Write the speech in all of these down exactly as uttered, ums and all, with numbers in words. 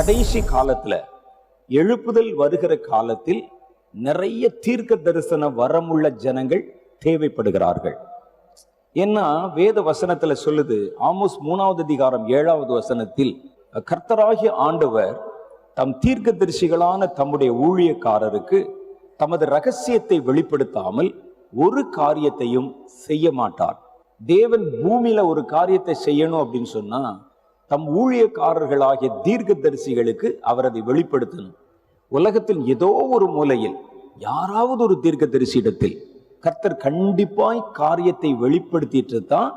கடைசி காலத்துல, எழுப்புதல் வருகிற காலத்தில் நிறைய தீர்க்க தரிசன வரமுள்ள ஜனங்கள் தேவைப்படுகிறார்கள். ஏன்னா வேத வசனத்துல சொல்லுது, ஆமோஸ் மூணாவது அதிகாரம் ஏழாவது வசனத்தில், கர்த்தராகிய ஆண்டவர் தம் தீர்க்க தரிசிகளான தம்முடைய ஊழியக்காரருக்கு தமது ரகசியத்தை வெளிப்படுத்தாமல் ஒரு காரியத்தையும் செய்ய மாட்டார். தேவன் பூமியில ஒரு காரியத்தை செய்யணும் அப்படின்னு சொன்னா தம் ஊழியக்காரர்களாகிய தீர்க்க தரிசிகளுக்கு அவர் அதை வெளிப்படுத்தணும். உலகத்தில் ஏதோ ஒரு மூலையில் யாராவது ஒரு தீர்க்க தரிசியிடத்தில் கர்த்தர் கண்டிப்பாய் காரியத்தை வெளிப்படுத்திட்டு தான்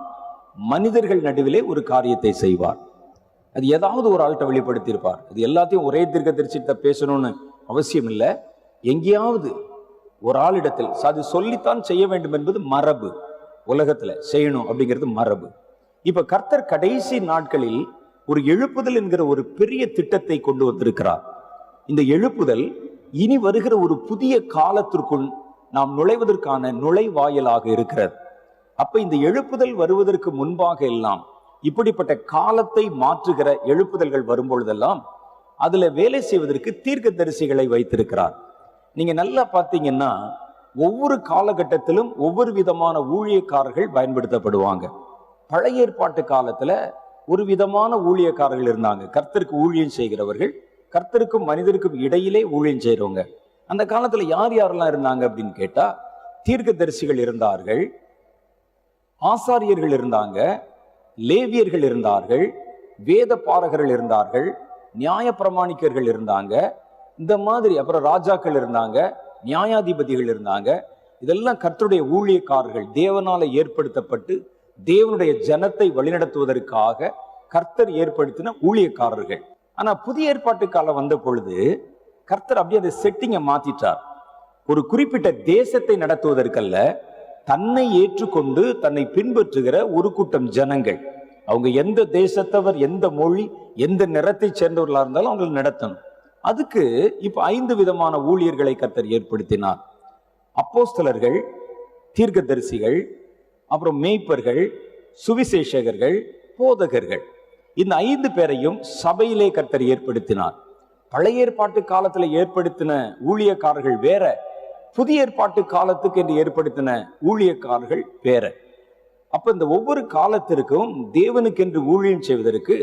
மனிதர்கள் நடுவிலே ஒரு காரியத்தை செய்வார். அது ஏதாவது ஒரு ஆள்கிட்ட வெளிப்படுத்தியிருப்பார். அது எல்லாத்தையும் ஒரே தீர்க்க தரிசிகிட்ட பேசணும்னு அவசியம் இல்லை. எங்கேயாவது ஒரு ஆளிடத்தில் அது சொல்லித்தான் செய்ய வேண்டும் என்பது மரபு, உலகத்தில் செய்யணும் அப்படிங்கிறது மரபு. இப்ப கர்த்தர் கடைசி நாட்களில் ஒரு எழுப்புதல் என்கிற ஒரு பெரிய திட்டத்தை கொண்டு வந்திருக்கிறார். இந்த எழுப்புதல் இனி வருகிற ஒரு புதிய காலத்திற்குள் நாம் நுழைவதற்கான நுழைவாயிலாக இருக்கிறது. அப்ப இந்த எழுப்புதல் வருவதற்கு முன்பாக எல்லாம் இப்படிப்பட்ட காலத்தை மாற்றுகிற எழுப்புதல்கள் வரும்பொழுதெல்லாம் அதுல வேலை செய்வதற்கு தீர்க்க தரிசிகளை வைத்திருக்கிறார். நீங்க நல்லா பார்த்தீங்கன்னா ஒவ்வொரு காலகட்டத்திலும் ஒவ்வொரு விதமான ஊழியக்காரர்கள் பயன்படுத்தப்படுவாங்க. பழைய ஏற்பாட்டு காலத்துல ஒரு விதமான ஊழியக்காரர்கள் இருந்தாங்க, கர்த்தருக்கு ஊழியம் செய்கிறவர்கள், கர்த்தருக்கும் மனிதருக்கும் இடையிலே ஊழியம் செய்கிறவங்க. அந்த காலத்துல யார் யாரெல்லாம் இருந்தாங்க அப்படின்னு கேட்டா, தீர்க்க தரிசிகள் இருந்தார்கள், ஆசாரியர்கள் இருந்தாங்க, லேவியர்கள் இருந்தார்கள், வேத பாரகர்கள் இருந்தார்கள், நியாய பிரமாணிக்கர்கள் இருந்தாங்க, இந்த மாதிரி அப்புறம் ராஜாக்கள் இருந்தாங்க, நியாயாதிபதிகள் இருந்தாங்க. இதெல்லாம் கர்த்தருடைய ஊழியக்காரர்கள், தேவனால ஏற்படுத்தப்பட்டு தேவனுடைய ஜனத்தை வழிநடத்துவதற்காக கர்த்தர் ஏற்படுத்தின ஊழியக்காரர்கள். ஆனா புதிய ஏற்பாட்டு காலம் வந்த பொழுது கர்த்தர் அப்படியே அந்த செட்டிங்கை மாத்திட்டார். ஒரு குறிப்பிட்ட தேசத்தை நடத்துவதற்கல்ல, தன்னை ஏற்றுக்கொண்டு தன்னை பின்பற்றுகிற ஒரு கூட்டம் ஜனங்கள், அவங்க எந்த தேசத்தவர், எந்த மொழி, எந்த நிறத்தை சேர்ந்தவர்களாக இருந்தாலும் அவங்களை நடத்தணும். அதுக்கு இப்ப ஐந்து விதமான ஊழியர்களை கர்த்தர் ஏற்படுத்தினார். அப்போஸ்தலர்கள், தீர்க்கதரிசிகள், அப்புறம் மேய்ப்பர்கள், சுவிசேஷகர்கள், போதகர்கள். இந்த ஐந்து பேரையும் சபையிலே கர்த்தர் ஏற்படுத்தினார். பழைய ஏற்பாட்டு காலத்துல ஏற்படுத்தின ஊழியக்காரர்கள் வேற, புதிய ஏற்பாட்டு காலத்துக்கு என்று ஏற்படுத்தின ஊழியக்காரர்கள் வேற. அப்ப இந்த ஒவ்வொரு காலத்திற்கும் தேவனுக்கென்று ஊழியம் செய்வதற்கு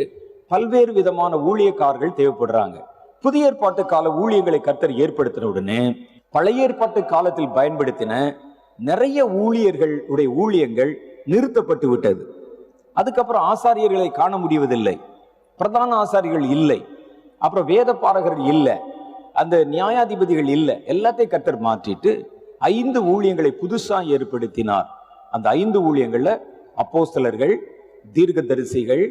பல்வேறு விதமான ஊழியக்காரர்கள் தேவைப்படுறாங்க. புதிய ஏற்பாட்டு கால ஊழியங்களை கர்த்தர் ஏற்படுத்தின உடனே பழைய ஏற்பாட்டு காலத்தில் பயன்படுத்தின நிறைய ஊழியர்களுடைய ஊழியங்கள் நிறுத்தப்பட்டு விட்டது. அதுக்கப்புறம் ஆசாரியர்களை காண முடிவதில்லை, பிரதான ஆசாரியர்கள் இல்லை, அப்புறம் வேத பாரகர்கள் இல்லை, அந்த நியாயாதிபதிகள் இல்லை. எல்லாத்தையும் கர்த்தர் மாற்றிட்டு ஐந்து ஊழியங்களை புதுசாக ஏற்படுத்தினார். அந்த ஐந்து ஊழியங்கள்ல அப்போஸ்தலர்கள், தீர்க்கதரிசிகள்,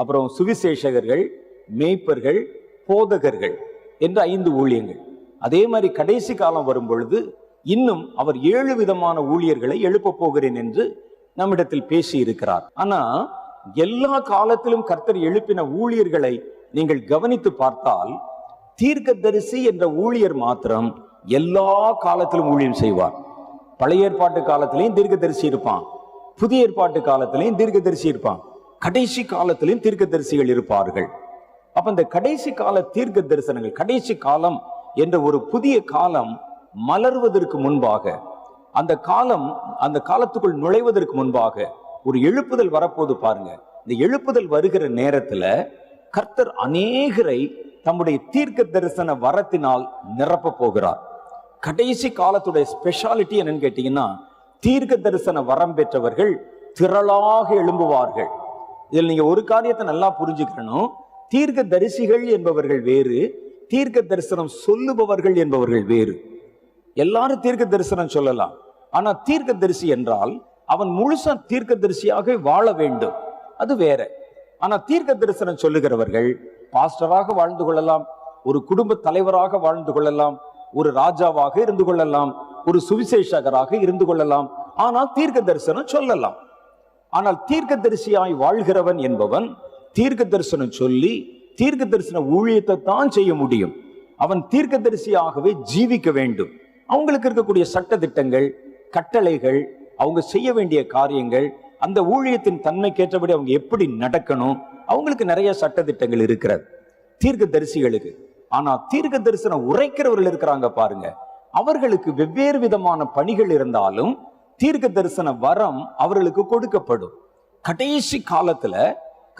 அப்புறம் சுவிசேஷகர்கள், மேய்ப்பர்கள், போதகர்கள் என்ற ஐந்து ஊழியங்கள். அதே மாதிரி கடைசி காலம் வரும் பொழுது இன்னும் அவர் ஏழு விதமான ஊழியர்களை எழுப்பப் போகிறேன் என்று நம்மிடத்தில் பேசி இருக்கிறார். ஆனா எல்லா காலத்திலும் கர்த்தர் எழுப்பின ஊழியர்களை நீங்கள் கவனித்து பார்த்தால் தீர்க்கதரிசி என்ற ஊழியர் மாத்திரம் எல்லா காலத்திலும் ஊழியம் செய்வார். பழைய ஏற்பாட்டு காலத்திலையும் தீர்க்கதரிசி இருப்பான், புதிய ஏற்பாட்டு காலத்திலையும் தீர்க்கதரிசி இருப்பான், கடைசி காலத்திலையும் தீர்க்கதரிசிகள் இருப்பார்கள். அப்ப இந்த கடைசி கால தீர்க்க தரிசனங்கள், கடைசி காலம் என்ற ஒரு புதிய காலம் மலர்வதற்கு முன்பாக, அந்த காலம் அந்த காலத்துக்குள் நுழைவதற்கு முன்பாக ஒரு எழுப்புதல் வரப்போது பாருங்க. இந்த எழுப்புதல் வருகிற நேரத்துல கர்த்தர் அநேகரை தம்முடைய தீர்க்க தரிசன வரத்தினால் நிரப்ப போகிறார். கடைசி காலத்துடைய ஸ்பெஷாலிட்டி என்னன்னு கேட்டீங்கன்னா, தீர்க்க தரிசன வரம் பெற்றவர்கள் திரளாக எழும்புவார்கள். இதில் நீங்க ஒரு காரியத்தை நல்லா புரிஞ்சுக்கணும். தீர்க்க தரிசிகள் என்பவர்கள் வேறு, தீர்க்க தரிசனம் சொல்லுபவர்கள் என்பவர்கள் வேறு. எல்லாரும் தீர்க்க தரிசனம் சொல்லலாம், ஆனா தீர்க்க தரிசி என்றால் அவன் முழுசா தீர்க்க தரிசியாக வாழ வேண்டும், அது வேற. ஆனா தீர்க்க தரிசனம் சொல்லுகிறவர்கள் பாஸ்டராக வாழ்ந்து கொள்ளலாம், ஒரு குடும்ப தலைவராக வாழ்ந்து கொள்ளலாம், ஒரு ராஜாவாக இருந்து கொள்ளலாம், ஒரு சுவிசேஷகராக இருந்து கொள்ளலாம், ஆனால் தீர்க்க தரிசனம் சொல்லலாம். ஆனால் தீர்க்க தரிசியாய் வாழ்கிறவன் என்பவன் தீர்க்க தரிசனம் சொல்லி தீர்க்க தரிசன ஊழியத்தை தான் செய்ய முடியும். அவன் தீர்க்க தரிசியாகவே ஜீவிக்க வேண்டும். அவங்களுக்கு இருக்கக்கூடிய சட்ட திட்டங்கள், கட்டளைகள், அவங்க செய்ய வேண்டிய காரியங்கள், அந்த ஊழியத்தின் தன்மைக்கேற்றபடி அவங்க எப்படி நடக்கணும், அவங்களுக்கு நிறைய சட்ட திட்டங்கள் இருக்கிறது. தீர்க்க தரிசிகளுக்கு. ஆனா தீர்க்க தரிசனம் உரைக்கிறவர்கள் இருக்கிறாங்க பாருங்க, அவர்களுக்கு வெவ்வேறு விதமான பணிகள் இருந்தாலும் தீர்க்க தரிசன வரம் அவர்களுக்கு கொடுக்கப்படும். கடைசி காலத்துல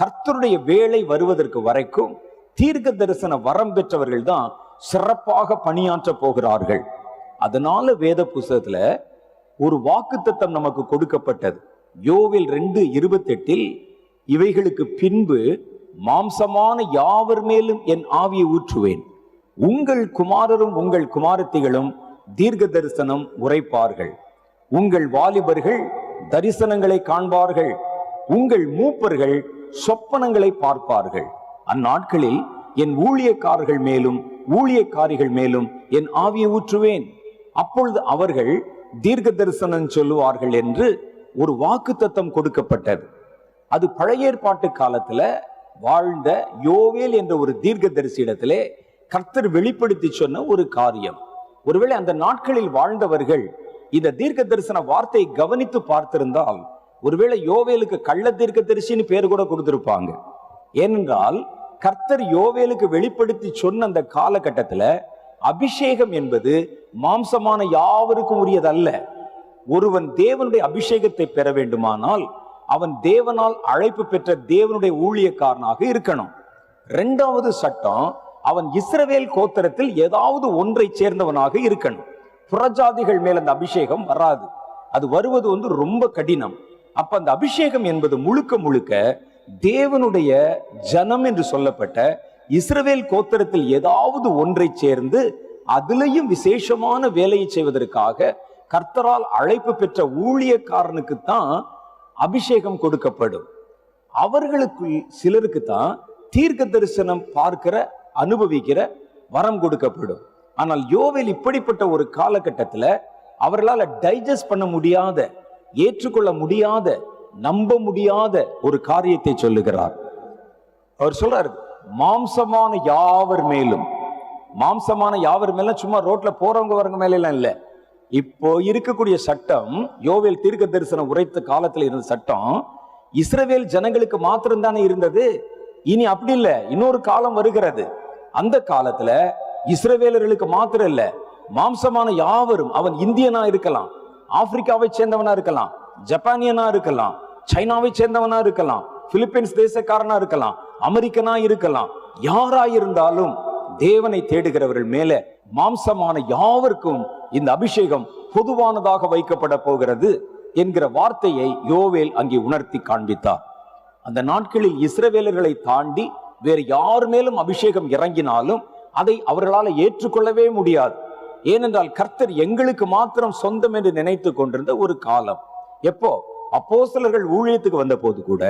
கர்த்தருடைய வேலை வருவதற்கு வரைக்கும் தீர்க்க தரிசன வரம் பெற்றவர்கள் தான் சிறப்பாக பணியாற்ற போகிறார்கள். அதனால வேத புஸ்தகத்துல ஒரு வாக்குத்தத்தம் நமக்கு கொடுக்கப்பட்டது. யோவேல் ரெண்டு இருபத்தி எட்டில் இவைகளுக்கு பின்பு மாம்சமான யாவர் மேலும் என் ஆவியை ஊற்றுவேன், உங்கள் குமாரரும் உங்கள் குமாரத்திகளும் தீர்க்க தரிசனம் உரைப்பார்கள், உங்கள் வாலிபர்கள் தரிசனங்களை காண்பார்கள், உங்கள் மூப்பர்கள் சொப்பனங்களை பார்ப்பார்கள், அந்நாட்களில் என் ஊழியக்காரர்கள் மேலும் ஊழியக்காரிகள் மேலும் என் ஆவியை ஊற்றுவேன், அப்பொழுது அவர்கள் தீர்க்க தரிசனம் சொல்லுவார்கள் என்று ஒரு வாக்குத்தத்தம் கொடுக்கப்பட்டது. அது பழைய ஏற்பாட்டு காலத்துல வாழ்ந்த யோவேல் என்ற ஒரு தீர்க்க தரிசி இடத்திலே கர்த்தர் வெளிப்படுத்தி சொன்ன ஒரு காரியம். ஒருவேளை அந்த நாட்களில் வாழ்ந்தவர்கள் இந்த தீர்க்க தரிசன வார்த்தையை கவனித்து பார்த்திருந்தால் ஒருவேளை யோவேலுக்கு கள்ள தீர்க்க தரிசின்னு பேர் கூட கொடுத்திருப்பாங்க. ஏனென்றால் கர்த்தர் யோவேலுக்கு வெளிப்படுத்தி சொன்ன அந்த காலகட்டத்துல அபிஷேகம் என்பது மாம்சமான யாவருக்கும் உரியதல்ல. ஒருவன் தேவனுடைய அபிஷேகத்தை பெற வேண்டுமானால் அவன் தேவனால் அழைப்பு பெற்ற தேவனுடைய ஊழியக்காரனாக இருக்கணும். இரண்டாவது சட்டம், அவன் இஸ்ரவேல் கோத்திரத்தில் ஏதாவது ஒன்றை சேர்ந்தவனாக இருக்கணும். புறஜாதிகள் மேல் அந்த அபிஷேகம் வராது, அது வருவது வந்து ரொம்ப கடினம். அப்ப அந்த அபிஷேகம் என்பது முழுக்க முழுக்க தேவனுடைய ஜனம் என்று சொல்லப்பட்ட இஸ்ரவேல் கோத்திரத்தில் ஏதாவது ஒன்றை சேர்ந்து அதுலேயும் விசேஷமான வேலையை செய்வதற்காக கர்த்தரால் அழைப்பு பெற்ற ஊழியக்காரனுக்கு தான் அபிஷேகம் கொடுக்கப்படும். அவர்களுக்கு சிலருக்கு தான் தீர்க்க தரிசனம் பார்க்கிற அனுபவிக்கிற வரம் கொடுக்கப்படும். ஆனால் யோவேல் இப்படிப்பட்ட ஒரு காலகட்டத்தில் அவர்களால் டைஜஸ்ட் பண்ண முடியாத, ஏற்றுக்கொள்ள முடியாத, நம்ப முடியாத ஒரு காரியத்தை சொல்லுகிறார். அவர் சொல்றாரு, மாம்சமான யாவர் மேலும். மாம்சமான யாவர் மேலும் சும்மா ரோட்ல போறவங்க வரவங்க மேல எல்லாம் இல்லை, இப்போ இருக்கக்கூடிய சட்டம் யோவேல் தீர்க்க தரிசனம் உரைத்த காலத்துல இருந்த சட்டம் இஸ்ரவேல் ஜனங்களுக்கு மாத்திரம்தானே இருந்தது. இனி அப்படி இல்லை, இன்னொரு காலம் வருகிறது. அந்த காலத்துல இஸ்ரவேலர்களுக்கு மாத்திரம் இல்லை, மாம்சமான யாவரும், அவன் இந்தியனா இருக்கலாம், ஆப்பிரிக்காவை சேர்ந்தவனா இருக்கலாம், ஜப்பானியனா இருக்கலாம், சைனாவை சேர்ந்தவனா இருக்கலாம், பிலிப்பைன்ஸ் தேசக்காரனா இருக்கலாம், அமெரிக்கனா இருக்கலாம், யாராயிருந்தாலும் தேவனை தேடுகிறவர்கள் மேல மாம்சமான யாவருக்கும் இந்த அபிஷேகம் பொதுவானதாக வைக்கப்பட போகிறது என்கிற வார்த்தையை யோவேல் அங்கே உணர்த்தி காண்பித்தார். அந்த நாட்களில் இஸ்ரவேலர்களை தாண்டி வேறு யார் மேலும் அபிஷேகம் இறங்கினாலும் அதை அவர்களால் ஏற்றுக்கொள்ளவே முடியாது. ஏனென்றால் கர்த்தர் எங்களுக்கு மாத்திரம் சொந்தம் என்று நினைத்து கொண்டிருந்த ஒரு காலம். எப்போ அப்போஸ்தலர்கள் ஊழியத்துக்கு வந்த போது கூட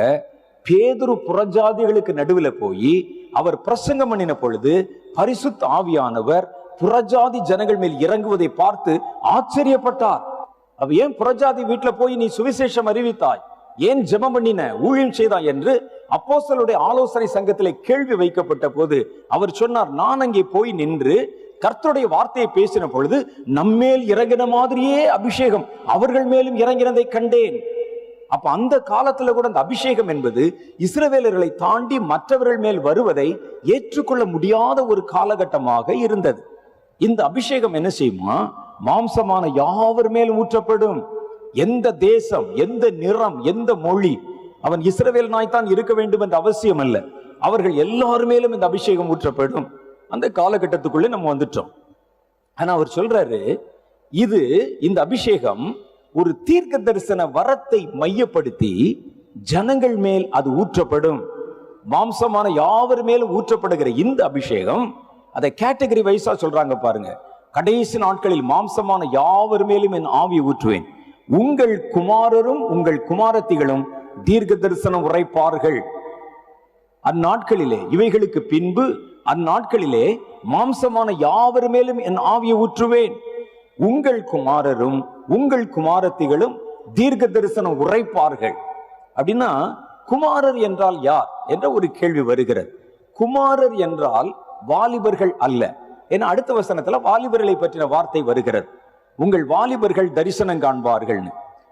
பேதுரு புறஜாதிகளுக்கு நடுவில் போய் அவர் பிரசங்கம் பண்ணின பொழுது பரிசுத்த ஆவியானவர் புறஜாதி ஜனங்கள் மேல் இறங்குவதை பார்த்து ஆச்சரியப்பட்டார். அவ ஏன் புறஜாதி வீட்டுல போய் நீ சுவிசேஷம் அறிவித்தாய், ஏன் ஜெபம் பண்ணின, ஊழியம் செய்தாய் என்று அப்போஸ்தலருடைய ஆலோசனை சங்கத்திலே கேள்வி வைக்கப்பட்ட போது அவர் சொன்னார், நான் அங்கே போய் நின்று கர்த்தருடைய வார்த்தையை பேசின பொழுது நம்மேல் இறங்கின மாதிரியே அபிஷேகம் அவர்கள் மேலும் இறங்கினதை கண்டேன். அப்ப அந்த காலத்துல கூட அந்த அபிஷேகம் என்பது இஸ்ரவேலர்களை தாண்டி மற்றவர்கள் மேல் வருவதை ஏற்றுக்கொள்ள முடியாத ஒரு காலகட்டமாக இருந்தது. இந்த அபிஷேகம் என்ன செய்யுமா, மாம்சமான யாவர் மேல் ஊற்றப்படும். எந்த தேசம், எந்த நிறம், எந்த மொழி, அவன் இஸ்ரவேல் நாய்தான் இருக்க வேண்டும் என்ற அவசியம் அல்ல, அவர்கள் எல்லாரும் மேலும் இந்த அபிஷேகம் ஊற்றப்படும். அந்த காலகட்டத்துக்குள்ளே நம்ம வந்துட்டோம். ஆனா அவர் சொல்றாரு, இது இந்த அபிஷேகம் ஒரு தீர்க்க தரிசன வரத்தை மையப்படுத்தி ஜனங்கள் மேல் அது ஊற்றப்படும். மாம்சமான யாவர் மேலும் ஊற்றப்படுகிற இந்த அபிஷேகம் அதை கேட்டகரி வைஸா சொல்றாங்க பாருங்க. கடைசி நாட்களில் மாம்சமான யாவர் மேலும் என் ஆவி ஊற்றுவேன், உங்கள் குமாரரும் உங்கள் குமாரத்திகளும் தீர்க்க தரிசனம் உரைப்பார்கள், அந்நாட்களிலே இவைகளுக்கு பின்பு அந்நாட்களிலே மாம்சமான யாவர் மேலும் என் ஆவியை ஊற்றுவேன், உங்கள் குமாரரும் உங்கள் குமாரத்திகளும் தீர்க்க தரிசனம் உரைப்பார்கள். அப்படின்னா குமாரர் என்றால் யார் என்ற ஒரு கேள்வி வருகிறது. குமாரர் என்றால் வாலிபர்கள் அல்ல, ஏன்னா அடுத்த வசனத்துல வாலிபர்களை பற்றின வார்த்தை வருகிறது, உங்கள் வாலிபர்கள் தரிசனம் காண்பார்கள்.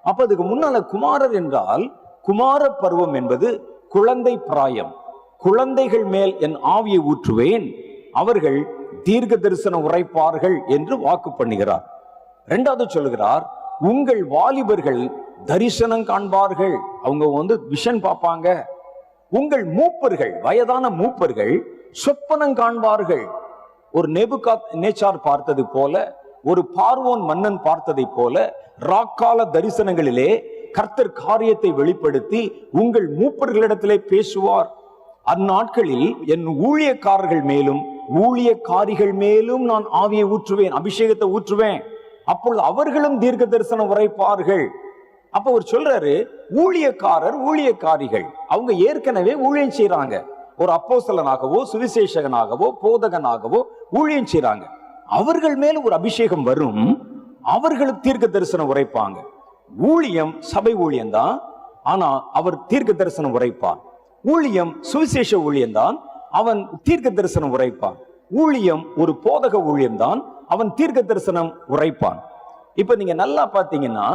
அப்ப அதுக்கு முன்னால குமாரர் என்றால் குமார பருவம் என்பது குழந்தை பிராயம், குழந்தைகள் மேல் என் ஆவியை ஊற்றுவேன், அவர்கள் தீர்க்க தரிசனம் உரைப்பார்கள் என்று வாக்கு பண்ணுகிறார். இரண்டாவது சொல்கிறார், உங்கள் வாலிபர்கள் தரிசனம் காண்பார்கள், அவங்க வந்து விஷன் பார்ப்பாங்க. உங்கள் மூப்பர்கள், வயதான மூப்பர்கள் சொப்பனம் காண்பார்கள். ஒரு நெபுகாத்நேசார் பார்த்தது போல, ஒரு பார்வோன் மன்னன் பார்த்ததை போல ராக்கால தரிசனங்களிலே கர்த்தர் காரியத்தை வெளிப்படுத்தி உங்கள் மூப்பர்களிடத்திலே பேசுவார். அந்நாட்களில் என் ஊழியக்காரர்கள் மேலும் ஊழியக்காரிகள் மேலும் நான் ஆவியை ஊற்றுவேன், அபிஷேகத்தை ஊற்றுவேன். அப்பொழுது அவர்களும் தீர்க்க தரிசனம் உரைப்பார்கள். அப்ப அவர் சொல்றாரு, ஊழியக்காரர் ஊழியக்காரிகள் அவங்க ஏற்கனவே ஊழியம் செய்யறாங்க. ஒரு அப்போஸ்தலனாகவோ சுவிசேஷகனாகவோ போதகனாகவோ ஊழியம் செய்யறாங்க. அவர்கள் மேல ஒரு அபிஷேகம் வரும், அவர்களுக்கு தீர்க்க தரிசனம் உரைப்பாங்க. ஊழியம் சபை ஊழியம்தான், ஆனா அவர் தீர்க்க தரிசனம் உரைப்பார். ஊழியம் சுவிசேஷ ஊழியம்தான், அவன் தீர்க்க தரிசனம் உரைப்பான். ஊழியம் ஒரு போதக ஊழியம்தான், அவன் தீர்க்க தரிசனம் உரைப்பான். இப்ப நீங்க நல்லா பாத்தீங்கன்னா,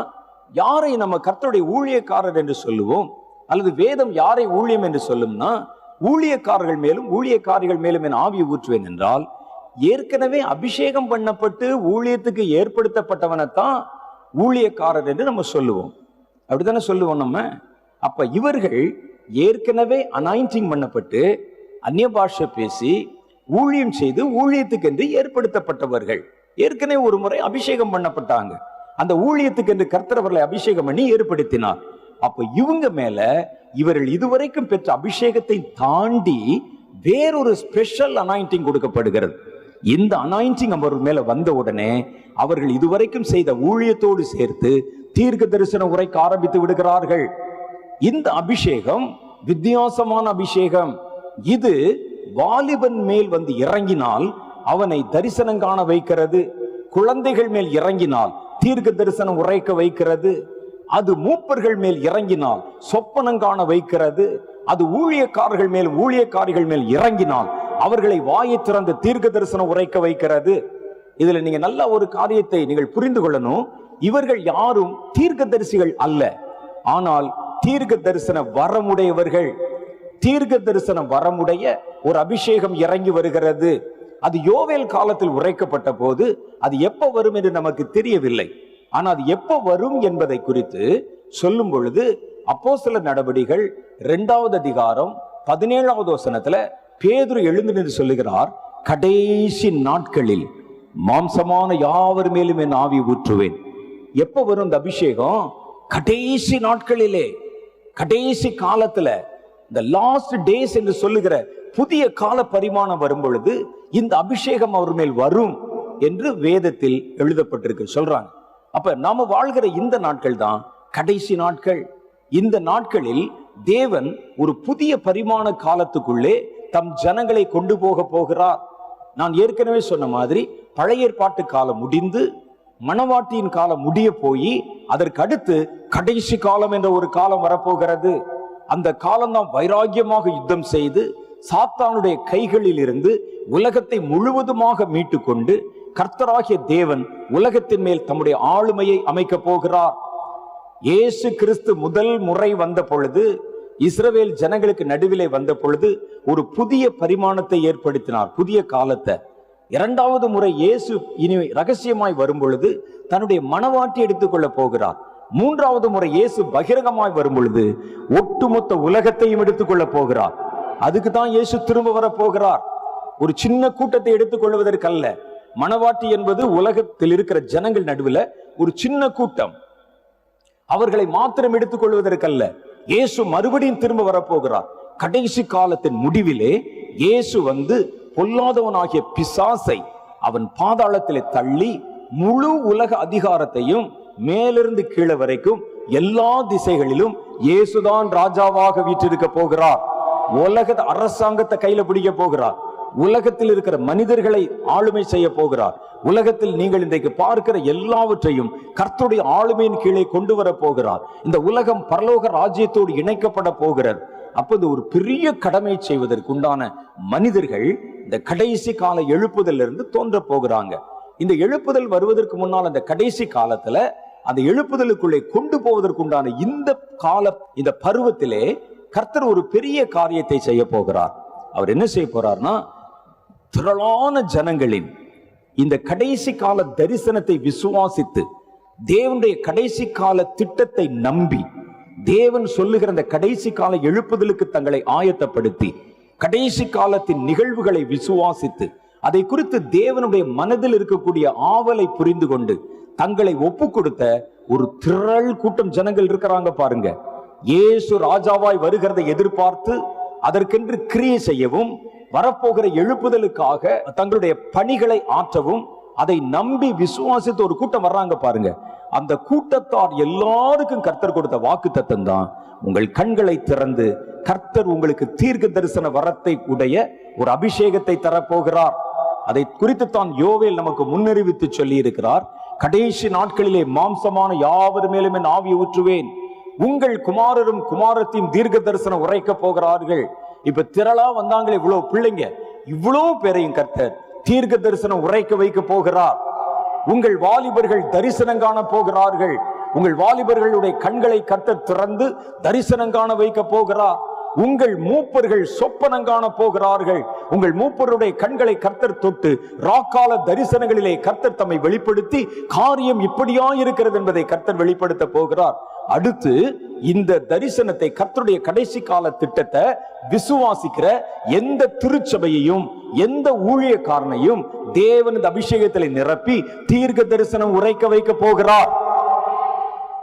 யாரை நம்ம கர்த்தருடைய ஊழியக்காரர் என்று சொல்லுவோம் அல்லது வேதம் யாரை ஊழியம் என்று சொல்லும்னா, ஊழியக்காரர்கள் மேலும் ஊழியக்காரிகள் மேலும் என் ஆவியை ஊற்றுவேன் என்றால், ஏற்கனவே அபிஷேகம் பண்ணப்பட்டு ஊழியத்துக்கு ஏற்படுத்தப்பட்டவனைத்தான் ஊழியக்காரர் என்று நம்ம சொல்லுவோம். அப்படித்தானே சொல்லுவோம் நம்ம. அப்ப இவர்கள் ஏற்கனவே அனாயிண்டிங் பண்ணப்பட்டு அந்நிய பாஷை பேசி ஊழியம் செய்து ஊழியத்துக்கு என்று ஏற்படுத்தப்பட்டவர்கள். ஏற்கனவே ஒரு முறை அபிஷேகம் பண்ணப்பட்டாங்க. அந்த ஊழியத்துக்கு என்று கர்த்தர் அவர்களை அபிஷேகம் பண்ணி ஏற்படுத்தினார். அப்ப இவங்க மேல இவர்கள் இதுவரைக்கும் பெற்ற அபிஷேகத்தை தாண்டி வேறொரு ஸ்பெஷல் அனாயிண்டிங் கொடுக்கப்படுகிறது. இந்த அனாயிண்டிங் அவர் மேல வந்த உடனே அவர்கள் இதுவரைக்கும் செய்த ஊழியத்தோடு சேர்த்து தீர்க்க தரிசனம் உரைக்க ஆரம்பித்து விடுகிறார்கள். இந்த அபிஷேகம் வித்தியாசமான அபிஷேகம். இது வாலிபன் மேல் வந்து இறங்கினால் அவனை தரிசனம் காண வைக்கிறது, குழந்தைகள் மேல் இறங்கினால் தீர்க்க தரிசனம் உரைக்க வைக்கிறது, அது மூப்பர்கள் மேல் இறங்கினால் சொப்பனம் காண வைக்கிறது, அது ஊழியக்காரர்கள் மேல் ஊழியக்காரிகள் மேல் இறங்கினால் அவர்களை வாயை திறந்து தீர்க்க தரிசனம் உரைக்க வைக்கிறது. இதுல நீங்க நல்ல ஒரு காரியத்தை நீங்கள் புரிந்து கொள்ளணும். இவர்கள் யாரும் தீர்க்க தரிசிகள் அல்ல, ஆனால் தீர்க்க தரிசன வரமுடையவர்கள். தீர்க்க தரிசன வரமுடைய ஒரு அபிஷேகம் இறங்கி வருகிறது. அது யோவேல் காலத்தில் உரைக்கப்பட்ட போது அது எப்ப வரும் என்று நமக்கு தெரியவில்லை. ஆனா அது எப்ப வரும் என்பதை குறித்து சொல்லும் பொழுது அப்போஸ்தலர் நடவடிக்கைகள் இரண்டாவது அதிகாரம் பதினேழாவது வசனத்துல பேதுரு எழுந்து நின்று சொல்லுகிறார், கடைசி நாட்களில் மாம்சமான யாவர் மேலும் என் ஆவி ஊற்றுவேன். எப்ப வரும் இந்த அபிஷேகம்? கடைசி நாட்களிலே, கடைசி காலத்துல, இந்த லாஸ்ட் டேஸ் என்று சொல்லுகிற புதிய கால பரிமாணம் வரும் பொழுது இந்த அபிஷேகம் அவர் மேல் வரும் என்று வேதத்தில் எழுதப்பட்டிருக்கு சொல்றாங்க. அப்ப நாம வாழ்கிற இந்த நாட்கள் தான் கடைசி நாட்கள். இந்த நாட்களில் தேவன் ஒரு புதிய பரிமாண காலத்துக்குள்ளே தம் ஜனங்களை கொண்டு போக போகிறார். நான் ஏற்கனவே சொன்ன மாதிரி பழைய ஏற்பாட்டு காலம் முடிந்து மணவாட்டியின் காலம் முடிய போய் அதற்கு அடுத்து கடைசி காலம் என்ற ஒரு காலம் வரப்போகிறது. அந்த காலம்தான் வைராக்கியமாக யுத்தம் செய்து சாத்தானுடைய கைகளில் இருந்து உலகத்தை முழுவதுமாக மீட்டு கொண்டு கர்த்தராகிய தேவன் உலகத்தின் மேல் தம்முடைய ஆளுமையை அமைக்க போகிறார். இயேசு கிறிஸ்து முதல் முறை வந்த பொழுது, இஸ்ரவேல் ஜனங்களுக்கு நடுவிலே வந்த பொழுது ஒரு புதிய பரிமாணத்தை ஏற்படுத்தினார், புதிய காலத்தை. இரண்டாவது முறை இயேசு இனி ரகசியமாய் வரும் பொழுது தன்னுடைய மனவாட்டி எடுத்துக்கொள்ள போகிறார். மூன்றாவது முறை இயேசு பகிரங்கமாய் வரும் பொழுது ஒட்டுமொத்த உலகத்தையும் எடுத்துக்கொள்ள போகிறார். அதுக்கு தான் இயேசு திரும்ப வர போகிறார். ஒரு சின்ன கூட்டத்தை எடுத்துக்கொள்வதற்கல்ல. மனவாட்டி என்பது உலகத்தில் இருக்கிற ஜனங்கள் நடுவில் ஒரு சின்ன கூட்டம், அவர்களை மாத்திரம் எடுத்துக்கொள்வதற்கல்ல. இயேசு மறுபடியும் திரும்ப வரப்போகிறார். கடைசி காலத்தின் முடிவிலே இயேசு வந்து பொல்லாதவனாகிய பிசாசை அவன் பாதாளத்திலே தள்ளி முழு உலக அதிகாரத்தையும் மேலிருந்து கீழே வரைக்கும் எல்லா திசைகளிலும் இயேசுதான் ராஜாவாக வீற்றிருக்க போகிறார். உலக அரசாங்கத்தை கையில பிடிக்க போகிறார். உலகத்தில் இருக்கிற மனிதர்களை ஆளுமை செய்ய போகிறார். உலகத்தில் நீங்கள் இன்றைக்கு பார்க்கிற எல்லாவற்றையும் கர்த்தருடைய ஆளுமையின் கீழே கொண்டு வர போகிறார். இந்த உலகம் பரலோக ராஜ்யத்தோடு இணைக்கப்பட போகிறது. அப்போது ஒரு பெரிய கடமை செய்வதற்குண்டான மனிதர்கள் இந்த கடைசி கால எழுப்புதல் இருந்து தோன்ற போகிறாங்க. இந்த எழுப்புதல் வருவதற்கு முன்னால் அந்த கடைசி காலத்துல அந்த எழுப்புதலுக்குள்ளே கொண்டு போவதற்குண்டான இந்த கால இந்த பருவத்திலே கர்த்தர் ஒரு பெரிய காரியத்தை செய்ய போகிறார். அவர் என்ன செய்ய போறார்னா, திரளான ஜனங்களின் இந்த கடைசி கால தரிசனத்தை விசுவாசித்து, தேவனுடைய கடைசி கால திட்டத்தை நம்பி, தேவன் சொல்லுகிற அந்த கடைசி கால எழுப்புதலுக்கு தங்களை ஆயத்தப்படுத்தி, கடைசி காலத்தின் நிகழ்வுகளை விசுவாசித்து, அதை குறித்து தேவனுடைய மனதில் இருக்கக்கூடிய ஆவலை புரிந்து கொண்டு தங்களை ஒப்பு கொடுத்த ஒரு திரள் கூட்டம் ஜனங்கள் இருக்கிறாங்க பாருங்க. இயேசு ராஜாவாய் வருகிறதை எதிர்பார்த்து அதற்கென்று கிரியை செய்யவும், வரப்போகிற எழுப்புதலுக்காக தங்களுடைய பணிகளை ஆற்றவும், அதை நம்பி விசுவாசித்து ஒரு கூட்டம் வர்றாங்க பாருங்க. அந்த கூட்டத்தார் எல்லாருக்கும் கர்த்தர் கொடுத்த வாக்குத்தத்தம் தான், உங்கள் கண்களை திறந்து கர்த்தர் உங்களுக்கு தீர்க்க தரிசன வரத்தை உடைய ஒரு அபிஷேகத்தை தரப்போகிறார். அதை குறித்து தான் யோவேல் நமக்கு முன்னறிவித்து சொல்லி இருக்கிறார். கடைசி நாட்களிலே மாம்சமான யாவர் மேலும் என் ஆவியை ஊற்றுவேன், உங்கள் குமாரரும் குமாரத்தையும் தீர்க்க தரிசனம் உரைக்க போகிறார்கள். இப்ப திரளா வந்தாங்களே இவ்வளவு பிள்ளைங்க, இவ்வளவு பேரையும் கர்த்தர் தீர்க்க தரிசனம் உரைக்க வைக்க போகிறார். உங்கள் வாலிபர்கள் தரிசனம் காண போகிறார்கள், உங்கள் வாலிபர்களுடைய கண்களை கர்த்தர் திறந்து தரிசனம் காண வைக்க போகிறார். உங்கள் மூப்பர்கள் சொப்பனம் காண போகிறார்கள், உங்கள் மூப்பருடைய கண்களை கர்த்தர் தொட்டு ராக்கால தரிசனங்களிலே கர்த்தர் தம்மை வெளிப்படுத்தி, காரியம் இப்படியா இருக்கிறது என்பதை கர்த்தர் வெளிப்படுத்த போகிறார். அடுத்து இந்த தரிசனத்தை, கர்த்தருடைய கடைசி கால திட்டத்தை விசுவாசிக்கிற எந்த திருச்சபையையும் எந்த ஊழியக்காரனையும் தேவனது அபிஷேகத்திலே நிரப்பி தீர்க்க தரிசனம் உரைக்க வைக்க போகிறார்.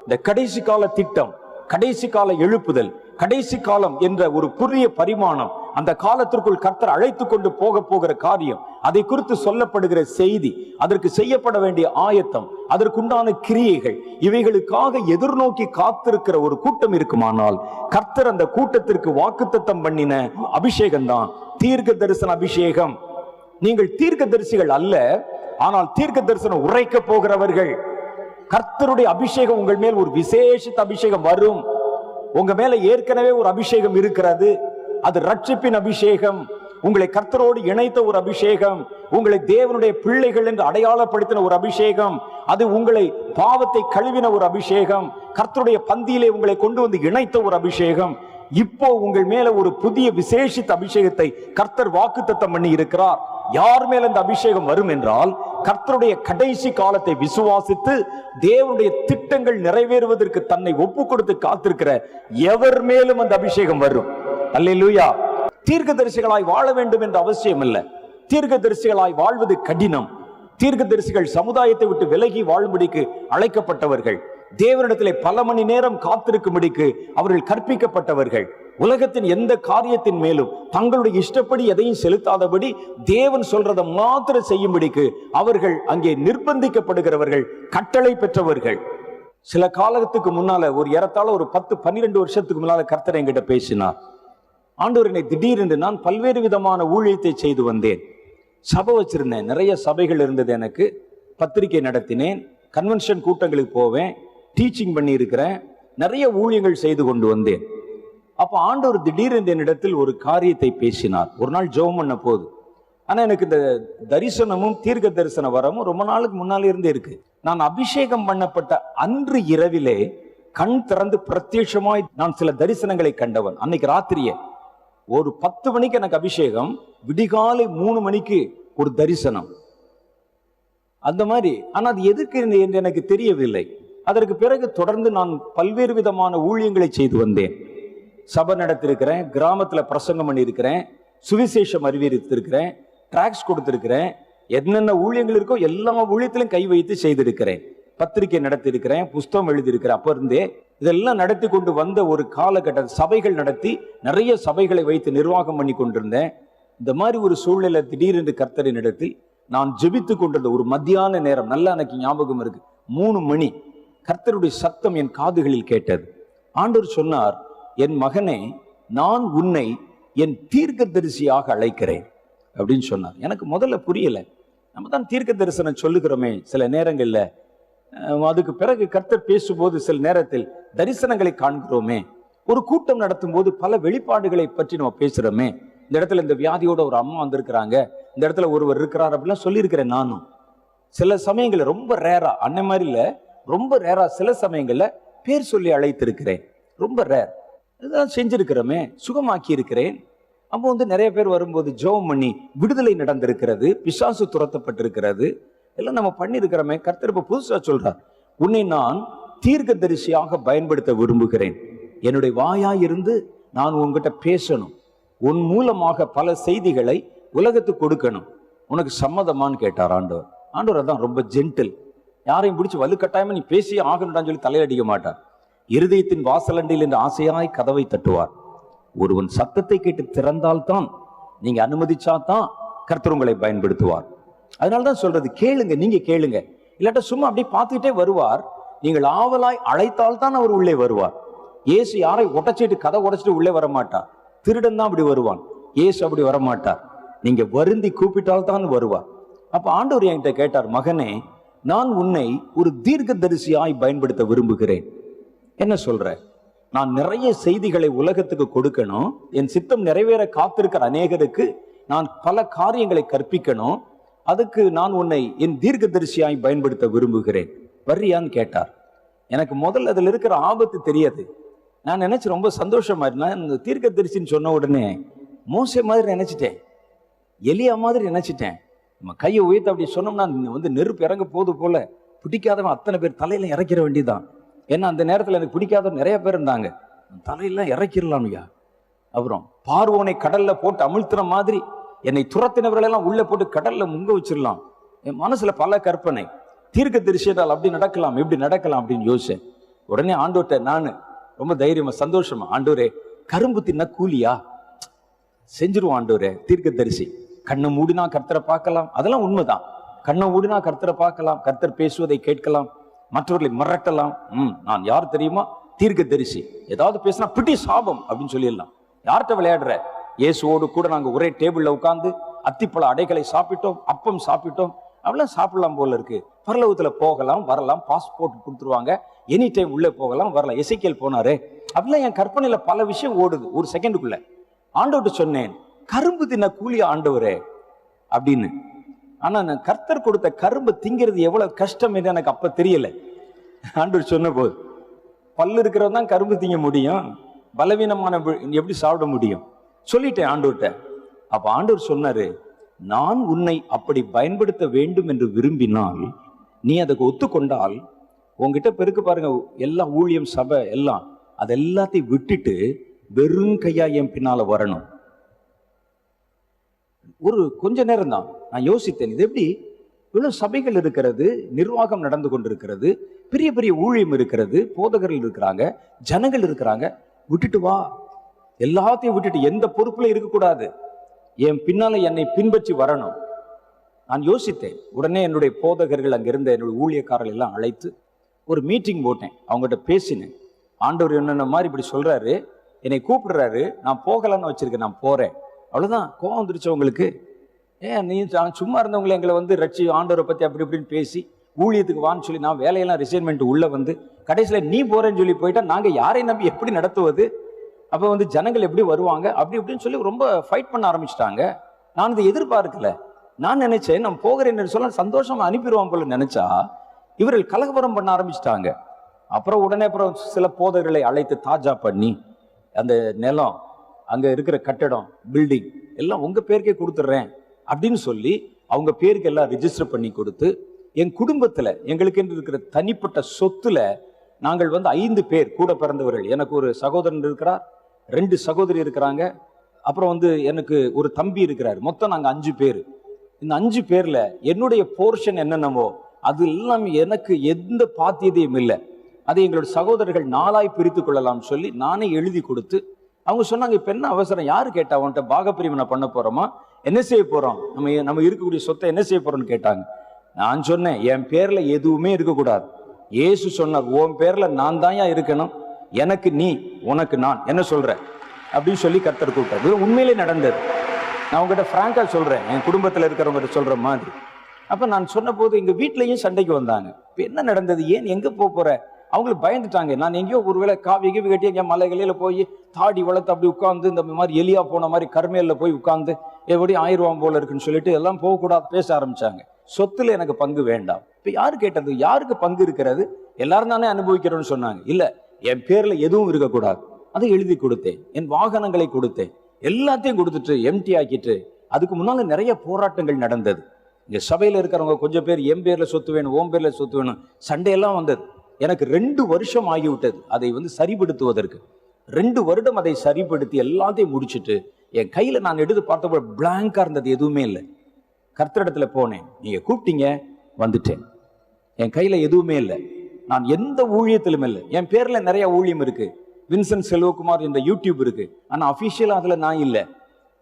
இந்த கடைசி கால திட்டம், கடைசி கால எழுப்புதல், கடைசி காலம் என்ற ஒரு புதிய பரிமாணம், அந்த காலத்திற்குள் கர்த்தர் அழைத்து கொண்டு போக போகிற காரியம், அதை குறித்து சொல்லப்படுகிற செய்தி, அதற்கு செய்யப்பட வேண்டிய ஆயத்தம், அதற்குண்டான கிரியைகள், இவைகளுக்காக எதிர்நோக்கி காத்திருக்கிற ஒரு கூட்டம் இருக்குமானால் கர்த்தர் அந்த கூட்டத்திற்கு வாக்குத்தத்தம் பண்ணின அபிஷேகம் தான் தீர்க்க தரிசன அபிஷேகம். நீங்கள் தீர்க்க தரிசிகள் அல்ல, ஆனால் தீர்க்க தரிசனம் உரைக்க போகிறவர்கள். கர்த்தருடைய அபிஷேகம் உங்கள் மேல் ஒரு விசேஷித்த அபிஷேகம் வரும். உங்க மேல ஏற்கனவே ஒரு அபிஷேகம் இருக்கிறது, அது ரட்சிப்பின் அபிஷேகம், உங்களை கர்த்தரோடு இணைத்த ஒரு அபிஷேகம், உங்களை தேவனுடைய பிள்ளைகள் என்று அடையாளப்படுத்தின ஒரு அபிஷேகம், அது உங்களை பாவத்தை கழுவின ஒரு அபிஷேகம், கர்த்தருடைய பந்தியிலே உங்களை கொண்டு வந்து இணைத்த ஒரு அபிஷேகம். இப்போ உங்கள் மேல ஒரு புதிய விசேஷித்த அபிஷேகத்தை கர்த்தர் வாக்குத்தத்தம் பண்ணி இருக்கிறார். யார் மேல அந்த அபிஷேகம் வரும் என்றால், கர்த்தருடைய கடைசி காலத்தை விசுவாசித்து தேவனுடைய திட்டங்கள் நிறைவேறுவதற்கு தன்னை ஒப்பு கொடுத்து காத்திருக்கிற எவர் மேலும் அந்த அபிஷேகம் வரும். அல்லேலூயா. தீர்க்க தரிசிகளாய் வாழ வேண்டும் என்ற அவசியம் இல்லை. தீர்க்க தரிசிகளாய் வாழ்வது கடினம். தீர்க்க தரிசிகள் சமுதாயத்தை விட்டு விலகி வாழும்படிக்கு அழைக்கப்பட்டவர்கள், தேவனிடத்திலே பல மணி நேரம் காத்திருக்கும்படிக்கு அவர்கள் கற்பிக்கப்பட்டவர்கள். உலகத்தின் எந்த காரியத்தின் மேலும் தங்களுடைய இஷ்டப்படி எதையும் செலுத்தாதபடி தேவன் சொல்றதை மாத்திர செய்யும்படிக்கு அவர்கள் அங்கே நிர்பந்திக்கப்படுகிறவர்கள், கட்டளை பெற்றவர்கள். சில காலத்துக்கு முன்னால, ஒரு ஏறத்தாழ ஒரு பத்து பன்னிரெண்டு வருஷத்துக்கு முன்னால கர்த்தர் என்கிட்ட பேசினார். ஆண்டவர் என்னை திடீரென்று, நான் பல்வேறு விதமான ஊழியத்தை செய்து வந்தேன், சபை வச்சிருந்தேன், நிறைய சபைகள் இருந்தது எனக்கு, பத்திரிகை நடத்தினேன், கன்வென்ஷன் கூட்டங்களுக்கு போவேன், டீச்சிங் பண்ணியிருக்கிறேன், நிறைய ஊழியங்கள் செய்து கொண்டு வந்தேன். அப்போ ஆண்டவர் திடீரென்று என்னிடத்தில் ஒரு காரியத்தை பேசினார். ஒரு நாள் ஜெபம் பண்ண போது, ஆனால் எனக்கு இந்த தரிசனமும் தீர்க்க தரிசன வரமும் ரொம்ப நாளுக்கு முன்னாலே இருந்தே இருக்கு. நான் அபிஷேகம் பண்ணப்பட்ட அன்று இரவிலே கண் திறந்து பிரத்யட்சமாய் நான் சில தரிசனங்களை கண்டவன். அன்னைக்கு ராத்திரியே ஒரு பத்து மணிக்கு எனக்கு அபிஷேகம், விடிகாலை மூணு மணிக்கு ஒரு தரிசனம், அந்த மாதிரி. ஆனால் அது எதுக்கு என்று எனக்கு தெரியவில்லை. அதற்கு பிறகு தொடர்ந்து நான் பல்வேறு விதமான ஊழியங்களை செய்து வந்தேன். சபை நடத்திருக்கிறேன், கிராமத்தில் பிரசங்கம் பண்ணியிருக்கிறேன், சுவிசேஷம் அறிவித்திருக்கிறேன், டிராக்ஸ் கொடுத்துருக்கிறேன், என்னென்ன ஊழியங்கள் இருக்கோ எல்லா ஊழியத்திலும் கை வைத்து செய்திருக்கிறேன், பத்திரிகை நடத்தியிருக்கிறேன், புஸ்தகம் எழுதியிருக்கிறேன். அப்போ இருந்தே இதெல்லாம் நடத்தி கொண்டு வந்த ஒரு காலகட்டம், சபைகள் நடத்தி நிறைய சபைகளை வைத்து நிர்வாகம் பண்ணி கொண்டிருந்தேன். இந்த மாதிரி ஒரு சூழ்நிலை திடீரென்று கர்த்தரின் இடத்தில், நான் ஜெபித்து கொண்டிருந்த ஒரு மத்தியான நேரம், நல்லா எனக்கு ஞாபகம் இருக்கு, மூணு மணி கர்த்தருடைய சத்தம் என் காதுகளில் கேட்டது. ஆண்டவர் சொன்னார், என் மகனே, நான் உன்னை என் தீர்க்க தரிசியாக அழைக்கிறேன் அப்படின்னு சொன்னார். எனக்கு முதல்ல புரியலை, நம்ம தான் தீர்க்க தரிசனம் சொல்லுகிறோமே சில நேரங்களில், அதுக்கு பிறகு கர்த்தர் பேசும்போது சில நேரத்தில் தரிசனங்களை காண்கிறோமே, ஒரு கூட்டம் நடத்தும் போது பல வெளிப்பாடுகளை பற்றி நம்ம பேசுகிறோமே, இந்த இடத்துல இந்த வியாதியோட ஒரு அம்மா வந்திருக்கிறாங்க, இந்த இடத்துல ஒருவர் இருக்கிறார் அப்படிலாம் சொல்லியிருக்கிறேன் நானும். சில சமயங்களில் ரொம்ப ரேரா, அன்னை மாதிரில ரொம்ப ரேரா சில சமயங்களில் பேர் சொல்லி அழைத்திருக்கிறேன், ரொம்ப ரேர். இதெல்லாம் செஞ்சிருக்கிறோமே, சுகமாக்கி இருக்கிறேன். அப்போ வந்து நிறைய பேர் வரும்போது ஜெபம் பண்ணி விடுதலை நடந்திருக்கிறது, பிசாசு துரத்தப்பட்டிருக்கிறது, எல்லாம் நம்ம பண்ணியிருக்கிறோமே. கர்த்தர் இப்போ புதுசாக சொல்றார், உன்னை நான் தீர்க்கதரிசியாக பயன்படுத்த விரும்புகிறேன், என்னுடைய வாயாயிருந்து நான் உன்கிட்ட பேசணும், உன் மூலமாக பல செய்திகளை உலகத்துக்கு கொடுக்கணும், உனக்கு சம்மதமானு கேட்டார் ஆண்டவர். ஆண்டவர் அதான் ரொம்ப ஜென்டில், யாரையும் பிடிச்சி வலுக்கட்டாயமா நீ பேசியே ஆகணும்டான்னு சொல்லி தலையடிக்க மாட்டார். இருதயத்தின் வாசலண்டில் என்று ஆசையாய் கதவை தட்டுவார். ஒருவன் சத்தத்தை கேட்டு திறந்தால்தான், நீங்க அனுமதிச்சாதான் கர்த்தர் உங்களை பயன்படுத்துவார். அதனாலதான் சொல்றது, கேளுங்க, நீங்க கேளுங்க. இல்லாட்டா சும்மா அப்படியே பார்த்துக்கிட்டே வருவார். நீங்கள் ஆவலாய் அழைத்தால்தான் அவர் உள்ளே வருவார். இயேசு யாரை உடைச்சிட்டு கதை உடைச்சிட்டு உள்ளே வரமாட்டார். திருடன் தான் அப்படி வருவான், இயேசு அப்படி வரமாட்டார். நீங்க வருந்தி கூப்பிட்டால்தான் வருவார். அப்ப ஆண்டவர் என்கிட்ட கேட்டார், மகனே, நான் உன்னை ஒரு தீர்க்கதரிசியாய் பயன்படுத்த விரும்புகிறேன். என்ன சொல்ற? நான் நிறைய செய்திகளை உலகத்துக்கு கொடுக்கணும், என் சித்தம் நிறைவேற காத்திருக்கிற அநேகருக்கு நான் பல காரியங்களை கற்பிக்கணும், அதுக்கு நான் உன்னை என் தீர்க்கதரிசியாய் பயன்படுத்த விரும்புகிறேன், வர்றியான்னு கேட்டார். எனக்கு முதல்ல அதில் இருக்கிற ஆபத்து தெரியாது. நான் நினைச்சு ரொம்ப சந்தோஷமா இருந்தேன். இந்த தீர்க்கதரிசின்னு சொன்ன உடனே மோசே மாதிரி நினைச்சிட்டேன், எலியா மாதிரி நினைச்சிட்டேன். நம்ம கையை உயர்த்த அப்படி சொன்னோம்னா வந்து நெருப்பு இறங்க போது போல, பிடிக்காதவன் அத்தனை பேர் தலையில இறக்கிற வேண்டிதான். ஏன்னா அந்த நேரத்தில் எனக்கு பிடிக்காதவன் நிறைய பேர் இருந்தாங்க. தலையெல்லாம் இறக்கிடலாம்யா. அப்புறம் பார்வோனை கடல்ல போட்டு அமிழ்த்துற மாதிரி என்னை துரத்தினவர்களெல்லாம் உள்ள போட்டு கடல்ல முங்க வச்சிடலாம். என் மனசுல பல கற்பனை, தீர்க்க தரிசியத்தால் அப்படி நடக்கலாம், இப்படி நடக்கலாம் அப்படின்னு யோசிச்சேன். உடனே ஆண்டோட்ட நான் ரொம்ப தைரியமா சந்தோஷமா, ஆண்டோரே, கரும்பு தின்ன கூலியா செஞ்சிருவோம் ஆண்டோரே, தீர்க்க தரிசி கண்ணை மூடினா கர்த்தரை பார்க்கலாம், அதெல்லாம் உண்மைதான். கண்ணை மூடினா கர்த்தரை பார்க்கலாம், கர்த்தர் பேசுவதை கேட்கலாம், மற்றவர்களை மிரட்டலாம். ம் நான் யார் தெரியுமா? தீர்க்க தரிசி. ஏதாவது பேசினா பிடி சாபம் அப்படின்னு சொல்லிடலாம். யார்கிட்ட விளையாடுற? இயேசுவோடு கூட நாங்கள் ஒரே டேபிளில் உட்காந்து அத்திப்பழ அடைகளை சாப்பிட்டோம், அப்பம் சாப்பிட்டோம், அப்படிலாம் சாப்பிடலாம் போல இருக்கு. பரலோகத்தில் போகலாம் வரலாம், பாஸ்போர்ட் கொடுத்துருவாங்க, எனி டைம் உள்ளே போகலாம் வரலாம், எசைக்கேல் போனாரு, அப்படிலாம் என் கற்பனையில் பல விஷயம் ஓடுது ஒரு செகண்டுக்குள்ள. ஆண்டவர்கிட்ட சொன்னேன், கரும்பு தின்ன கூலிய ஆண்டவரே அப்படின்னு. ஆனா நான் கர்த்தர் கொடுத்த கரும்பு திங்கிறது எவ்வளவு கஷ்டம் என்று எனக்கு அப்ப தெரியல. ஆண்டவர் சொன்ன போது, பல்லு இருக்கிறவன் தான் கரும்பு திங்க முடியும், பலவீனமான எப்படி சாப்பிட முடியும் சொல்லிட்டேன் ஆண்டவர்கிட்ட. அப்ப ஆண்டவர் சொன்னாரு, நான் உன்னை அப்படி பயன்படுத்த வேண்டும் என்று விரும்பினால், நீ அதுக்கு ஒத்துக்கொண்டால், உங்ககிட்ட பெருக்கு பாருங்க எல்லா ஊழியம் சபை எல்லாம், அது எல்லாத்தையும் விட்டுட்டு வெறும் கையா என் பின்னால வரணும். ஒரு கொஞ்ச நேரம் தான் நான் யோசித்தேன், இது எப்படி இவ்வளவு சபைகள் இருக்கிறது, நிர்வாகம் நடந்து கொண்டிருக்கிறது, பெரிய பெரிய ஊழியம் இருக்கிறது, போதகர்கள் இருக்கிறாங்க, ஜனங்கள் இருக்கிறாங்க, விட்டுட்டு வா, எல்லாத்தையும் விட்டுட்டு எந்த பொறுப்புல இருக்கக்கூடாது, என் பின்னால என்னை பின்பற்றி வரணும். நான் யோசித்தேன். உடனே என்னுடைய போதகர்கள் அங்கிருந்த என்னுடைய ஊழியக்காரர்கள் எல்லாம் அழைத்து ஒரு மீட்டிங் போட்டேன். அவங்ககிட்ட பேசினேன். ஆண்டவர் என்னென்ன மாதிரி இப்படி சொல்றாரு, என்னை கூப்பிடுறாரு, நான் போகலான்னு வச்சிருக்கேன், நான் போறேன், அவ்வளோதான். கோவம் வந்துருச்சவங்களுக்கு, ஏன் நீ சும்மா இருந்தவங்களை எங்களை வந்து ரட்சி ஆண்டவரை பற்றி அப்படி இப்படின்னு பேசி ஊழியத்துக்கு வான்னு சொல்லி நான் வேலையெல்லாம் ரிசைன்மெண்ட் உள்ளே வந்து கடைசியில் நீ போகிறேன்னு சொல்லி போயிட்டா நாங்கள் யாரை நம்பி எப்படி நடத்துவது, அப்போ வந்து ஜனங்கள் எப்படி வருவாங்க அப்படி இப்படின்னு சொல்லி ரொம்ப ஃபைட் பண்ண ஆரம்பிச்சிட்டாங்க. நான் இதை எதிர்பார்க்கல. நான் நினைச்சேன், நான் போகிறேன்னு சொல்ல சந்தோஷமாக அனுப்பிடுவாங்க போல நினச்சா இவர்கள் கலகபரம் பண்ண ஆரம்பிச்சிட்டாங்க. அப்புறம் உடனே அப்புறம் சில போதர்களை அழைத்து தாஜா பண்ணி அந்த நிலம், அங்கே இருக்கிற கட்டடம், பில்டிங் எல்லாம் உங்கள் பேருக்கே கொடுத்துட்றேன் அப்படின்னு சொல்லி அவங்க பேருக்கு எல்லாம் ரிஜிஸ்டர் பண்ணி கொடுத்து, என் குடும்பத்தில் எங்களுக்கு என்று இருக்கிற தனிப்பட்ட சொத்துல நாங்கள் வந்து ஐந்து பேர் கூட பிறந்தவர்கள், எனக்கு ஒரு சகோதரன் இருக்கிறார், ரெண்டு சகோதரி இருக்கிறாங்க, அப்புறம் வந்து எனக்கு ஒரு தம்பி இருக்கிறார், மொத்தம் நாங்கள் அஞ்சு பேர். இந்த அஞ்சு பேரில் என்னுடைய போர்ஷன் என்னென்னவோ அது எல்லாம் எனக்கு எந்த பாத்தியதையும் இல்லை, அதை எங்களோட சகோதரர்கள் நாளாய் பிரித்து கொள்ளலாம்னு சொல்லி நானே எழுதி கொடுத்து அவங்க சொன்னாங்க, இப்போ என்ன அவசரம், யார் கேட்டா அவன்கிட்ட பாகப்பிரிவினை பண்ண போகிறோமா, என்ன செய்ய போகிறோம், நம்ம நம்ம இருக்கக்கூடிய சொத்தை என்ன செய்ய போகிறோம்னு கேட்டாங்க. நான் சொன்னேன், என் பேரில் எதுவுமே இருக்கக்கூடாது. இயேசு சொன்னார், உன் பேரில் நான் தான் ஏன் இருக்கணும், எனக்கு நீ உனக்கு நான், என்ன சொல்கிற அப்படின்னு சொல்லி கர்த்தர் கூப்பிட்டார். இது உண்மையிலே நடந்தது. நான் உங்ககிட்ட ஃப்ராங்காக சொல்கிறேன், என் குடும்பத்தில் இருக்கிறவங்ககிட்ட சொல்கிற மாதிரி. அப்போ நான் சொன்ன போது எங்கள் வீட்லேயும் சண்டைக்கு வந்தாங்க. இப்போ என்ன நடந்தது, ஏன் எங்கே போக போகிற, அவங்களுக்கு பயந்துட்டாங்க. நான் எங்கேயோ ஒருவேளை காவி எகிவி கட்டி எங்கேயா மலைகளில் போய் தாடி வளர்த்து அப்படி உட்காந்து இந்த மாதிரி எலியா போன மாதிரி கர்மேலில் போய் உட்காந்து எப்படி ஆயிரம் போல இருக்குன்னு சொல்லிட்டு எல்லாம் போகக்கூடாது பேச ஆரம்பிச்சாங்க. சொத்துல எனக்கு பங்கு வேண்டாம். இப்போ யாரு கேட்டது, யாருக்கு பங்கு இருக்கிறது, எல்லாரும் தானே அனுபவிக்கிறோன்னு சொன்னாங்க. இல்லை, என் பேரில் எதுவும் இருக்கக்கூடாது. அதை எழுதி கொடுத்தேன், என் வாகனங்களை கொடுத்தேன், எல்லாத்தையும் கொடுத்துட்டு எம்டி ஆக்கிட்டு. அதுக்கு முன்னால நிறைய போராட்டங்கள் நடந்தது. இங்க சபையில இருக்கிறவங்க கொஞ்சம் பேர் என் பேர்ல சொத்து வேணும், ஓம் பேர்ல சொத்து வேணும், சண்டையெல்லாம் வந்தது. எனக்கு ரெண்டு வருஷம் ஆகிவிட்டது அதை வந்து சரிபடுத்துவதற்கு. ரெண்டு வருடம் அதை சரிப்படுத்தி எல்லாத்தையும் முடிச்சுட்டு என் கையில நான் எடுத்து பார்த்தப்போ பிளாங்கா இருந்தது, எதுவுமே இல்லை. கர்த்தரிடத்துல போனேன், நீங்க கூப்பிட்டீங்க, வந்துட்டேன், என் கையில எதுவுமே இல்லை, நான் எந்த ஊழியத்திலும் இல்லை. என் பேர்ல நிறைய ஊழியம் இருக்கு, வின்சென்ட் செல்வகுமார் என்ற யூடியூப் இருக்கு, ஆனா அபிஷியலா அதுல நான் இல்லை.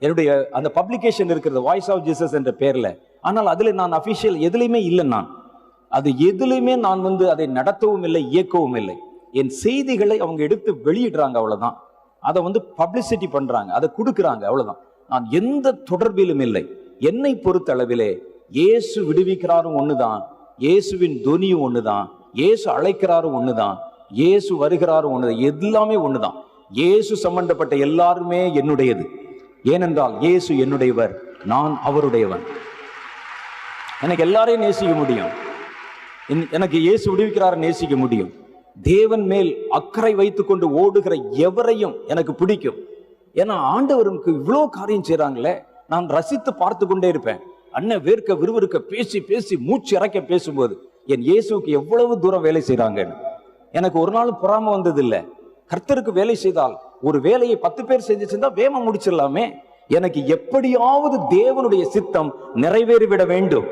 என்னுடைய அந்த பப்ளிகேஷன் இருக்கிறது வாய்ஸ் ஆஃப் ஜீசஸ் என்ற பேர்ல, ஆனால் அதுல நான் அபிஷியல் எதுலையுமே இல்லை. நான் அது எதுலையுமே நான் வந்து அதை நடத்தவும் இல்லை, இயக்கவும் இல்லை. என் செய்திகளை அவங்க எடுத்து வெளியிடுறாங்க, அவ்வளவுதான். அதை வந்து பப்ளிசிட்டி பண்றாங்க, அதை கொடுக்குறாங்க, அவ்வளவுதான். நான் எந்த தொடர்பிலும் இல்லை. என்னை பொறுத்த அளவிலே இயேசு விடுவிக்கிறாரும் ஒண்ணுதான், இயேசுவின் துனியும் ஒண்ணுதான், இயேசு அழைக்கிறாரும் ஒண்ணுதான், இயேசு வருகிறாரும் ஒண்ணுதான், எல்லாமே ஒண்ணுதான். இயேசு சம்பந்தப்பட்ட எல்லாருமே என்னுடையது. ஏனென்றால் இயேசு என்னுடையவர், நான் அவருடையவன். எனக்கு எல்லாரையும் நேசிக்க முடியும், எனக்கு இயேசு விடுவிக்கிறார நேசிக்க முடியும். தேவன் மேல் அக்கறை வைத்துக் கொண்டு ஓடுகிற எவரையும் எனக்கு பிடிக்கும். ஏன்னா ஆண்டவருக்கு இவ்வளோ காரியம் செய்யறாங்களே, நான் ரசித்து பார்த்து கொண்டே இருப்பேன். அண்ணன் வேர்க்க விறுவிறுக்க பேசி பேசி மூச்சு இறக்க பேசும்போது என் இயேசுக்கு எவ்வளவு தூரம் வேலை செய்யறாங்கன்னு எனக்கு ஒரு நாள் பொறாம வந்தது இல்லை. கர்த்தருக்கு வேலை செய்தால் ஒரு வேலையை பத்து பேர் செஞ்சு செஞ்சா வேம முடிச்சிடலாமே. எனக்கு எப்படியாவது தேவனுடைய சித்தம் நிறைவேறிவிட வேண்டும்.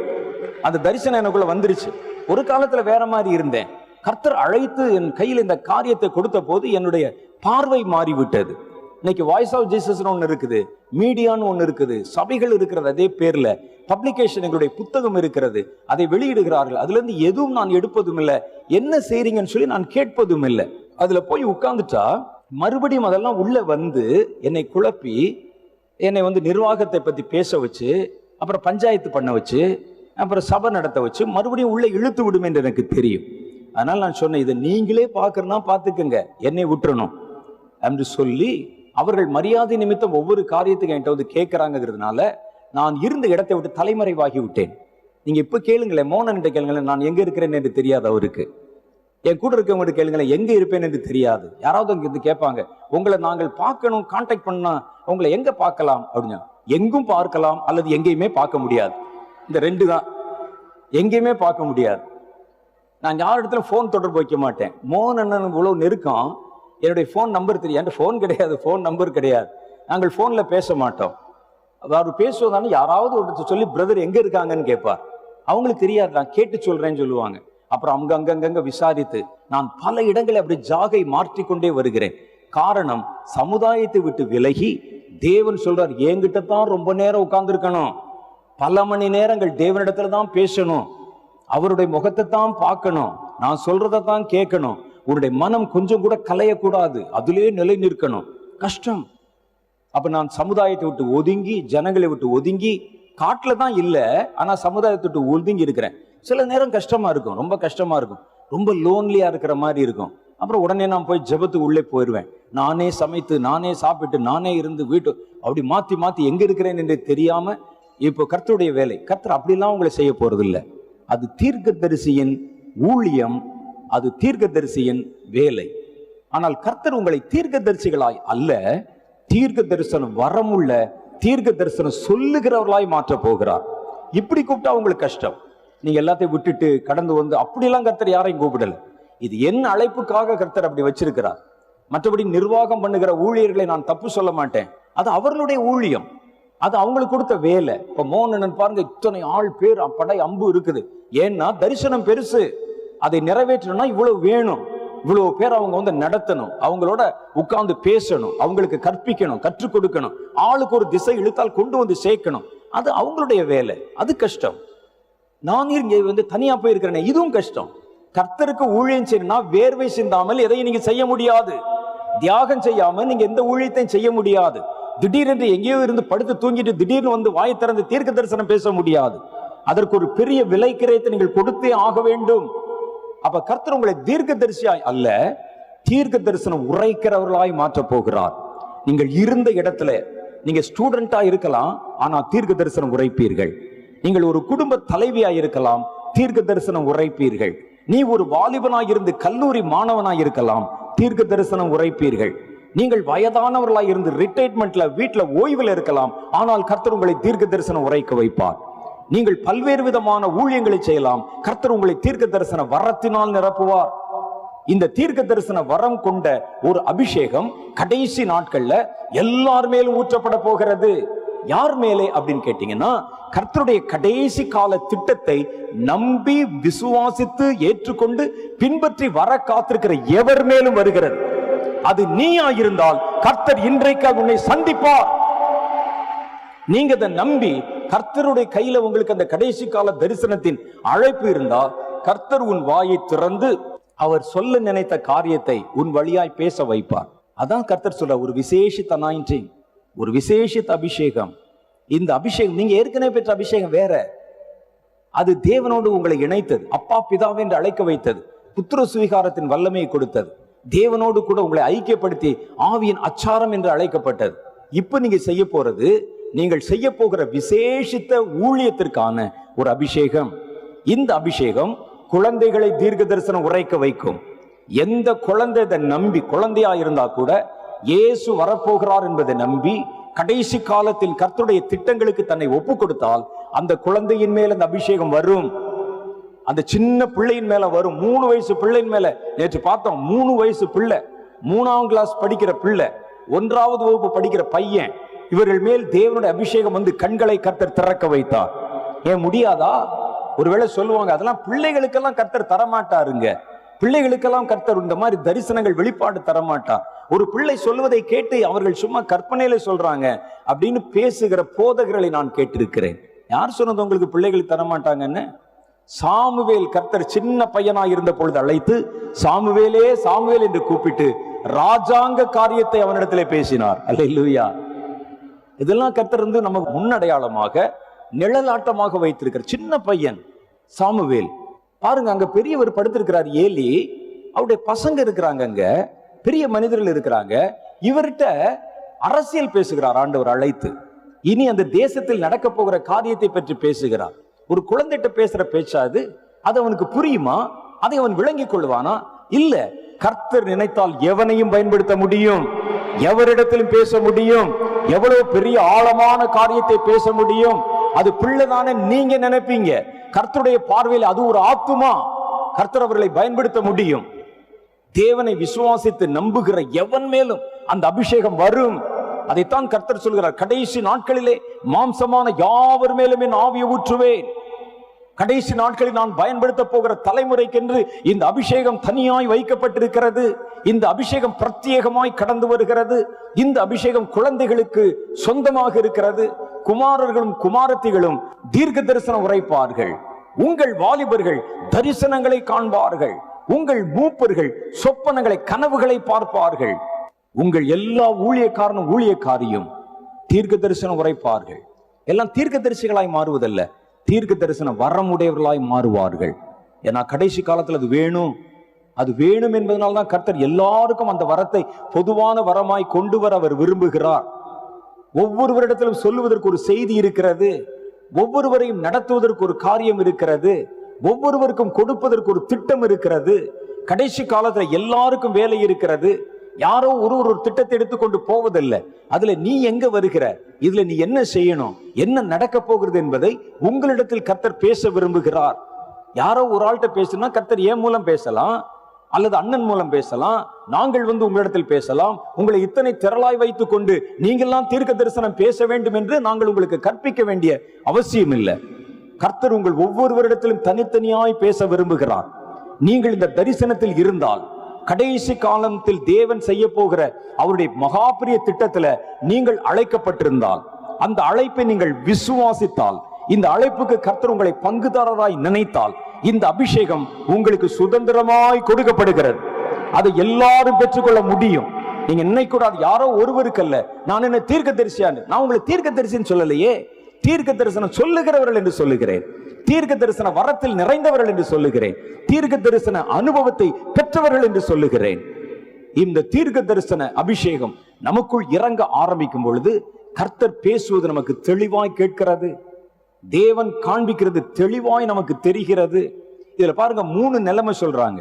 அந்த தரிசனம் எனக்குள்ள வந்துருச்சு. ஒரு காலத்துல வேற மாதிரி இருந்தேன். கர்த்தர் அழைத்து என் கையில் இந்த காரியத்தை கொடுத்த போது என்னுடைய பார்வை மாறிவிட்டது. இன்னைக்கு வாய்ஸ் ஆஃப் ஜீசஸ்னு ஒன்று இருக்குது, மீடியான்னு ஒன்று இருக்குது, சபைகள் இருக்கிறது, அதே பேர்ல பப்ளிகேஷன், எங்களுடைய புத்தகம் இருக்கிறது, அதை வெளியிடுகிறார்கள். அதுல இருந்து எதுவும் நான் எடுப்பதும் இல்லை, என்ன செய்றீங்கன்னு சொல்லி நான் கேட்பதும் இல்லை. அதுல போய் உட்கார்ந்துட்டா மறுபடியும் அதெல்லாம் உள்ள வந்து என்னை குழப்பி, என்னை வந்து நிர்வாகத்தை பத்தி பேச வச்சு, அப்புறம் பஞ்சாயத்து பண்ண வச்சு, அப்புறம் சபை நடத்த வச்சு, மறுபடியும் உள்ள இழுத்து விடும் என்று எனக்கு தெரியும். அதனால நான் சொன்னேன், இதை நீங்களே பார்க்கறனா பார்த்துக்கங்க, என்னை விட்டுறணும் அப்படின்னு சொல்லி, அவர்கள் மரியாதை நிமித்தம் ஒவ்வொரு காரியத்துக்கு என்கிட்ட வந்து கேட்கறாங்கிறதுனால நான் இருந்த இடத்தை விட்டு தலைமறைவாகி விட்டேன். நீங்க இப்ப கேளுங்களேன், மோனன்கிட்ட கேளுங்களேன், நான் எங்க இருக்கிறேன்னு என்று தெரியாது அவருக்கு. என் கூட இருக்கவங்கள்ட்ட கேளுங்களேன், எங்க இருப்பேன் என்று தெரியாது. யாராவது அங்க இருந்து கேட்பாங்க, உங்களை நாங்கள் பார்க்கணும், கான்டாக்ட் பண்ணா உங்களை எங்க பார்க்கலாம் அப்படின்னா, எங்கும் பார்க்கலாம் அல்லது எங்கேயுமே பார்க்க முடியாது. இந்த ரெண்டு தான், எங்கேயுமே பார்க்க முடியாது. நான் யார் இடத்துல ஃபோன் தொடர்பு வைக்க மாட்டேன். மோன் அண்ணன் இவ்வளவு நெருக்கம், என்னுடைய ஃபோன் நம்பர் தெரியாது, என்கிட்ட ஃபோன் கிடையாது, ஃபோன் நம்பர் கிடையாது, நாங்கள் ஃபோனில் பேச மாட்டோம். அவர் பேசுவதானே யாராவது ஒருத்தர் சொல்லி பிரதர் எங்கே இருக்காங்கன்னு கேட்பார். அவங்களுக்கு தெரியாது, நான் கேட்டு சொல்கிறேன்னு சொல்லுவாங்க. அப்புறம் அவங்க அங்கங்கங்கே விசாரித்து நான் பல இடங்களை அப்படி ஜாகை மாற்றிக்கொண்டே வருகிறேன். காரணம், சமுதாயத்தை விட்டு விலகி தேவன் சொல்கிறார், என்கிட்ட தான் ரொம்ப நேரம் உட்கார்ந்துருக்கணும், பல மணி நேரங்கள் தேவனிடத்துல தான் பேசணும், அவருடைய முகத்தை தான் பார்க்கணும், நான் சொல்றதை தான் கேட்கணும், உன்னுடைய மனம் கொஞ்சம் கூட கலையக்கூடாது, அதுலேயே நிலை நிற்கணும். கஷ்டம். அப்ப நான் சமுதாயத்தை விட்டு ஒதுங்கி, ஜனங்களை விட்டு ஒதுங்கி, காட்டுல தான் இல்லை, ஆனா சமுதாயத்தை விட்டு ஒதுங்கி இருக்கிறேன். சில நேரம் கஷ்டமா இருக்கும், ரொம்ப கஷ்டமா இருக்கும், ரொம்ப லோன்லியா இருக்கிற மாதிரி இருக்கும். அப்புறம் உடனே நான் போய் ஜெபத்துக்கு உள்ளே போயிடுவேன். நானே சமைத்து, நானே சாப்பிட்டு, நானே இருந்து வீட்டு அப்படி மாத்தி மாத்தி எங்க இருக்கிறேன் என்று தெரியாம. இப்போ கர்த்தருடைய வேலை, கர்த்தர் அப்படிலாம் உங்களை செய்ய போறது இல்லை. அது தீர்க்கதரிசியின் ஊழியம், அது தீர்க்கதரிசியின் வேலை. ஆனால் கர்த்தர் உங்களை தீர்க்கதரிசிகளாய் அல்ல, தீர்க்க தரிசனம் வரமுள்ள தீர்க்க தரிசனம் சொல்லுகிறவர்களாய் மாற்ற போகிறார். இப்படி கூப்பிட்டா உங்களுக்கு கஷ்டம். நீங்க எல்லாத்தையும் விட்டுட்டு கடந்து வந்து அப்படிலாம் கர்த்தர் யாரையும் கூப்பிடல. இது என் அழைப்புக்காக கர்த்தர் அப்படி வச்சிருக்கிறார். மற்றபடி நிர்வாகம் பண்ணுகிற ஊழியர்களை நான் தப்பு சொல்ல மாட்டேன், அது அவர்களுடைய ஊழியம், அது அவங்களுக்கு கொடுத்த வேலை. இப்போ மோகனன் பாருங்க, இத்தனை ஆள் பேர் படை அம்பு இருக்குது. ஏன்னா தரிசனம் பெருசு, அதை நிறைவேற்றணும்னா இவ்வளவு வேணும், இவ்வளவு பேர் அவங்க வந்து நடத்தணும், அவங்களோட உட்கார்ந்து பேசணும், அவங்களுக்கு கற்பிக்கணும், கற்றுக் கொடுக்கணும், ஆளுக்கு ஒரு திசை இழுத்தால் கொண்டு வந்து சேர்க்கணும். அது அவங்களுடைய வேலை, அது கஷ்டம். நான் இங்கே வந்து தனியா போயிருக்கிறேன், இதுவும் கஷ்டம். கர்த்தருக்கு ஊழியம் செய்யணும்னா வேர்வை சிந்தாமல் எதையும் நீங்க செய்ய முடியாது, தியாகம் செய்யாமல் நீங்க எந்த ஊழியத்தையும் செய்ய முடியாது. திடீரென்று எங்கேயோ இருந்து படுத்து தூங்கிட்டு திடீர்னு வந்து வாய் திறந்து தீர்க்க தரிசனம் பேச முடியாது. அதற்கு ஒரு பெரிய விலை கிரயத்தை நீங்கள் கொடுத்தே ஆக வேண்டும். அப்ப கர்த்தர் உங்களை தீர்க்க தரிசியாய் அல்ல, தீர்க்க தரிசனம் உரைக்கிறவர்களாய் மாற்றப் போகிறார். நீங்கள் இருந்த இடத்துல நீங்க ஸ்டூடெண்டா இருக்கலாம், ஆனா தீர்க்க தரிசனம் உரைப்பீர்கள். நீங்கள் ஒரு குடும்ப தலைவியாய் இருக்கலாம், தீர்க்க தரிசனம் உரைப்பீர்கள். நீ ஒரு வாலிபனாய் இருந்து கல்லூரி மாணவனாய் இருக்கலாம், தீர்க்க தரிசனம் உரைப்பீர்கள். நீங்கள் வயதானவர்களாய் இருந்து ரிட்டைர்மெண்ட்ல வீட்டுல ஓய்வில் இருக்கலாம், ஆனால் கர்த்தர் உங்களை தீர்க்க தரிசனம் உரைக்க வைப்பார். நீங்கள் பல்வேறு விதமான ஊழியங்களை செய்யலாம், கர்த்தர் உங்களை தீர்க்க தரிசன வரத்தினால் நிரப்புவார். இந்த தீர்க்க தரிசன வரம் கொண்ட ஒரு அபிஷேகம் கடைசி நாட்கள்ல எல்லார் மேலும் ஊற்றப்பட போகிறது. யார் மேலே அப்படின்னு கேட்டீங்கன்னா, கர்த்தருடைய கடைசி கால திட்டத்தை நம்பி விசுவாசித்து ஏற்றுக்கொண்டு பின்பற்றி வர காத்திருக்கிற எவர் மேலும் வருகிறது. அது நீயா இருந்தால் கர்த்தர் இன்றைக்கு உன்னை சந்திப்பார். நீங்க அதை நம்பி கர்த்தருடைய கையில உங்களுக்கு அந்த கடைசி கால தரிசனத்தின் அழைப்பு இருந்தால் கர்த்தர் உன் வாயை திறந்து அவர் சொல்ல நினைத்த காரியத்தை உன் வழியாய் பேச வைப்பார். அதான் கர்த்தர் சொல்ற ஒரு விசேஷித்த அனாயிண்டிங், ஒரு விசேஷித்த அபிஷேகம். இந்த அபிஷேகம் நீங்க ஏற்கனவே பெற்ற அபிஷேகம் வேற. அது தேவனோடு உங்களை இணைத்தது, அப்பா பிதாவே என்று அழைக்க வைத்தது, புத்திர சுவீகாரத்தின் வல்லமையை கொடுத்தது, தேவனோடு கூட உங்களை ஐக்கியப்படுத்தி ஆவியின் அச்சாரம் என்று அழைக்கப்பட்டது. இப்ப நீங்க செய்ய போறது, நீங்கள் செய்ய போகிற விசேஷித்த ஊழியத்திற்கான ஒரு அபிஷேகம். இந்த அபிஷேகம் குழந்தைகளை தீர்க்க தரிசனம் உரைக்க வைக்கும். எந்த குழந்தை இதை நம்பி, குழந்தையா இருந்தா கூட இயேசு வரப்போகிறார் என்பதை நம்பி கடைசி காலத்தில் கர்த்தருடைய திட்டங்களுக்கு தன்னை ஒப்பு கொடுத்தால் அந்த குழந்தையின் மேல் அந்த அபிஷேகம் வரும். அந்த சின்ன பிள்ளையின் மேல வரும். மூணு வயசு பிள்ளையின் மேல நேற்று பார்த்தோம். மூணு வயசு பிள்ளை, மூணாம் கிளாஸ் படிக்கிற பிள்ளை, ஒன்றாவது வகுப்பு படிக்கிற பையன், இவர்கள் மேல் தேவனுடைய அபிஷேகம் வந்து கண்களை கர்த்தர் திறக்க வைத்தார். ஏன் முடியாதா? ஒருவேளை சொல்லுவாங்க, அதெல்லாம் பிள்ளைகளுக்கெல்லாம் கர்த்தர் தரமாட்டாருங்க, பிள்ளைகளுக்கெல்லாம் கர்த்தர் இந்த மாதிரி தரிசனங்கள் வெளிப்பாடு தரமாட்டார். ஒரு பிள்ளை சொல்வதை கேட்டு அவர்கள் சும்மா கற்பனையில சொல்றாங்க அப்படின்னு பேசுகிற போதகர்களை நான் கேட்டிருக்கிறேன். யார் சொன்னது உங்களுக்கு பிள்ளைகளுக்கு தரமாட்டாங்கன்னு? சாமுவேல் கர்த்தர் சின்ன பையனாய் இருந்த பொழுது அழைத்து சாமுவேலே சாமுவேல் என்று கூப்பிட்டு ராஜாங்க காரியத்தை அவனிடத்திலே பேசினார். அல்லேலூயா. இதெல்லாம் கர்த்தர் வந்து நமக்கு முன்னடையாளமாக நிழலாட்டமாக வைத்திருக்கிற சின்ன பையன் சாமுவேல். பாருங்க, அங்க பெரியவர் படுத்திருக்கிறார் ஏலி, அவருடைய பசங்க இருக்கிறாங்க, அங்க பெரிய மனிதர்கள் இருக்கிறாங்க. இவர்கிட்ட அரசியல் பேசுகிறார் ஆண்டவர் அழைத்து. இனி அந்த தேசத்தில் நடக்க போகிற காரியத்தை பற்றி பேசுகிறார். ஒரு குழந்தைகிட்ட பேசுற பேச்சாது. அது அவனுக்கு புரியுமா? அதை அவன் விளங்கி கொள்வானா? இல்ல. கர்த்தர் நினைத்தால் எவனையும் பயன்படுத்த முடியும், எவரிடத்திலும் பேச முடியும், எவ்வளவு பெரிய ஆழமான காரியத்தை பேச முடியும். அது பிள்ளைதானே நீங்க நினைப்பீங்க. கர்த்தருடைய பார்வையில் அது ஒரு ஆத்துமா. கர்த்தர் அவர்களை பயன்படுத்த முடியும். தேவனை விசுவாசித்து நம்புகிற எவன் மேலும் அந்த அபிஷேகம் வரும். அதைத்தான் கர்த்தர் சொல்கிறார், கடைசி நாட்களிலே மாம்சமான யாவர் மேலும் என் ஆவியை ஊற்றுவேன். கடைசி நாட்களில் நான் பயன்படுத்த போகிற தலைமுறைக்கென்று இந்த அபிஷேகம் தனியாய் வைக்கப்பட்டிருக்கிறது. இந்த அபிஷேகம் பிரத்யேகமாய் கடந்து வருகிறது. இந்த அபிஷேகம் குழந்தைகளுக்கு சொந்தமாக இருக்கிறது. குமாரர்களும் குமாரத்திகளும் தீர்க்க தரிசனம் உரைப்பார்கள். உங்கள் வாலிபர்கள் தரிசனங்களை காண்பார்கள். உங்கள் மூப்பர்கள் சொப்பனங்களை, கனவுகளை பார்ப்பார்கள். உங்கள் எல்லா ஊழியக்காரனும் ஊழியக்காரியும் தீர்க்க தரிசனம் உரைப்பார்கள். எல்லாம் தீர்க்க தரிசிகளாய் மாறுவதல்ல, தீர்க்க தரிசன வரமுடையவர்களாய் மாறுவார்கள். ஏன்னா கடைசி காலத்தில் அது வேணும். அது வேணும் என்பதனால்தான் கர்த்தர் எல்லாருக்கும் அந்த வரத்தை பொதுவான வரமாய் கொண்டு வர அவர் விரும்புகிறார். ஒவ்வொருவரிடத்திலும் சொல்லுவதற்கு ஒரு செய்தி இருக்கிறது. ஒவ்வொருவரையும் நடத்துவதற்கு ஒரு காரியம் இருக்கிறது. ஒவ்வொருவருக்கும் கொடுப்பதற்கு ஒரு திட்டம் இருக்கிறது. கடைசி காலத்துல எல்லாருக்கும் வேலை இருக்கிறது. யாரோ ஒரு ஒரு திட்டத்தை எடுத்துக்கொண்டு போவதில்லை. அதுல நீ எங்க வருகிற, இதுல நீ என்ன செய்யணும், என்ன நடக்க போகிறது என்பதை உங்களிடத்தில் கர்த்தர் பேச விரும்புகிறார். யாரோ ஒரு ஆள்கிட்ட பேசணும்னா கர்த்தர் ஏன் மூலம் பேசலாம், அல்லது அண்ணன் மூலம் பேசலாம், நாங்கள் வந்து உங்களிடத்தில் பேசலாம். உங்களை இத்தனை திரளாய் வைத்துக் கொண்டு நீங்கள்லாம் தீர்க்க தரிசனம் பேச வேண்டும் என்று நாங்கள் உங்களுக்கு கற்பிக்க வேண்டிய அவசியம் இல்லை. கர்த்தர் உங்கள் ஒவ்வொருவரிடத்திலும் தனித்தனியாய் பேச விரும்புகிறார். நீங்கள் இந்த தரிசனத்தில் இருந்தால் கடைசி காலத்தில் தேவன் செய்ய போகிற அவருடைய மகாபெரிய திட்டத்துல நீங்கள் அழைக்கப்பட்டிருந்தால், அந்த அழைப்பை நீங்கள் விசுவாசித்தால், இந்த அழைப்புக்கு கர்த்தர் உங்களை பங்குதாரராய் நினைத்தால், இந்த அபிஷேகம் உங்களுக்கு சுதந்திரமாய் கொடுக்கப்படுகிறது. அதை எல்லாரும் பெற்றுக்கொள்ள முடியும். நீங்க நினைக்கூடாது யாரோ ஒருவருக்கு அல்ல, நான் என்ன தீர்க்க தரிசியான்னு. நான் உங்களை தீர்க்க தரிசின்னு சொல்லலையே, தீர்க்க தரிசனம் சொல்லுகிறவர்கள் என்று சொல்லுகிறேன். தீர்க்க தரிசன வரத்தில் நிறைந்தவர்கள் என்று சொல்லுகிறேன். தீர்க்க தரிசன அனுபவத்தை பெற்றவர்கள் என்று சொல்லுகிறேன். இந்த தீர்க்க தரிசன அபிஷேகம் நமக்குள் இறங்க ஆரம்பிக்கும் பொழுது கர்த்தர் பேசுவது நமக்கு தெளிவாய் கேட்கிறது. தேவன் காண்பிக்கிறது தெளிவாய் நமக்கு தெரிகிறது. இதுல பாருங்க, மூணு நிலைமை சொல்றாங்க.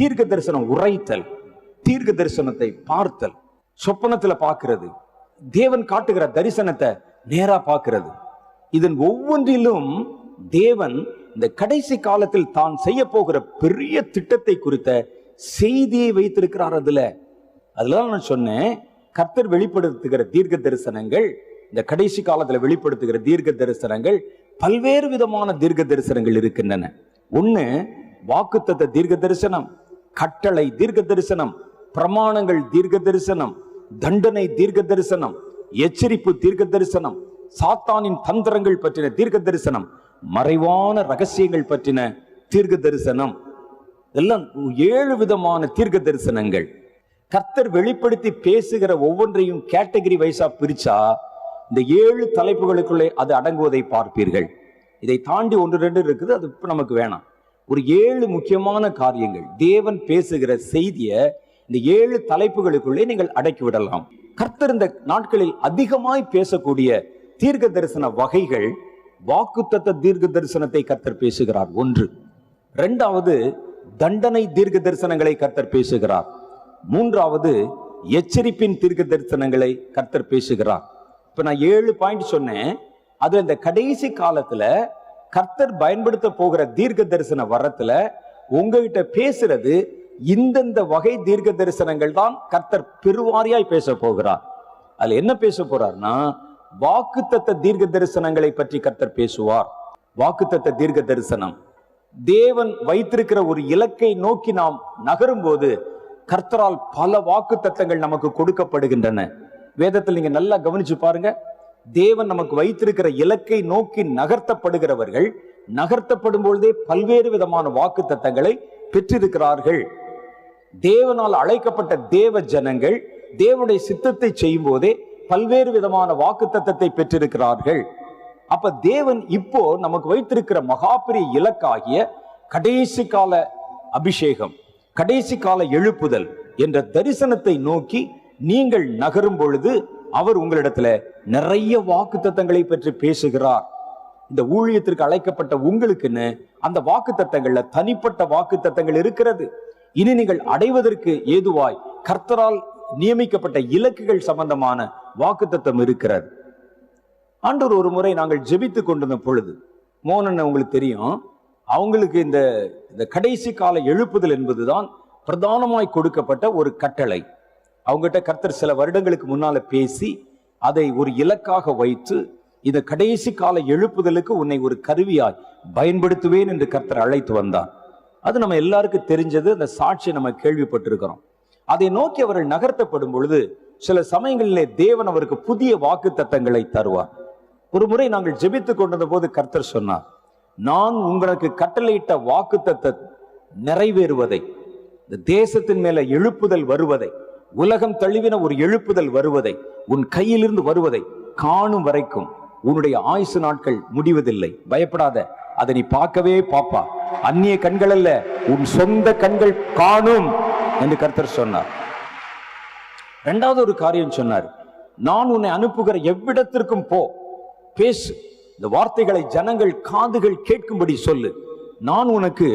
தீர்க்க தரிசனம் உரைத்தல், தீர்க்க தரிசனத்தை பார்த்தல், சொப்பனத்துல பார்க்கிறது, தேவன் காட்டுகிற தரிசனத்தை நேரா பார்க்கிறது. இதன் ஒவ்வொன்றிலும் தேவன் இந்த கடைசி காலத்தில் தான் செய்ய போகிற பெரிய திட்டத்தை குறித்த செய்தியை வைத்திருக்கிறார். அதுல அதுலதான் நான் சொன்னேன், கர்த்தர் வெளிப்படுத்துகிற தீர்க்க தரிசனங்கள், இந்த கடைசி காலத்துல வெளிப்படுத்துகிற தீர்க்க தரிசனங்கள் பல்வேறு விதமான தீர்க்க தரிசனங்கள் இருக்கின்றன. ஒண்ணு வாக்குத்தத்த தீர்க்க தரிசனம், கட்டளை தீர்க்க தரிசனம், பிரமாணங்கள் தீர்க்க தரிசனம், தண்டனை தீர்க்க தரிசனம், எச்சரிப்பு தீர்க்க தரிசனம், சாத்தானின் தந்திரங்கள் பற்றின தீர்க்க தரிசனம், மறைவான ரகசியங்கள் பற்றின தீர்க்க தரிசனம். இதெல்லாம் ஏழு விதமான தீர்க்க தரிசனங்கள். கர்த்தர் வெளிப்படுத்தி பேசுகிற ஒவ்வொன்றையும் கேட்டகரி வைஸா பிரிச்சா இந்த ஏழு தலைப்புகளுக்குள்ளே அது அடங்குவதை பார்ப்பீர்கள். இதை தாண்டி ஒன்று ரெண்டு இருக்குது, அது இப்போ நமக்கு வேணாம். ஒரு ஏழு முக்கியமான காரியங்கள், தேவன் பேசுகிற செய்தியை இந்த ஏழு தலைப்புகளுக்குள்ளே நீங்கள் அடக்கி விடலாம். கர்த்தர் இந்த நாட்களில் அதிகமாய் பேசக்கூடிய தீர்க்க தரிசன வகைகள், வாக்குத்தத்த தீர்க்க தரிசனத்தை கர்த்தர் பேசுகிறார். ஒன்று. இரண்டாவது, தண்டனை தீர்க்க தரிசனங்களை கர்த்தர் பேசுகிறார். மூன்றாவது, எச்சரிப்பின் தீர்க்க தரிசனங்களை கர்த்தர் பேசுகிறார். இப்ப நான் ஏழு பாயிண்ட் சொன்னேன். அது இந்த கடைசி காலத்துல கர்த்தர் பயன்படுத்த போகிற தீர்க்க தரிசன வரத்துல உங்ககிட்ட பேசுறது இந்தந்த வகை தீர்க்க தரிசனங்கள் தான் கர்த்தர் பெருவாரியாய் பேச போகிறார். அதுல என்ன பேச போறார்னா, வாக்குத்தத்த தீர்க்க தரிசனங்களை பற்றி கர்த்தர் பேசுவார். வாக்குத்தத்த தீர்க்க தரிசனம், தேவன் வைத்திருக்கிற ஒரு இலக்கை நோக்கி நாம் நகரும் போது கர்த்தரால் பல வாக்குத்தத்தங்கள் நமக்கு கொடுக்கப்படுகின்றன. வேதத்தில் நீங்க நல்லா கவனிச்சு பாருங்க, தேவன் நமக்கு வைத்திருக்கிற இலக்கை நோக்கி நகர்த்தப்படுகிறவர்கள் நகர்த்தப்படும் பொழுதே பல்வேறு விதமான வாக்குத்தத்தங்களை பெற்றிருக்கிறார்கள். தேவனால் அழைக்கப்பட்ட தேவ ஜனங்கள் தேவனுடைய சித்தத்தை செய்யும் போதே பல்வேறு விதமான வாக்குத்தத்தத்தை பெற்றிருக்கிறார்கள். அப்ப தேவன் இப்போ நமக்கு வைத்திருக்கிற மகாபெரிய இலக்காகிய கடைசி கால அபிஷேகம், கடைசி கால எழுப்புதல் என்ற தரிசனத்தை நோக்கி நீங்கள் நகரும் பொழுது அவர் உங்களிடத்துல நிறைய வாக்குத்தத்தங்களை பற்றி பேசுகிறார். இந்த ஊழியத்திற்கு அழைக்கப்பட்ட உங்களுக்குன்னு அந்த வாக்குத்தத்தங்கள்ல தனிப்பட்ட வாக்குத்தத்தங்கள் இருக்கிறது. இனி நீங்கள் அடைவதற்கு ஏதுவாய் கர்த்தரால் நியமிக்கப்பட்ட இலக்குகள் சம்பந்தமான வாக்குத்தத்தம் இருக்கிறது. ஆண்டவர் ஒரு முறை நாங்கள் ஜெபித்து கொண்டிருந்த பொழுது, மோனன் உங்களுக்கு தெரியும், அவங்களுக்கு இந்த இந்த கடைசி கால எழுப்புதல் என்பதுதான் பிரதானமாய் கொடுக்கப்பட்ட ஒரு கட்டளை. அவங்ககிட்ட கர்த்தர் சில வருடங்களுக்கு முன்னால பேசி அதை ஒரு இலக்காக வைத்து, இந்த கடைசி கால எழுப்புதலுக்கு உன்னை ஒரு கருவியாய் பயன்படுத்துவேன் என்று கர்த்தர் அழைத்து வந்தார். அது நம்ம எல்லாருக்கும் தெரிஞ்சது, அந்த சாட்சியை நம்ம கேள்விப்பட்டிருக்கிறோம். அதை நோக்கி அவர்கள் நகர்த்தப்படும் பொழுது சில சமயங்களிலே தேவன் அவருக்கு புதிய வாக்கு தத்தங்களை தருவார். ஒரு முறை நாங்கள் ஜெபித்து கொண்டிருந்த போது கர்த்தர் சொன்னார், நான் உங்களுக்கு கட்டளையிட்ட வாக்கு தத்த நிறைவேறுவதை, இந்த தேசத்தின் மேல எழுப்புதல் வருவதை, உலகம் தழுவின ஒரு எழுப்புதல் வருவதை, உன் கையிலிருந்து வருவதை காணும் வரைக்கும் உன்னுடைய ஆயுசு நாட்கள் முடிவதில்லை. பயப்படாத, அதை நீ பார்க்கவே பாப்பா, அந்நிய கண்கள் அல்ல உன் சொந்த கண்கள் காணும் என்று கர்த்தர் சொன்னார். இரண்டாவது ஒரு காரியம் சொன்னார், நான் உன்னை அனுப்புகிற எவ்விடத்திற்கும் போ, பேசு, இந்த வார்த்தைகளை ஜனங்கள் காதுகள் கேட்கும்படி சொல்லு. நான் உனக்கு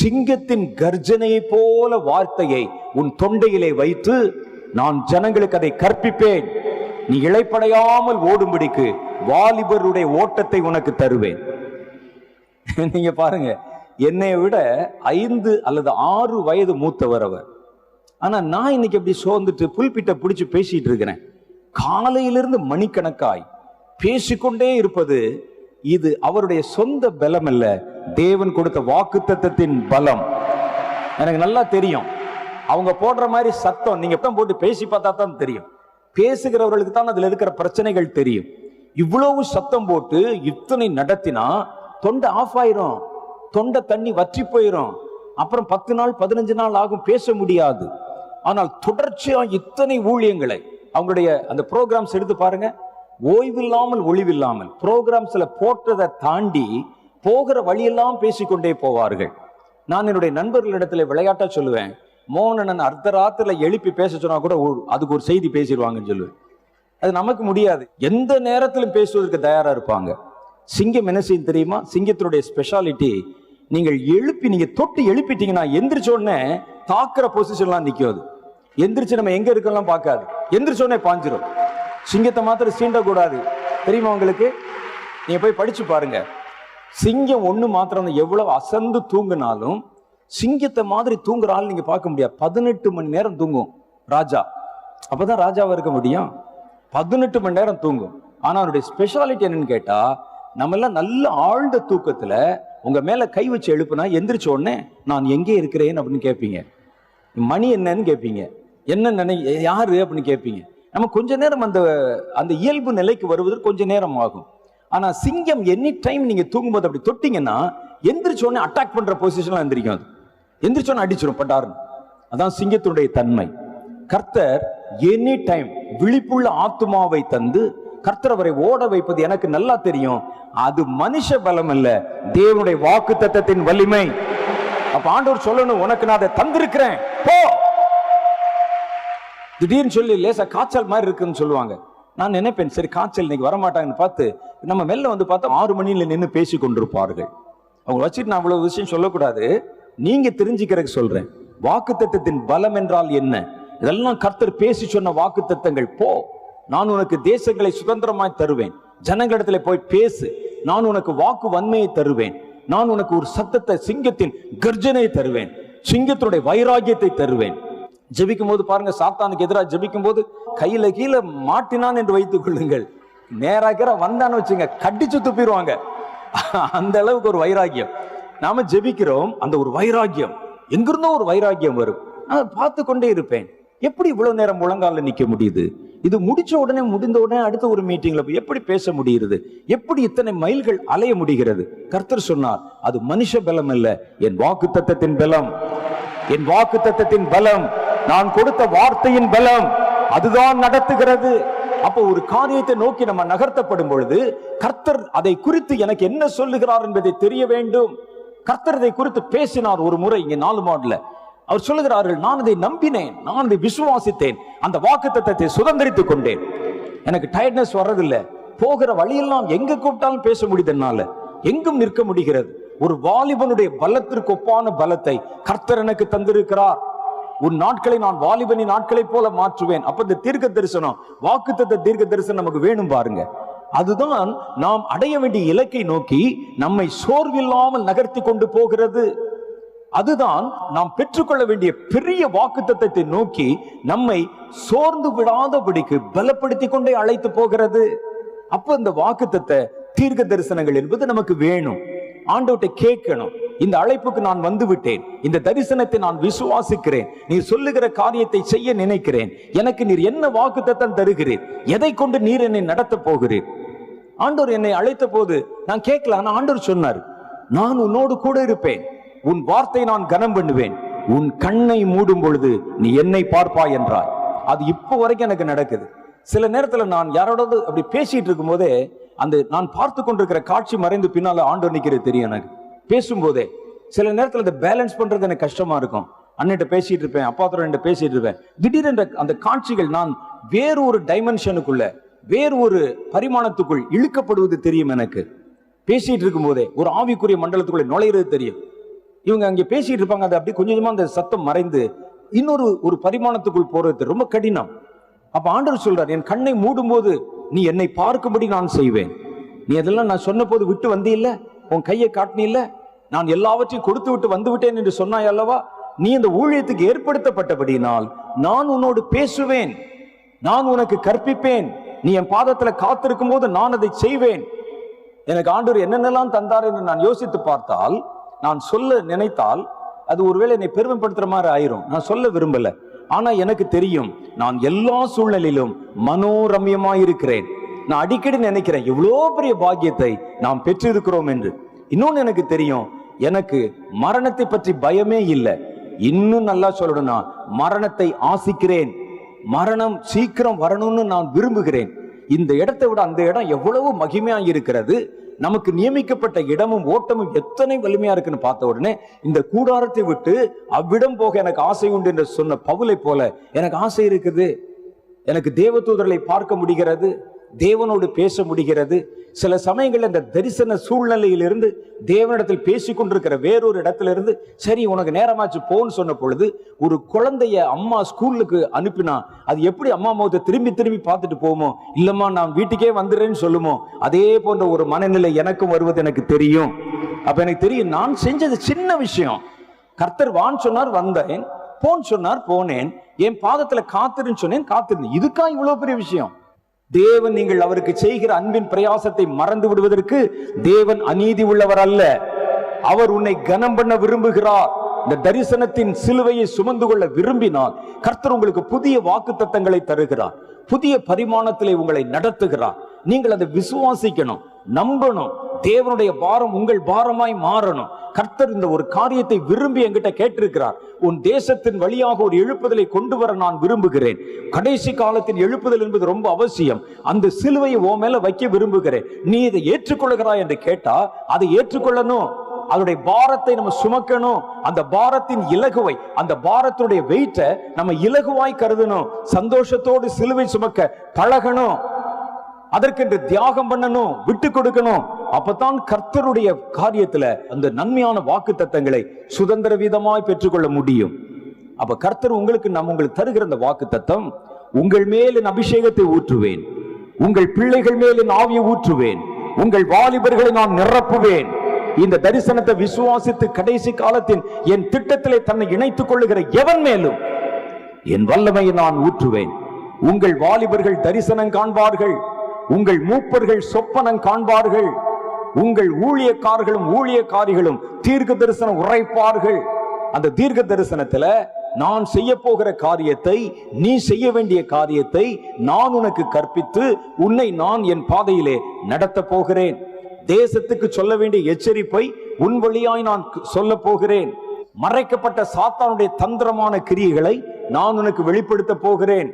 சிங்கத்தின் கர்ஜனையை போல வார்த்தையை உன் தொண்டையிலே வைத்து நான் ஜனங்களுக்கு அதை கற்பிப்பேன். நீ இளைப்படையாமல் ஓடும்படிக்கு வாலிபருடைய ஓட்டத்தை உனக்கு தருவேன். நீங்க பாருங்க, என்னை விட ஐந்து அல்லது ஆறு வயது மூத்தவர் அவர். ஆனா நான் இன்னைக்கு அப்படி சோர்ந்துட்டு புல்பிட்ட பிடிச்சு பேசிட்டு இருக்கிறேன். காலையிலிருந்து மணிக்கணக்காய் பேசிக்கொண்டே இருப்பது இது அவருடைய சொந்த பலம் அல்ல, தேவன் கொடுத்த வாக்குத்தத்தத்தின் பலம். எனக்கு நல்லா தெரியும், அவங்க போடுற மாதிரி சத்தம் நீங்க போட்டு பேசி பார்த்தா தான் தெரியும், பேசுகிறவர்களுக்கு தான் அதுல இருக்கிற பிரச்சனைகள் தெரியும். இவ்வளவு சத்தம் போட்டு இத்தனை நடத்தினா தொண்டை ஆஃப் ஆயிரும், தொண்டை தண்ணி வற்றி போயிரும், அப்புறம் பத்து நாள் பதினஞ்சு நாள் ஆகும், பேச முடியாது. ஆனால் தொடர்ச்சியா இத்தனை ஊழியங்களை அவங்களுடைய அந்த ப்ரோக்ராம்ஸ் எடுத்து பாருங்க, ஓய்வில்லாமல் ஒளிவில்லாமல் ப்ரோக்ராம்ஸ்ல போட்டதை தாண்டி போகிற வழியெல்லாம் பேசிக்கொண்டே போவார்கள். நான் என்னுடைய நண்பர்களிடத்துல விளையாட்டா சொல்லுவேன், மோகனன் அர்த்த ராத்திரில எழுப்பி பேச சொன்னா கூட அதுக்கு ஒரு செய்தி பேசிடுவாங்கன்னு சொல்லுவேன். அது நமக்கு முடியாது, எந்த நேரத்திலும் பேசுவதற்கு தயாரா இருப்பாங்க. சிங்கம் என்ன செய்யும் தெரியுமா? சிங்கத்தினுடைய ஸ்பெஷாலிட்டி, நீங்கள் எழுப்பி நீங்க தொட்டு எழுப்பிட்டீங்கன்னா எந்திரிச்சோடனே தாக்குற பொசிஷன்லாம் நிற்கும். எந்திரிச்சு நம்ம எங்க இருக்கலாம் பார்க்காது, எந்திரிச்சோடனே பாஞ்சிரும். சிங்கத்தை மாத்திரம் சீண்டக்கூடாது தெரியுமா உங்களுக்கு? நீங்க போய் படிச்சு பாருங்க. சிங்கம் ஒண்ணு மாத்திரம் எவ்வளவு அசந்து தூங்குனாலும் சிங்கத்தை மாதிரி தூங்குற ஆள் நீங்க பார்க்க முடியாது. பதினெட்டு மணி நேரம் தூங்கும் ராஜா, அப்பதான் ராஜாவா இருக்க முடியும். பதினெட்டு மணி நேரம் தூங்கும். ஆனா அவருடைய ஸ்பெஷாலிட்டி என்னன்னு கேட்டா, நம்ம எல்லாம் நல்ல ஆழ்ந்த தூக்கத்துல உங்க மேல கை வச்சு எழுப்புனா எந்திரிச்ச உடனே நான் எங்கே இருக்கிறேன் அப்படின்னு கேட்பீங்க, மணி என்னன்னு கேட்பீங்க, என்ன நினை யாரு அப்படின்னு கேட்பீங்க. நம்ம கொஞ்ச நேரம் அந்த அந்த இயல்பு நிலைக்கு வருவதற்கு கொஞ்ச நேரம் ஆகும். ஆனா சிங்கம் எனி டைம் நீங்க தூங்கும்போது அப்படி தொட்டிங்கன்னா எந்திரிச்ச உடனே அட்டாக் பண்ற பொசிஷன்லாம் எந்திரிக்கும். அது எந்திரிச்ச உடனே அடிச்சிடும் பட்டாருன்னு. அதான் சிங்கத்தினுடைய தன்மை. கர்த்தர் எனி டைம் விழிப்புள்ள ஆத்துமாவை தந்து கர்த்தர் அவரை ஓட வைப்பது எனக்கு நல்லா தெரியும். அது மனுஷ பலம் அல்ல, தேவனுடைய வாக்கு தத்தத்தின் வலிமை. அப்ப ஆண்டவர் சொல்லணும், உனக்கு நான் அதை தந்திருக்கிறேன் போ. திடீர்னு சொல்லி லேசா காய்ச்சல் மாதிரி இருக்குன்னு சொல்லுவாங்க. நான் நினைப்பேன், சரி காய்ச்சல் இன்னைக்கு வரமாட்டாங்கன்னு பார்த்து நம்ம வெளில வந்து பார்த்தா ஆறு மணியில நின்று பேசி கொண்டிருப்பார்கள். அவங்க வச்சுட்டு நான் அவ்வளவு விஷயம் சொல்லக்கூடாது, நீங்க தெரிஞ்சுக்கிறதுக்கு சொல்றேன். வாக்கு தத்தத்தின் பலம் என்றால் என்ன? இதெல்லாம் கர்த்தர் பேசி சொன்ன வாக்கு தத்தங்கள். போ, நான் உனக்கு தேசங்களை சுதந்திரமாய் தருவேன், ஜனங்களிடத்துல போய் பேசு, நான் உனக்கு வாக்கு வன்மையை தருவேன், நான் உனக்கு ஒரு சத்தத்தை சிங்கத்தின் கர்ஜனையை தருவேன், சிங்கத்தினுடைய வைராகியத்தை தருவேன். ஜெபிக்கும் போது பாருங்க, சாத்தானுக்கு எதிராக ஜெபிக்கும் போது கையில கீழே மாட்டினான் என்று வைத்துக் கொள்ளுங்கள், நேராக்கிற வந்தான்னு வச்சுங்க கடிச்சு துப்பிடுவாங்க. அந்த அளவுக்கு ஒரு வைராகியம். நாம ஜெபிக்கிறோம், அந்த ஒரு வைராகியம் எங்கிருந்தோ ஒரு வைராகியம் வரும். நான் பார்த்து கொண்டே இருப்பேன், எப்படி இவ்வளவு நேரம் முழங்கால நிக்க முடியுது, இது முடிச்ச உடனே முடிந்த உடனே அடுத்த ஒரு மீட்டிங்ல போய் எப்படி பேச முடிகிறது, எப்படி இத்தனை மைல்கள் அலைய முடிகிறது? கர்த்தர் சொன்னார், அது மனுஷ பலம் அல்ல, என் வாக்கு தத்தத்தின் பலம், என் வாக்கு தத்தத்தின் பலம், நான் கொடுத்த வார்த்தையின் பலம் அதுதான் நடத்துகிறது. அப்போ ஒரு காரியத்தை நோக்கி நம்ம நகர்த்தப்படும் பொழுது கர்த்தர் அதை குறித்து எனக்கு என்ன சொல்லுகிறார் என்பதை தெரிய வேண்டும். கர்த்தர் இதை குறித்து பேசினார் ஒரு முறை இங்க நாலு மாடல. அவர் சொல்லுகிறார்கள், நான் இதை நம்பினேன், நான் இதை விசுவாசித்தேன், அந்த வாக்கு தத்தத்தை சுதந்திரித்துக் கொண்டேன். எனக்கு டயர்ட்னஸ் வர்றதில்லை, போகிற வழியெல்லாம் எங்க கூப்பிட்டாலும் பேச முடியுதுனால எங்கும் நிற்க முடிகிறது. ஒரு வாலிபனுடைய பலத்திற்கு ஒப்பான பலத்தை கர்த்தர் எனக்கு தந்திருக்கிறார். உன் நாட்களை நான் வாலிபனின் நாட்களை போல மாற்றுவேன். அப்ப இந்த தீர்க்க தரிசனம், வாக்கு தத்த தீர்க்க தரிசனம் நமக்கு வேணும் பாருங்க. அதுதான் நாம் அடைய வேண்டிய இலக்கை நோக்கி நம்மை சோர்வில்லாமல் நகர்த்தி கொண்டு போகிறது. அதுதான் நாம் பெற்றுக்கொள்ள வேண்டிய பெரிய வாக்குத்தத்தத்தை நோக்கி நம்மை சோர்ந்து விடாதபடிக்கு பலப்படுத்தி கொண்டே அழைத்து போகிறது. அப்ப இந்த வாக்குத்தத்த தீர்க்க தரிசனங்கள் என்பது நமக்கு வேணும். ஆண்டவர்கிட்ட கேட்கணும், இந்த அழைப்புக்கு நான் வந்து விட்டேன், இந்த தரிசனத்தை நான் விசுவாசிக்கிறேன், நீர் சொல்லுகிற காரியத்தை செய்ய நினைக்கிறேன், எனக்கு நீர் என்ன வாக்குத்தத்தம் தருகிறீர், எதை கொண்டு நீர் என்னை நடத்த போகிறீர்? ஆண்டவர் என்னை அழைத்த போது நான் கேட்கல, ஆனா ஆண்டவர் சொன்னார், நான் உன்னோடு கூட இருப்பேன், உன் வார்த்தை நான் கனம் பண்ணுவேன், உன் கண்ணை மூடும் பொழுது நீ என்னை பார்ப்பாய் என்றாய். அது இப்போ வரைக்கும் எனக்கு நடக்குது. சில நேரத்தில் நான் யாரோடது அப்படி பேசிட்டு இருக்கும் போதே அந்த நான் பார்த்து கொண்டிருக்கிற காட்சி மறைந்து பின்னால ஆண்டு நிற்கிறது தெரியும் எனக்கு. பேசும்போதே சில நேரத்தில் அதை பேலன்ஸ் பண்றது எனக்கு கஷ்டமா இருக்கும். அண்ணிட்ட பேசிட்டு இருப்பேன், அப்பாத்தோட பேசிட்டு இருப்பேன், திடீரென்ற அந்த காட்சிகள் நான் வேறு ஒரு டைமென்ஷனுக்குள்ள வேறு ஒரு பரிமாணத்துக்குள் இழுக்கப்படுவது தெரியும் எனக்கு. பேசிட்டு இருக்கும் போதே ஒரு ஆவிக்குரிய மண்டலத்துக்குள்ள நுழையிறது தெரியும். இவங்க அங்கே பேசிட்டு இருப்பாங்க, அது அப்படியே கொஞ்சமா அந்த சத்தம் மறைந்து இன்னொரு ஒரு பரிமாணத்துக்குள் போறது ரொம்ப கடினம். அப்ப ஆண்டவர் சொல்றார், என் கண்ணை மூடும் போது நீ என்னை பார்க்கும்படி நான் செய்வேன், நீ அதெல்லாம் நான் சொன்ன போது விட்டு வந்தீல்ல, உன் கையை காட்டினில்ல, நான் எல்லாவற்றையும் கொடுத்து விட்டு வந்து விட்டேன் என்று சொன்னாய் அல்லவா, நீ இந்த ஊழியத்துக்கு ஏற்படுத்தப்பட்டபடியினால் நான் உன்னோடு பேசுவேன், நான் உனக்கு கற்பிப்பேன், நீ என் பாதத்துல காத்திருக்கும் போது நான் அதை செய்வேன். எனக்கு ஆண்டவர் என்னென்னலாம் தந்தார் என்று நான் யோசித்து பார்த்தால், நான் சொல்ல நினைத்தால் அது ஒருவேளை என்னை பெருமைப்படுத்துற மாதிரி ஆயிரும். நான் சொல்ல விரும்பல, ஆனா எனக்கு தெரியும் நான் எல்லா சூழ்நிலையிலும் மனோரம்யமாயிருக்கிறேன். நான் அடிக்கடி நினைக்கிறேன் எவ்வளோ பெரிய பாக்கியத்தை நாம் பெற்றிருக்கிறோம் என்று. இன்னொன்னு எனக்கு தெரியும், எனக்கு மரணத்தை பற்றி பயமே இல்லை. இன்னும் நல்லா சொல்லணும்னா மரணத்தை ஆசிக்கிறேன், மரணம் சீக்கிரம் வரணும்னு நான் விரும்புகிறேன். இந்த இடத்தை விட அந்த இடம் எவ்வளவு மகிமையாயிருக்கிறது, நமக்கு நியமிக்கப்பட்ட இடமும் ஓட்டமும் எத்தனை வலிமையா இருக்குன்னு பார்த்த உடனே இந்த கூடாரத்தை விட்டு அவ்விடம் போக எனக்கு ஆசை உண்டு என்று சொன்ன பவுலை போல எனக்கு ஆசை இருக்குது. எனக்கு தேவதூதர்களை பார்க்க முடிகிறது, தேவனோடு பேச முடிகிறது. சில சமயங்களில் அந்த தரிசன சூழ்நிலையிலிருந்து தேவனிடத்தில் பேசி கொண்டிருக்கிற வேறொரு இடத்துல இருந்து, சரி உனக்கு நேரமாச்சு போன்னு சொன்ன பொழுது, ஒரு குழந்தைய அம்மா ஸ்கூலுக்கு அனுப்பினா அது எப்படி அம்மா முகத்தை திரும்பி திரும்பி பார்த்துட்டு போமோ, இல்லைம்மா நான் வீட்டுக்கே வந்துடுறேன்னு சொல்லுமோ, அதே போன்ற ஒரு மனநிலை எனக்கும் வருவது எனக்கு தெரியும். அப்போ எனக்கு தெரியும் நான் செஞ்சது சின்ன விஷயம். கர்த்தர் வான்னு சொன்னார் வந்தேன், போன்னு சொன்னார் போனேன், என் பாதத்தில் காத்திருன்னு சொன்னேன் காத்திருந்தேன். இதுக்காக இவ்வளோ பெரிய விஷயம்? தேவன் நீங்கள் அவருக்கு செய்கிற அன்பின் பிரயாசத்தை மறந்து விடுவதற்கு தேவன் அநீதி உள்ளவர் அல்ல. அவர் உன்னை கனம் பண்ண விரும்புகிறார். இந்த தரிசனத்தின் சிலுவையை சுமந்து கொள்ள விரும்பினால் கர்த்தர் உங்களுக்கு புதிய வாக்குத்தத்தங்களை தருகிறார், புதிய பரிமாணத்திலே உங்களை நடத்துகிறார். நீங்கள் அதை விசுவாசிக்கணும், நம்பணும். தேவனுடைய பாரம் உங்கள் பாரமாய் மாறணும். கர்த்தர் இந்த ஒரு காரியத்தை விரும்பி என்கிட்ட கேட்டிருக்கிறார். உன் தேசத்தின் வழியாக ஒரு எழுப்புதலை கொண்டு வர நான் விரும்புகிறேன். கடைசி காலத்தின் எழுப்புதல் என்பது ரொம்ப அவசியம். அந்த சிலுவையை ஓ மேல வைக்க விரும்புகிறேன், நீ இதை ஏற்றுக்கொள்கிறாய் என்று கேட்டா அதை ஏற்றுக்கொள்ளணும். அதனுடைய பாரத்தை நம்ம சுமக்கணும். அந்த பாரத்தின் இலகுவை, அந்த பாரத்தினுடைய வெயிட்டை நம்ம இலகுவாய் கருதணும். சந்தோஷத்தோடு சிலுவை சுமக்க பழகணும். அதற்கென்று தியாகம் பண்ணணும், விட்டு கொடுக்கணும். அப்பதான் கர்த்தருடைய காரியத்துல அந்த நன்மையான வாக்கு தத்தங்களை சுதந்திர விதமாய் பெற்றுக்கொள்ள முடியும். அப்ப கர்த்தர் உங்களுக்கு நம்ம உங்களுக்கு தருகிற அந்த வாக்கு தத்தம், உங்கள் மேல் என் அபிஷேகத்தை ஊற்றுவேன், உங்கள் பிள்ளைகள் மேல் என் ஆவியை ஊற்றுவேன், உங்கள் வாலிபர்களை நான் நிரப்புவேன். இந்த தரிசனத்தை விசுவாசித்து கடைசி காலத்தின் என் திட்டத்திலே தன்னை இணைத்துக் கொள்ளுகிற எவன் மேலும் என் வல்லமையை நான் ஊற்றுவேன். உங்கள் வாலிபர்கள் தரிசனம் காண்பார்கள், உங்கள் மூப்பர்கள் சொப்பனம் காண்பார்கள், உங்கள் ஊழியக்காரர்களும் ஊழியக்காரிகளும் தீர்க்க தரிசனம் உரைப்பார்கள். அந்த தீர்க்க தரிசனத்துல நான் செய்ய போகிற காரியத்தை, நீ செய்ய வேண்டிய காரியத்தை நான் உனக்கு கற்பித்து உன்னை நான் என் பாதையிலே நடத்த போகிறேன். தேசத்துக்கு சொல்ல வேண்டிய எச்சரிப்பை உன் வழியாய் நான் சொல்ல போகிறேன். மறைக்கப்பட்ட சாத்தானுடைய தந்திரமான கிரியைகளை நான் உனக்கு வெளிப்படுத்த போகிறேன்.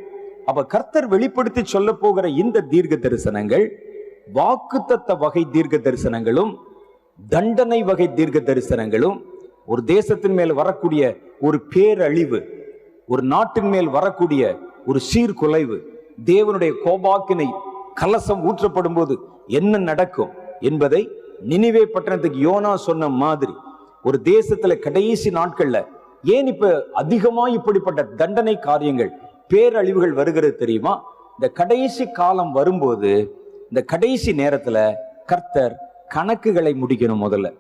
அப்ப கர்த்தர் வெளிப்படுத்தி சொல்ல போகிற இந்த தீர்க்க தரிசனங்கள் வாக்குத்தத்த வகை தீர்க்க தரிசனங்களும் தண்டனை வகை தீர்க்க தரிசனங்களும் ஒரு தேசத்தின் மேல் வரக்கூடிய ஒரு பேரழிவு, ஒரு நாட்டின் மேல் வரக்கூடிய ஒரு சீர்குலைவு, தேவனுடைய கோபாக்கினை கலசம் ஊற்றப்படும் போது என்ன நடக்கும் என்பதை நினிவே பட்டணத்துக்கு யோனா சொன்ன மாதிரி ஒரு தேசத்துல கடைசி நாட்கள்ல ஏன் இப்ப அதிகமா இப்படிப்பட்ட தண்டனை காரியங்கள், பேரழிவுகள் வருகிறது தெரியுமா? இந்த கடைசி காலம் வரும்போது, இந்த கடைசி நேரத்துல கர்த்தர் கணக்குகளை முடிக்கணும். முதல்ல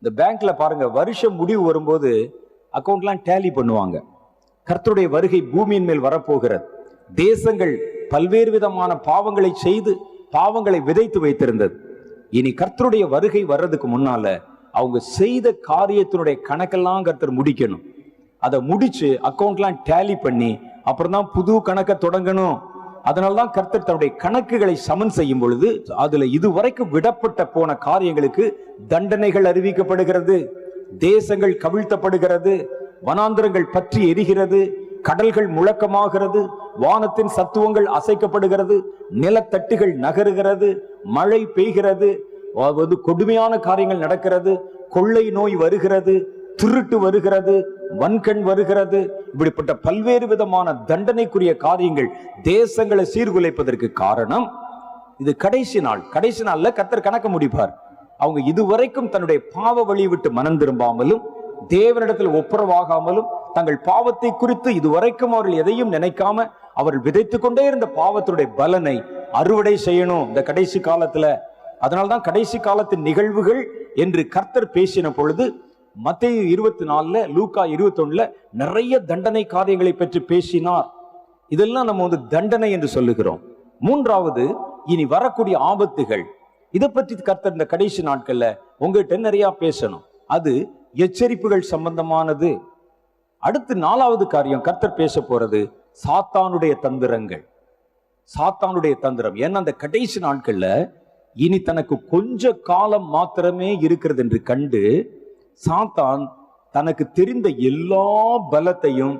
இந்த பேங்க்ல பாருங்க, வருஷம் முடிவு வரும்போது அக்கௌண்ட்லாம் டேலி பண்ணுவாங்க. கர்த்தருடைய வருகை பூமியின் மேல் வரப்போகிறது. தேசங்கள் பல்வேறு விதமான பாவங்களை செய்து பாவங்களை விதைத்து வைத்திருந்தது. இனி கர்த்தருடைய வருகை வர்றதுக்கு முன்னால அவங்க செய்த காரியத்தினுடைய கணக்கெல்லாம் கர்த்தர் முடிக்கணும். அதை முடிச்சு அக்கௌண்ட்லாம் டேலி பண்ணி அப்புறம் தான் புது கணக்கை தொடங்கணும். அதனால்தான் கர்த்தர் தன்னுடைய கணக்குகளை சமன் செய்யும் பொழுது அதுல இதுவரைக்கும் விடப்பட்ட போன காரியங்களுக்கு தண்டனைகள் அறிவிக்கப்படுகிறது. தேசங்கள் கவிழ்த்தப்படுகிறது, வனாந்திரங்கள் பற்றி எரிகிறது, கடல்கள் முழக்கமாகிறது, வானத்தின் சத்துவங்கள் அசைக்கப்படுகிறது, நிலத்தட்டுகள் நகருகிறது, மழை பெய்கிறது, கொடுமையான காரியங்கள் நடக்கிறது, கொள்ளை நோய் வருகிறது, திருட்டு வருகிறது, வன்கண் வருகிறது. இப்படிப்பட்ட பல்வேறு விதமான தண்டனைக்குரிய காரியங்கள் தேசங்களை சீர்குலைப்பதற்கு காரணம் இது. கடைசி நாள், கடைசி நாள்ல கர்த்தர் கணக்க முடிப்பார். அவங்க இதுவரைக்கும் தன்னுடைய பாவ வழி விட்டு மனம் திரும்பாமலும் தேவனிடத்தில் ஒப்புரவாகாமலும் தங்கள் பாவத்தை குறித்து இதுவரைக்கும் அவர்கள் எதையும் நினைக்காம அவர்கள் விதைத்து கொண்டே இருந்த பாவத்துடைய பலனை அறுவடை செய்யணும் இந்த கடைசி காலத்துல. அதனால்தான் கடைசி காலத்தின் நிகழ்வுகள் என்று கர்த்தர் பேசின பொழுது மத்தேயு இருபத்தி நாலுல லூக்கா இருபத்தி ஒண்ணுல நிறைய தண்டனை காரியங்களை பற்றி பேசினார். இதெல்லாம் நம்ம வந்து தண்டனை என்று சொல்லுகிறோம். மூன்றாவது, இனி வரக்கூடிய ஆபத்துகள். இதை பற்றி கர்த்தர் இந்த கடைசி நாட்கள்ல உங்ககிட்ட நிறைய பேசணும். அது எச்சரிப்புகள் சம்பந்தமானது. அடுத்து நாலாவது காரியம் கர்த்தர் பேச போறது சாத்தானுடைய தந்திரங்கள். சாத்தானுடைய தந்திரம். ஏன்னா அந்த கடைசி நாட்கள்ல இனி தனக்கு கொஞ்ச காலம் மாத்திரமே இருக்கிறது என்று கண்டு சாத்தான் தனக்கு தெரிந்த எல்லா பலத்தையும்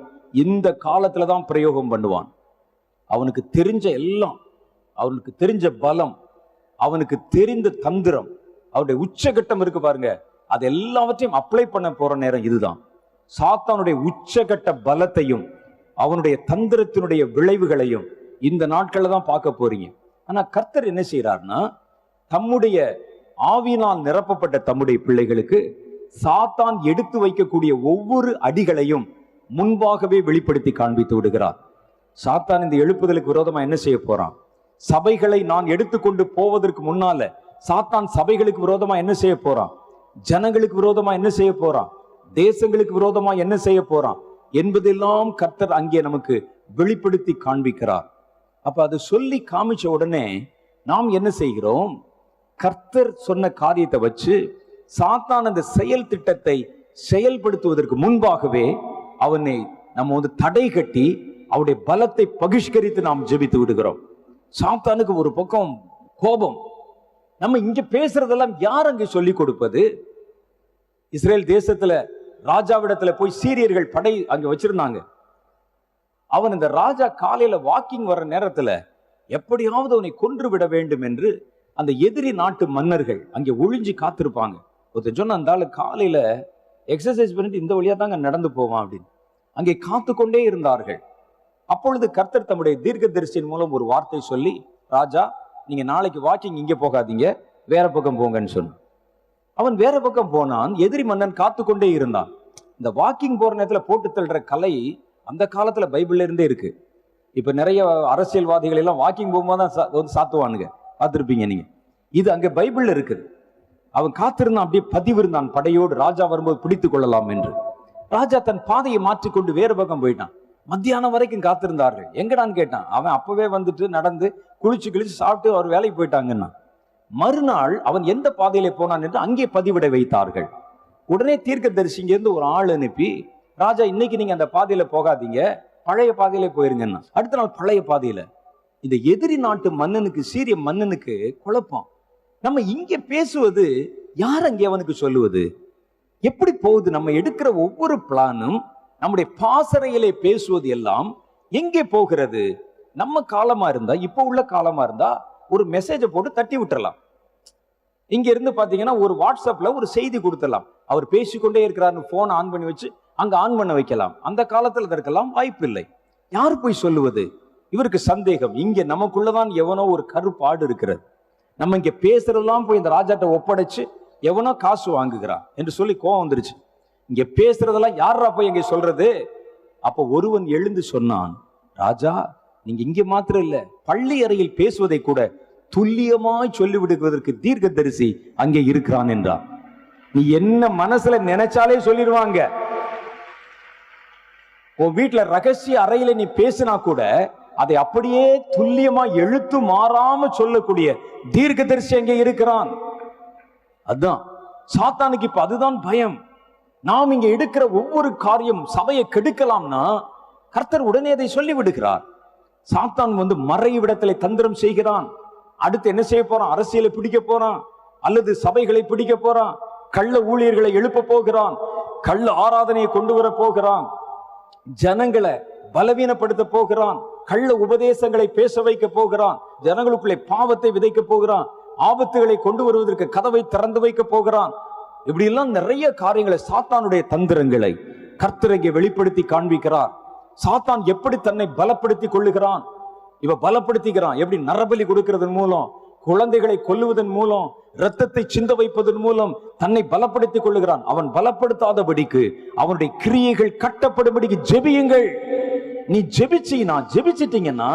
இந்த காலத்துல தான் பிரயோகம் பண்ணுவான். அவனுக்கு தெரிஞ்ச எல்லாம், அவனுக்கு தெரிஞ்ச பலம், அவனுக்கு தெரிந்த தந்திரம், அவருடைய உச்சகட்டம் இருக்கு பாருங்க, அது எல்லாவற்றையும் அப்ளை பண்ண போற நேரம் இதுதான். சாத்தானுடைய உச்சகட்ட பலத்தையும் அவனுடைய தந்திரத்தினுடைய விளைவுகளையும் இந்த நாட்கள்ல தான் பார்க்க போறீங்க. ஆனா கர்த்தர் என்ன செய்யறார்னா, தம்முடைய ஆவியினால் நிரப்பப்பட்ட தம்முடைய பிள்ளைகளுக்கு சாத்தான் எடுத்து வைக்கக்கூடிய ஒவ்வொரு அடிகளையும் முன்பாகவே வெளிப்படுத்தி காண்பித்து விடுகிறார். சாத்தான் இந்த எழுப்புதலுக்கு விரோதமா என்ன செய்ய போறான்? சபைகளை நான் எடுத்துக்கொண்டு போவதற்கு முன்னால சாத்தான் சபைகளுக்கு விரோதமா என்ன செய்ய போறான்? ஜனங்களுக்கு விரோதமா என்ன செய்ய போறான்? தேசங்களுக்கு விரோதமா என்ன செய்ய போறான் என்பதெல்லாம் கர்த்தர் அங்கே நமக்கு வெளிப்படுத்தி காண்பிக்கிறார். அப்ப அது சொல்லி காமிச்ச உடனே நாம் என்ன செய்கிறோம்? கர்த்தர் சொன்ன காரியத்தை வச்சு சாத்தான் அந்த செயல் திட்டத்தை செயல்படுத்துவதற்கு முன்பாகவே அவனை நம்ம வந்து தடை கட்டி அவருடைய பலத்தை பகிஷ்கரித்து நாம் ஜெபித்து விடுகிறோம். சாத்தானுக்கு ஒரு பக்கம் கோபம். நம்ம இங்க பேசுறதெல்லாம் யார் அங்கே சொல்லி கொடுப்பது? இஸ்ரேல் தேசத்துல ராஜாவிடத்துல போய் சீரியர்கள் படை அங்க வச்சிருந்தாங்க. அவன் இந்த ராஜா காலையில வாக்கிங் வர்ற நேரத்துல எப்படியாவது அவனை கொன்று விட வேண்டும் என்று அந்த எதிரி நாட்டு மன்னர்கள் அங்கே ஒழிஞ்சு காத்திருப்பாங்க. ஒருத்தர் சொன்ன அந்த ஆளு காலையில எக்ஸசைஸ் பண்ணிட்டு இந்த வழியா தாங்க நடந்து போவான் அப்படின்னு அங்கே காத்து கொண்டே இருந்தார்கள். அப்பொழுது கர்த்தர் தம்முடைய தீர்க்க தரிசியின் மூலம் ஒரு வார்த்தை சொல்லி, ராஜா நீங்க நாளைக்கு வாக்கிங் இங்கே போகாதீங்க, வேற பக்கம் போங்கன்னு சொன்ன. அவன் வேற பக்கம் போனான். எதிரி மன்னன் காத்து கொண்டே இருந்தான். இந்த வாக்கிங் போற நேரத்துல போட்டு தள்ளுற கலை அந்த காலத்துல பைபிள்ல இருந்தே இருக்கு. இப்ப நிறைய அரசியல்வாதிகள் எல்லாம் வாக்கிங் போகும்போது தான் சாத்துவானுங்க, பார்த்துருப்பீங்க நீங்க. இது அங்க பைபிள்ல இருக்குது. அவன் காத்திருந்தான், அப்படியே பதிவிருந்தான் படையோடு, ராஜா வரும்போது பிடித்து கொள்ளலாம் என்று. ராஜா தன் பாதையை மாற்றிக்கொண்டு வேறு பக்கம் போயிட்டான். மத்தியானம் வரைக்கும் காத்திருந்தார்கள். எங்கடான்னு கேட்டான். அவன் அப்பவே வந்துட்டு நடந்து குளிச்சு குளிச்சு சாப்பிட்டு அவர் வேலைக்கு போயிட்டாங்கன்னா, மறுநாள் அவன் எந்த பாதையில போனான் என்று அங்கே பதிவிட வைத்தார்கள். உடனே தீர்க்க தரிசிங்க இருந்து ஒரு ஆள் அனுப்பி, ராஜா இன்னைக்கு நீங்க அந்த பாதையில போகாதீங்க, பழைய பாதையில போயிருங்கன்னா. அடுத்த நாள் பழைய பாதையில. இந்த எதிரி நாட்டு மன்னனுக்கு, சீரிய மன்னனுக்கு குழப்பம். நம்ம இங்கே பேசுவது யார் அங்கே அவனுக்கு சொல்லுவது? எப்படி போகுது? நம்ம எடுக்கிற ஒவ்வொரு பிளானும், நம்முடைய பாசறையிலே பேசுவது எல்லாம் எங்கே போகிறது? நம்ம காலமா இருந்தா, இப்போ உள்ள காலமா இருந்தா ஒரு மெசேஜை போட்டு தட்டி விட்டுறலாம். இங்க இருந்து பாத்தீங்கன்னா ஒரு வாட்ஸ்அப்ல ஒரு செய்தி கொடுத்துடலாம். அவர் பேசிக்கொண்டே இருக்கிறாருன்னு போன் ஆன் பண்ணி வச்சு அங்க ஆன் பண்ண வைக்கலாம். அந்த காலத்துல இருக்கலாம் வாய்ப்பு இல்லை. யார் போய் சொல்லுவது? இவருக்கு சந்தேகம். இங்க நமக்குள்ளதான் எவனோ ஒரு கருப்பாடு இருக்கிறது. நம்ம இங்க பேசுறதெல்லாம் போய் இந்த ராஜாட்ட ஒப்படைச்சு எவனோ காசு வாங்குகிறான் என்று சொல்லி கோவம் வந்துருச்சு. இங்க பேசுறதெல்லாம் யாரா போய் இங்க சொல்றது? அப்போ ஒருவன் எழுந்து சொன்னான், ராஜா நீங்க இங்க மாத்திரம் இல்ல, பள்ளி அறையில் பேசுவதை கூட துல்லியமாய் சொல்லிவிடுவதற்கு தீர்க்க தரிசி அங்கே இருக்கிறான் என்றான். நீ என்ன மனசுல நினைச்சாலே சொல்லிடுவாங்க. உன் வீட்டுல ரகசிய அறையில நீ பேசினா கூட அதை அப்படியே துல்லியமா எழுத்து மாறாம சொல்லக்கூடிய தீர்க்க தரிசி அங்கே இருக்கிறான். அதுதான் சாத்தானுக்கு இப்ப அதுதான் பயம். நாம் இங்க எடுக்கிற ஒவ்வொரு காரியம் சபையை கெடுக்கலாம்னா கர்த்தர் உடனே அதை சொல்லிவிடுகிறார். சாத்தான் வந்து மறைவிடத்திலே தந்திரம் செய்கிறான். அடுத்து என்ன செய்ய போறான்? அரசியலை பிடிக்க போறான், அல்லது சபைகளை பிடிக்க போறான், கள்ள ஊழியர்களை எழுப்ப போகிறான், கள்ள ஆராதனையை கொண்டு வர போகிறான், ஜனங்களை பலவீனப்படுத்த போகிறான், கள்ள உபதேசங்களை பேச வைக்க போகிறான், ஜனங்களுக்குள்ளே பாவத்தை விதைக்க போகிறான், ஆபத்துகளை கொண்டு வருவதற்கு கதவை திறந்து வைக்க போகிறான். இப்படி எல்லாம் நிறைய காரியங்களை, சாத்தானுடைய தந்திரங்களை கர்த்தரங்கே வெளிப்படுத்தி காண்பிக்கிறார். சாத்தான் எப்படி தன்னை பலப்படுத்தி கொள்ளுகிறான்? இவ பலப்படுத்திக்கிறான். எப்படி? நரபலி கொடுக்கிறதன் மூலம், குழந்தைகளை கொல்லுவதன் மூலம், இரத்தத்தை சிந்த வைப்பதன் மூலம் தன்னை பலப்படுத்திக் கொள்ளுகிறான். அவன் பலப்படுத்தாதபடிக்கு அவனுடைய கிரியைகள் கட்டப்படும்படிக்கு ஜெபியுங்கள். நீ ஜெபிச்சீனா ஜெபிச்சிட்டீங்கன்னா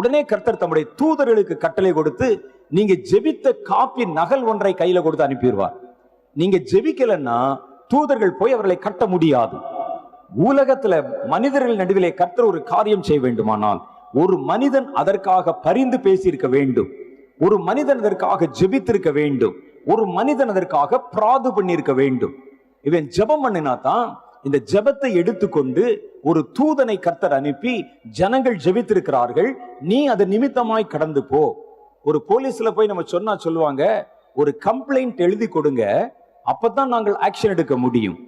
உடனே கர்த்தர் தம்முடைய தூதர்களுக்கு கட்டளை கொடுத்து நீங்க ஜெபித்த காப்பி நகல் ஒன்றை கையில கொடுத்து அனுப்பிடுவார். நீங்க ஜெபிக்கலன்னா தூதர்கள் போய் அவர்களை கட்ட முடியாது. உலகத்துல மனிதர்கள் நடுவிலே கர்த்தர் ஒரு காரியம் செய்ய வேண்டுமானால் ஒரு மனிதன் அதற்காக பரிந்து பேசியிருக்க வேண்டும், ஒரு மனிதன் அதற்காக ஜெபித்திருக்க வேண்டும், ஒரு மனிதன் அதற்காக பிராது பண்ணியிருக்க வேண்டும். இவன் ஜெபம் பண்ணினா தான் இந்த ஜெபத்தை எடுத்துக்கொண்டு ஒரு தூதனை கர்த்தர் அனுப்பி, ஜனங்கள் ஜெபித்திருக்கிறார்கள், நீ அது நிமித்தமாய் கடந்து போ. ஒரு போலீஸ்ல போய் நம்ம சொன்னா சொல்லுவாங்க, ஒரு கம்ப்ளைண்ட் எழுதி கொடுங்க, அப்பதான் நாங்கள் ஆக்ஷன் எடுக்க முடியும்.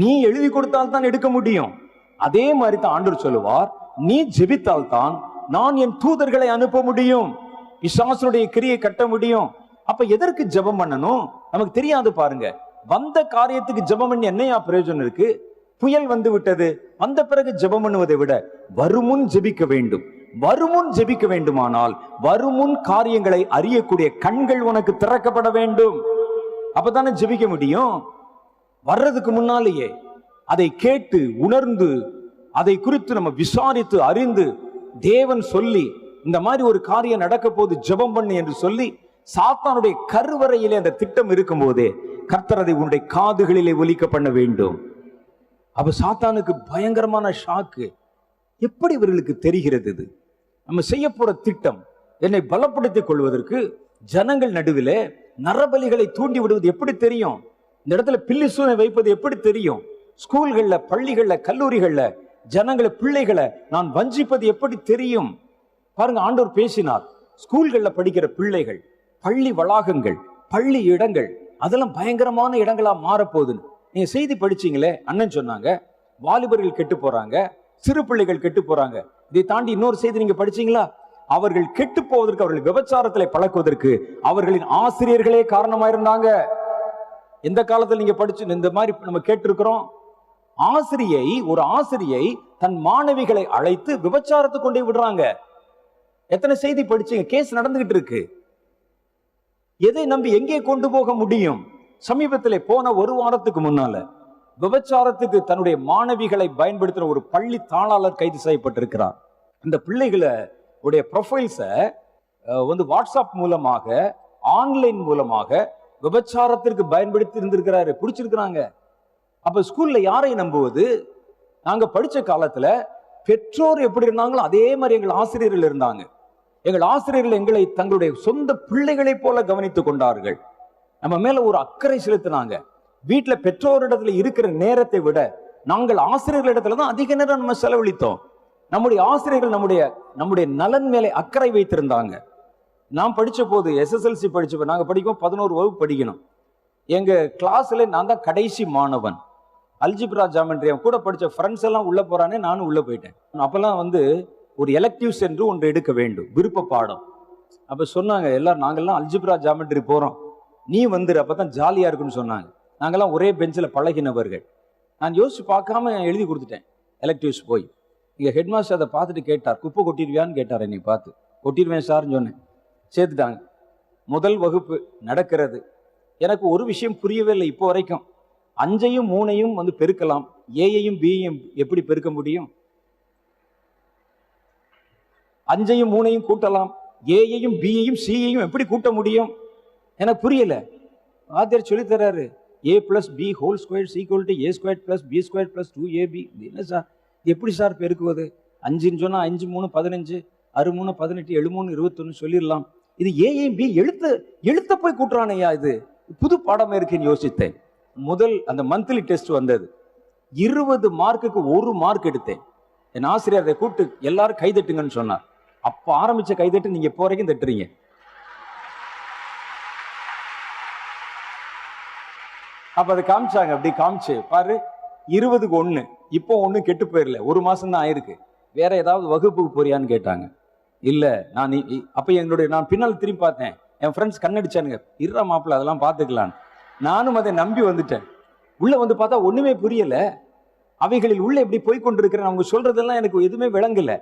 நீ எழுதி கொடுத்தால்தான் எடுக்க முடியும். அதே மாதிரி தான் ஆண்டவர் சொல்லுவார், நீ ஜெபித்தால்தான் நான் என் தூதர்களை அனுப்ப முடியும், விசுவாசனுடைய கிரியை கட்ட முடியும். அப்ப எதற்கு ஜெபம் பண்ணணும்? நமக்கு தெரியாது. பாருங்க, வந்த காரியத்துக்கு ஜெபம் பண்ணி என்னையா பிரயோஜனம் இருக்கு? புயல் வந்து விட்டது, வந்த பிறகு ஜெபம் பண்ணுவதை விட வருமுன் ஜெபிக்க வேண்டும், வருமுன் ஜெபிக்க வேண்டுமானால் வருமுன் காரியங்களை அறியக்கூடிய கண்கள் உனக்கு திறக்கப்பட வேண்டும். அப்பதானே ஜெபிக்க முடியும். வர்றதுக்கு முன்னாலேயே அதை கேட்டு உணர்ந்து அதை குறித்து நம்ம விசாரித்து அறிந்து தேவன் சொல்லி இந்த மாதிரி ஒரு காரியம் நடக்க போது ஜெபம் பண்ணு என்று சொல்லி சாத்தானுடைய கருவறையிலே அந்த திட்டம் இருக்கும் போதே கர்த்தர் அதை உன்னுடைய காதுகளிலே ஒலிக்க பண்ண வேண்டும். அப்ப சாத்தானுக்கு பயங்கரமான ஷாக்கு. எப்படி இவர்களுக்கு தெரிகிறது இது நம்ம செய்ய போற திட்டம்? என்னை பலப்படுத்திக் கொள்வதற்கு ஜனங்கள் நடுவில் நரபலிகளை தூண்டி விடுவது எப்படி தெரியும்? இந்த இடத்துல பில்லி சூனை வைப்பது எப்படி தெரியும்? ஸ்கூல்கள்ல, பள்ளிகள்ல, கல்லூரிகள்ல ஜனங்களை பிள்ளைகளை நான் வஞ்சிப்பது எப்படி தெரியும்? பாருங்க, ஆண்டவர் பேசினார். ஸ்கூல்கள்ல படிக்கிற பிள்ளைகள், பள்ளி வளாகங்கள், பள்ளி இடங்கள் அதெல்லாம் பயங்கரமான இடங்களா மாறப்போகுதுன்னு நீங்க செய்தி படிச்சீங்களே. அண்ணன் சொன்னாங்க, வாலிபர்கள் கெட்டு போறாங்க, சிறு பிள்ளைகள் கெட்டு போறாங்க. இதை தாண்டி இன்னொரு செய்தி நீங்க படிச்சீங்களா? அவர்கள் கெட்டு போவதற்கு, அவர்கள் விபச்சாரத்திலே பழக்குவதற்கு அவர்களின் ஆசிரியர்களே காரணமாயிருந்தாங்க. எந்த காலத்தில் நீங்க படிச்சு இந்த மாதிரி நம்ம கேட்டிருக்கிறோம்? ஆசிரியை, ஒரு ஆசிரியை தன் மாணவிகளை அழைத்து விபச்சாரத்தை கொண்டே விடுறாங்க. எத்தனை செய்தி படிச்சீங்க? கேஸ் நடந்துகிட்டு இருக்கு. எதை நம்பி எங்கே கொண்டு போக முடியும்? சமீபத்திலே போன ஒரு வாரத்துக்கு முன்னால விபச்சாரத்துக்கு தன்னுடைய மாணவிகளை பயன்படுத்துற ஒரு பள்ளி தாளாளர் கைது செய்யப்பட்டிருக்கிறார். இந்த பிள்ளைகளை உடைய ப்ரொஃபைல்ஸை வந்து வாட்ஸ்அப் மூலமாக, ஆன்லைன் மூலமாக விபச்சாரத்திற்கு பயன்படுத்தி இருந்திருக்கிறாரு, பிடிச்சிருக்கிறாங்க. அப்ப ஸ்கூல்ல யாரை நம்புவது? நாங்க படிச்ச காலத்துல பெற்றோர் எப்படி இருந்தாங்களோ அதே மாதிரி எங்கள் ஆசிரியர்கள் இருந்தாங்க. எங்கள் ஆசிரியர்கள் எங்களை தங்களுடைய சொந்த பிள்ளைகளை போல கவனித்துக் கொண்டார்கள். நம்ம மேல ஒரு அக்கறை செலுத்தினாங்க. வீட்டுல பெற்றோரிடத்துல இருக்கிற நேரத்தை விட நாங்கள் ஆசிரியர்கள் இடத்துலதான் அதிக நேரம் நம்ம செலவழித்தோம். நம்முடைய ஆசிரியர்கள் நம்முடைய நம்முடைய நலன் மேலே அக்கறை வைத்திருந்தாங்க. நான் படித்த போது எஸ்எஸ்எல்சி படிச்சப்போ நாங்கள் படிக்கும் பதினோரு வகுப்பு படிக்கணும். எங்கள் கிளாஸில் நான் தான் கடைசி மாணவன். அல்ஜிப்ரா, ஜாமெண்ட்ரி கூட படித்த ஃப்ரெண்ட்ஸ் எல்லாம் உள்ளே போகிறானே, நானும் உள்ளே போயிட்டேன். அப்போல்லாம் வந்து ஒரு எலக்டிவ்ஸ் என்று ஒன்று எடுக்க வேண்டும், விருப்ப பாடம். அப்போ சொன்னாங்க எல்லாரும், நாங்கள்லாம் அல்ஜிப்ரா ஜாமெண்ட்ரி போகிறோம், நீ வந்துரு, அப்போ தான் ஜாலியாக இருக்குன்னு சொன்னாங்க. நாங்கள்லாம் ஒரே பெஞ்சில் பழகினவர்கள். நான் யோசிச்சு பார்க்காம எழுதி கொடுத்துட்டேன் எலக்டிவ்ஸ் போய். இங்கே ஹெட் மாஸ்டர் அதை பார்த்துட்டு கேட்டார், குப்பை கொட்டிடுவியான்னு கேட்டார். என்னை பார்த்து கொட்டிடுவேன் சார்ன்னு சொன்னேன். சேர்த்துட்டாங்க. முதல் வகுப்பு நடக்கிறது. எனக்கு ஒரு விஷயம் புரியவே இல்லை இப்போ வரைக்கும். அஞ்சையும் மூணையும் வந்து பெருக்கலாம், ஏயையும் பியையும் எப்படி பெருக்க முடியும்? அஞ்சையும் மூணையும் கூட்டலாம், ஏயையும் பியையும் சியையும் எப்படி கூட்ட முடியும்? எனக்கு புரியல. ஆத்தியர் சொல்லி தர்றாரு, A plus B whole square equal to A square plus B square plus two AB. என்ன சார் எப்படி சார் பெருக்குவது? அஞ்சுன்னு சொன்னா அஞ்சு மூணு பதினஞ்சு, அறு மூணு பதினெட்டு, எழு மூணு இருபத்தொன்னு சொல்லிடலாம். இது ஏஏ பி எழுத்த எழுத்த போய் கூட்டுறானையா, இது புது பாடமே இருக்குன்னு யோசித்தேன். முதல் அந்த மந்த்லி டெஸ்ட் வந்தது. இருபது மார்க்குக்கு ஒரு மார்க் எடுத்தேன். என் ஆசிரியர் அதை கூப்பிட்டு எல்லாரும் கைதட்டுங்கன்னு சொன்னார். அப்போ ஆரம்பிச்ச கைதட்டு நீங்க இப்போ வரைக்கும் தட்டுறீங்க. அப்ப அதை காமிச்சாங்க. அப்படி காமிச்சு பாரு, இருபதுக்கு ஒன்று. இப்போ ஒன்றும் கெட்டு போயிடல, ஒரு மாசம் தான் ஆயிருக்கு. வேற ஏதாவது வகுப்புக்கு போறியான்னு கேட்டாங்க. இல்லை நான். அப்போ எங்களுடைய நான் பின்னால் திரும்பி பார்த்தேன். என் ஃப்ரெண்ட்ஸ் கண்ணடிச்சானுங்க, இருற மாப்பிள்ள அதெல்லாம் பார்த்துக்கலான்னு. நானும் அதை நம்பி வந்துட்டேன். உள்ளே வந்து பார்த்தா ஒன்றுமே புரியலை. அவைகளில் உள்ளே எப்படி போய் கொண்டிருக்கிறேன், அவங்க சொல்றதெல்லாம் எனக்கு எதுவுமே விளங்கலை.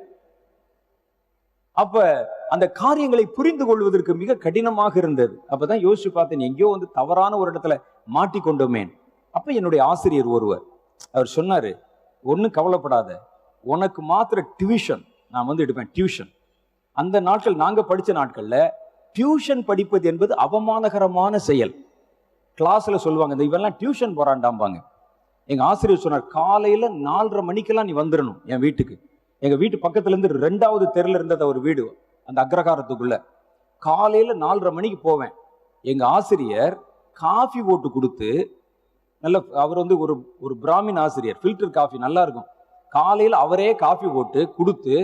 அப்போ அந்த காரியங்களை புரிந்து கொள்வதற்கு மிக கடினமாக இருந்தது. அப்போ தான் யோசிச்சு பார்த்தேன், எங்கேயோ வந்து தவறான ஒரு இடத்துல மாட்டிக்கொண்டோமேன். அப்போ என்னுடைய ஆசிரியர் ஒருவர் அவர் சொன்னார், ஒன்றும் கவலைப்படாத, உனக்கு மாத்திர டியூஷன் நான் வந்து எடுப்பேன். டியூஷன் அந்த நாட்கள் நாங்கள் படித்த நாட்களில் டியூஷன் படிப்பது என்பது அவமானகரமான செயல். கிளாஸில் சொல்லுவாங்க, இந்த இவெல்லாம் டியூஷன் போறாண்டாம்பாங்க. எங்கள் ஆசிரியர் சொன்னார், காலையில் நாலரை மணிக்கெல்லாம் நீ வந்துடணும் என் வீட்டுக்கு. எங்கள் வீட்டு பக்கத்துலேருந்து ரெண்டாவது தெருவில் இருந்தது ஒரு வீடு, அந்த அக்ரகாரத்துக்குள்ளே. காலையில் நாலரை மணிக்கு போவேன். எங்கள் ஆசிரியர் காஃபி போட்டு கொடுத்து நல்ல, அவர் வந்து ஒரு ஒரு பிராமின் ஆசிரியர், ஃபில்டர் காஃபி நல்லா இருக்கும். காலையில் அவரே காஃபி போட்டு கொடுத்து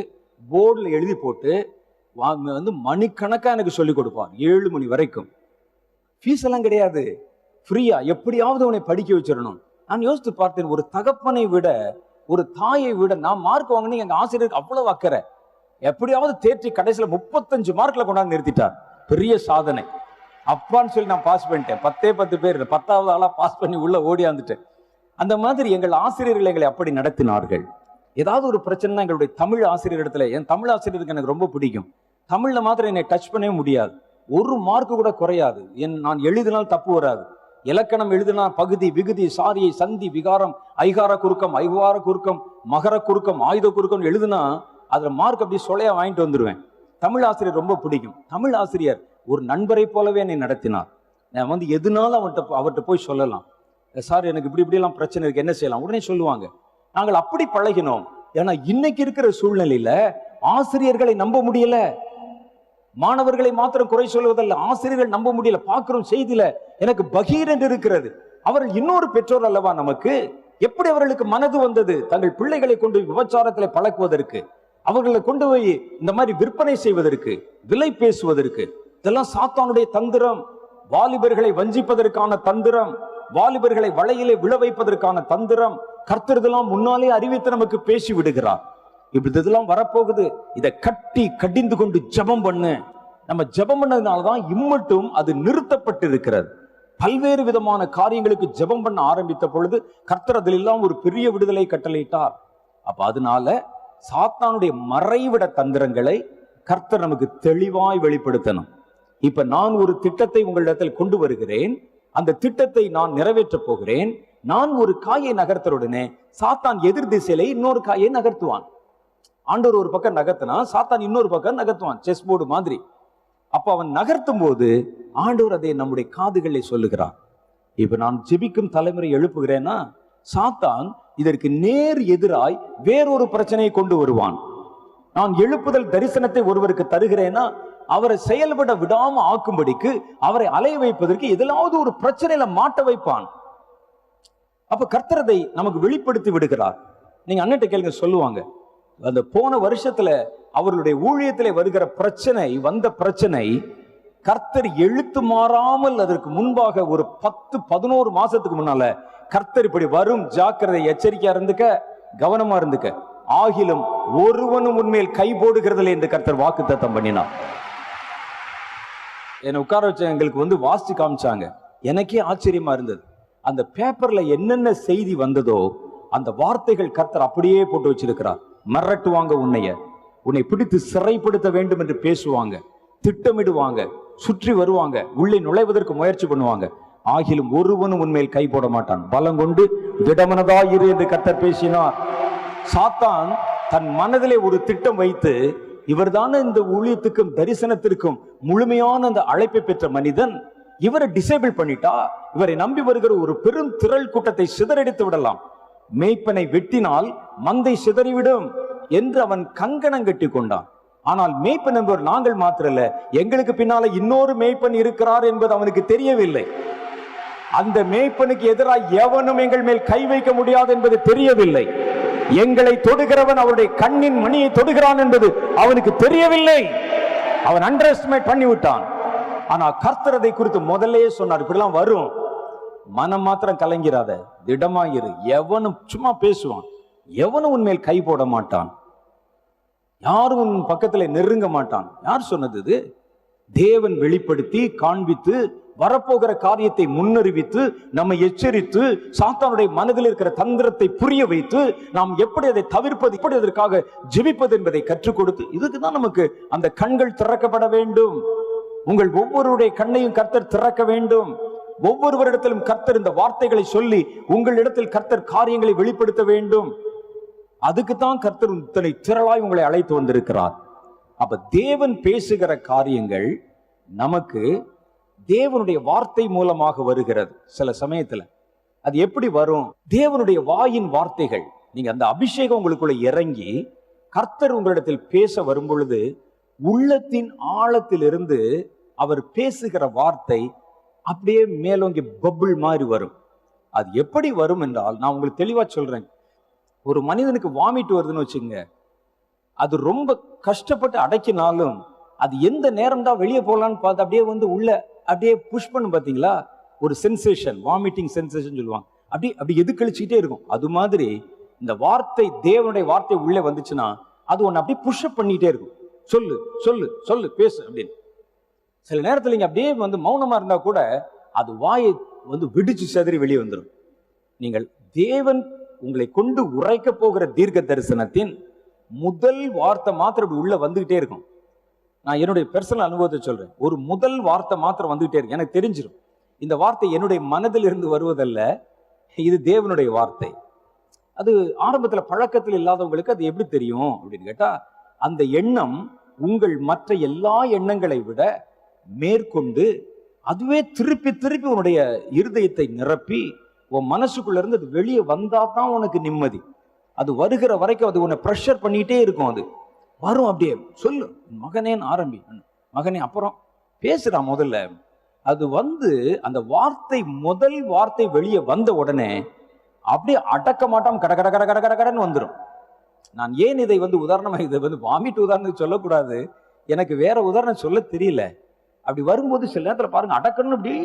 போர்டில் எழுதி போட்டு வந்து மணிக்கணக்காக எனக்கு சொல்லிக் கொடுப்பார். ஏழு மணி வரைக்கும். ஃபீஸ் எல்லாம் கிடையாது, ஃப்ரீயா. எப்படியாவது உன்னை படிக்க வச்சிடணும். நான் யோசித்து பார்த்தேன், ஒரு தகப்பனை விட, ஒரு தாயை விட நான் மார்க் வாங்கினேன். எங்கள் ஆசிரியருக்கு அவ்வளவு அக்கறை. எப்படியாவது தேர்ச்சி கடைசியில் முப்பத்தஞ்சு மார்க்கில் கொண்டாந்து நிறுத்திட்டார். பெரிய சாதனை அப்பான்னு சொல்லி நான் பாஸ் பண்ணிட்டேன். பத்தே பத்து பேர், பத்தாவது ஆளாக பாஸ் பண்ணி உள்ளே ஓடியாந்துட்டேன். அந்த மாதிரி எங்கள் ஆசிரியர்கள் எங்களை அப்படி நடத்தினார்கள். ஏதாவது ஒரு பிரச்சனை தான் எங்களுடைய தமிழ் ஆசிரியர் இடத்துல, என் தமிழ் ஆசிரியருக்கு எனக்கு ரொம்ப பிடிக்கும், தமிழில் மாத்திரம் என்னை டச் பண்ணவே முடியாது, ஒரு மார்க்கு கூட குறையாது, என் நான் எழுதினால் தப்பு வராது, இலக்கணம் எழுதினா பகுதி விகுதி சாரியை சந்தி விகாரம் ஐகார குறுக்கம் ஐகார குறுக்கம் மகர குறுக்கம் ஆயுத குறுக்கம் எழுதுனா அதில் மார்க் அப்படி சொலையாக வாங்கிட்டு வந்துடுவேன். தமிழ் ஆசிரியர் ரொம்ப பிடிக்கும். தமிழ் ஆசிரியர் ஒரு நண்பரை போலவே என்னை நடத்தினார். நான் வந்து எதுனாலும் அவர்கிட்ட அவர்கிட்ட போய் சொல்லலாம், சார் எனக்கு இப்படி இப்படிலாம் பிரச்சனை இருக்குது, என்ன செய்யலாம், உடனே சொல்லுவாங்க. நாங்கள் அப்படி பழகினோம். ஏன்னா இன்னைக்கு இருக்கிற சூழ்நிலையில் ஆசிரியர்களை நம்ப முடியல. மாணவர்களை மாத்திரம் குறை சொல்வதல்ல, ஆசிரியர்கள் நம்ப முடியல. பார்க்கிறோம் செய்தியில, எனக்கு பகீர் என்று இருக்கிறது. அவர்கள் இன்னொரு பெற்றோர் அல்லவா நமக்கு. எப்படி அவர்களுக்கு மனது வந்தது தங்கள் பிள்ளைகளை கொண்டு விபச்சாரத்திலே பழக்குவதற்கு, அவர்களை கொண்டு போய் இந்த மாதிரி விற்பனை செய்வதற்கு, விலை பேசுவதற்கு? இதெல்லாம் சாத்தானுடைய தந்திரம். வாலிபர்களை வஞ்சிப்பதற்கான தந்திரம், வாலிபர்களை வலையிலே விழ வைப்பதற்கான தந்திரம். கர்த்தரெல்லாம் முன்னாலே அறிவித்து நமக்கு பேசி விடுகிறார். இப்படி இதெல்லாம் வரப்போகுது, இதை கட்டி கடிந்து கொண்டு ஜெபம் பண்ணு. நம்ம ஜெபம் பண்ணதுனாலதான் இம்மட்டும் அது நிறுத்தப்பட்டு இருக்கிறது. பல்வேறு விதமான காரியங்களுக்கு ஜெபம் பண்ண ஆரம்பித்த பொழுது கர்த்தர் அதில் எல்லாம் ஒரு பெரிய விடுதலை கட்டளையிட்டார். அப்ப அதனால சாத்தானுடைய மறைவிட தந்திரங்களை கர்த்தர் நமக்கு தெளிவாய் வெளிப்படுத்தணும். இப்ப நான் ஒரு திட்டத்தை உங்களிடத்தில் கொண்டு வருகிறேன், அந்த திட்டத்தை நான் நிறைவேற்ற போகிறேன். நான் ஒரு காயை நகர்த்தருடனே சாத்தான் எதிர் திசையிலே இன்னொரு காயை நகர்த்துவான். ஆண்டவர் ஒரு பக்கம் நகர்த்தினா சாத்தான் இன்னொரு பக்கம் நகர்த்துவான், செஸ் போர்டு மாதிரி. அப்போ அவன் நகர்த்தும் போது ஆண்டவர் அதை நம்முடைய காதுகளை சொல்லுகிறான். இப்போ நான் ஜெபிக்கும் தலைமுறை எழுப்புகிறேன்னா சாத்தான் இதற்கு நேர் எதிராய் வேறொரு பிரச்சனையை கொண்டு வருவான். நான் எழுப்புதல் தரிசனத்தை ஒருவருக்கு தருகிறேன்னா அவரை செயல்பட விடாம ஆக்கும்படிக்கு அவரை அலைய வைப்பதற்கு எதிலாவது ஒரு பிரச்சனையில மாட்ட வைப்பான். அப்ப கர்த்தரதை நமக்கு வெளிப்படுத்தி விடுகிறார். நீங்க அண்ணன்ட்ட கேளுங்க, சொல்லுவாங்க, அந்த போன வருஷத்துல அவர்களுடைய ஊழியத்திலே வருகிற பிரச்சனை, வந்த பிரச்சனை கர்த்தர் எழுத்து மாறாமல் அதற்கு முன்பாக ஒரு பத்து பதினோரு மாசத்துக்கு முன்னால கர்த்தர் இப்படி வரும், ஜாக்கிரதை, எச்சரிக்கையா இருந்துக்க, கவனமா இருந்துக்க, ஆகிலும் ஒருவனும் உண்மையில் கை போடுகிறதில்லை என்று கர்த்தர் வாக்குத்தத்தம் பண்ணினார். என்னை உட்கார வச்ச எங்களுக்கு வந்து வாசிச்சு காமிச்சாங்க. எனக்கே ஆச்சரியமா இருந்தது, அந்த பேப்பர்ல என்னென்ன செய்தி வந்ததோ அந்த வார்த்தைகள் கர்த்தர் அப்படியே போட்டு வச்சிருக்கிறார். மிரட்டுவாங்க, உன்னைய உன்னை பிடித்து சிறைப்படுத்த வேண்டும் என்று பேசுவாங்க, திட்டமிடுவாங்க, சுற்றி வருவாங்க, உள்ளே நுழைவதற்கு முயற்சி பண்ணுவாங்க. ஆகிலும் ஒருவனும் உண்மையில் கை போட மாட்டான், பலம் கொண்டு திடமனதாயிரு என்று கர்த்தர் பேசினார். சாத்தான் தன் மனதிலே ஒரு திட்டம் வைத்து, இவர் தானே இந்த ஊழியத்துக்கும் தரிசனத்திற்கும் முழுமையான அந்த அழைப்பை பெற்ற மனிதன், இவரை டிசேபிள் பண்ணிட்டா இவரை நம்பி வருகிற ஒரு பெரும் திரள் கூட்டத்தை சிதறடித்து விடலாம், மேய்ப்பனை வெட்டினால் மந்தை சிதறிவிடும் என்று அவன் கங்கணம் கட்டி கொண்டான். ஆனால் மேய்ப்பன் என்பவர் நாங்கள் மாத்திரல்ல, எங்களுக்கு பின்னால இன்னொரு மேய்ப்பன் இருக்கிறார் என்பது அவனுக்கு தெரியவில்லை. அந்த மேய்ப்பனுக்கு எதிராக எவனும் எங்கள் மேல் கை வைக்க முடியாது என்பது தெரியவில்லை. எங்களை தொடுகிறவன் அவருடைய கண்ணின் மணியை தொடுகிறான் என்பது அவனுக்கு தெரியவில்லை. அவன் அண்டர் எஸ்டிமேட் பண்ணி விட்டான். ஆனா கர்த்தர் அதை குறித்து முதல்லே சொன்னார், இப்படிலாம் வரும், மனம் மாத்திரம் கலங்கிறாத, திடமாயிரு, எவனும் சும்மா பேசுவான், எவனும் உன்மேல் கை போட மாட்டான், யாரும் உன் பக்கத்துல நெருங்க மாட்டான். யார் சொன்னது இது? தேவன் வெளிப்படுத்தி காண்பித்து வரப்போகிற காரியத்தை முன்னறிவித்து நம்மை எச்சரித்து சாத்தானுடைய மனதில் இருக்கிற தந்திரத்தை புரிய வைத்து நாம் எப்படி அதை தவிர்ப்பது, எப்படி அதற்காக ஜெபிப்பது என்பதை கற்றுக் கொடுத்து, இதுக்கு தான் நமக்கு அந்த கண்கள் திறக்கப்பட வேண்டும். உங்கள் ஒவ்வொருடைய கண்ணையும் கர்த்தர் திறக்க வேண்டும். ஒவ்வொருவரிடத்திலும் கர்த்தர் இந்த வார்த்தைகளை சொல்லி உங்களிடத்தில் கர்த்தர் காரியங்களை வெளிப்படுத்த வேண்டும். அதுக்குத்தான் கர்த்தர் இத்தனை திரளாய் உங்களை அழைத்து வந்திருக்கிறார். அப்ப தேவன் பேசுகிற காரியங்கள் நமக்கு தேவனுடைய வார்த்தை மூலமாக வருகிறது. சில சமயத்துல அது எப்படி வரும்? தேவனுடைய வாயின் வார்த்தைகள், நீங்க அந்த அபிஷேகம் உங்களுக்குள்ள இறங்கி கர்த்தர் உங்களிடத்தில் பேச வரும் பொழுது உள்ளத்தின் ஆழத்திலிருந்து அவர் பேசுகிற வார்த்தை அப்படியே மேலோங்கி பபுள் மாதிரி வரும். அது எப்படி வரும் என்றால், நான் உங்களுக்கு தெளிவா சொல்றேன், ஒரு மனிதனுக்கு வாமிட் வருதுன்னு வச்சுங்க, அது ரொம்ப கஷ்டப்பட்டு அடக்கினாலும் அது எந்த நேரம் தான் வெளியே போகலான்னு பார்த்து அப்படியே வந்து உள்ள அப்படியே புஷ் பண்ணும். பார்த்தீங்களா ஒரு சென்சேஷன், வாமிட்டிங் சென்சேஷன் சொல்லுவாங்க, அப்படி அப்படி எது கழிச்சுக்கிட்டே இருக்கும். அது மாதிரி இந்த வார்த்தை, தேவனுடைய வார்த்தை உள்ளே வந்துச்சுன்னா அது ஒன்று அப்படியே புஷ்அப் பண்ணிக்கிட்டே இருக்கும். சொல்லு சொல்லு சொல்லு, பேசு அப்படின்னு. சில நேரத்தில் நீங்கள் அப்படியே வந்து மௌனமாக இருந்தால் கூட அது வாயை வந்து வெடிச்சு செதறி வெளியே வந்துடும். நீங்கள் தேவன் உங்களை கொண்டு உரைக்க போகிற தீர்க்க தரிசனத்தின் முதல் வார்த்தை மாத்திரம் இப்படி உள்ள வந்துகிட்டே இருக்கும். நான் என்னுடைய பெர்சனல் அனுபவத்தை சொல்றேன். ஒரு முதல் வார்த்தை மாத்திரம் வந்துகிட்டே இருக்கு. எனக்கு தெரிஞ்சிடும் இந்த வார்த்தை என்னுடைய மனதில் இருந்து வருவதல்ல, இது தேவனுடைய வார்த்தை. அது ஆரம்பத்தில் பழக்கத்தில் இல்லாதவங்களுக்கு அது எப்படி தெரியும் அப்படின்னு கேட்டா, அந்த எண்ணம் உங்கள் மற்ற எல்லா எண்ணங்களை விட மேற்கொண்டு அதுவே திருப்பி திருப்பி உன்னுடைய இருதயத்தை நிரப்பி உன் மனசுக்குள்ள இருந்து அது வெளியே வந்தா தான் உனக்கு நிம்மதி. அது வருகிற வரைக்கும் அது உன்னை ப்ரெஷர் பண்ணிட்டே இருக்கும். அது வரும் அப்படியே சொல்லு மகனேன்னு ஆரம்பி, மகனே அப்புறம் பேசுறா முதல்ல. அது வந்து அந்த வார்த்தை முதல் வார்த்தை வெளியே வந்த உடனே அப்படியே அடக்க மாட்டாம கட கட கட கட கட கடன்னு வந்துடும். நான் ஏன் இதை வந்து உதாரணமாக இதை வந்து வாமிட்டு உதாரணத்துக்கு சொல்லக்கூடாது, எனக்கு வேற உதாரணம் சொல்ல தெரியல. அப்படி வரும்போது சில நேரத்தில் பாருங்க அடக்கணும்னு அப்படியே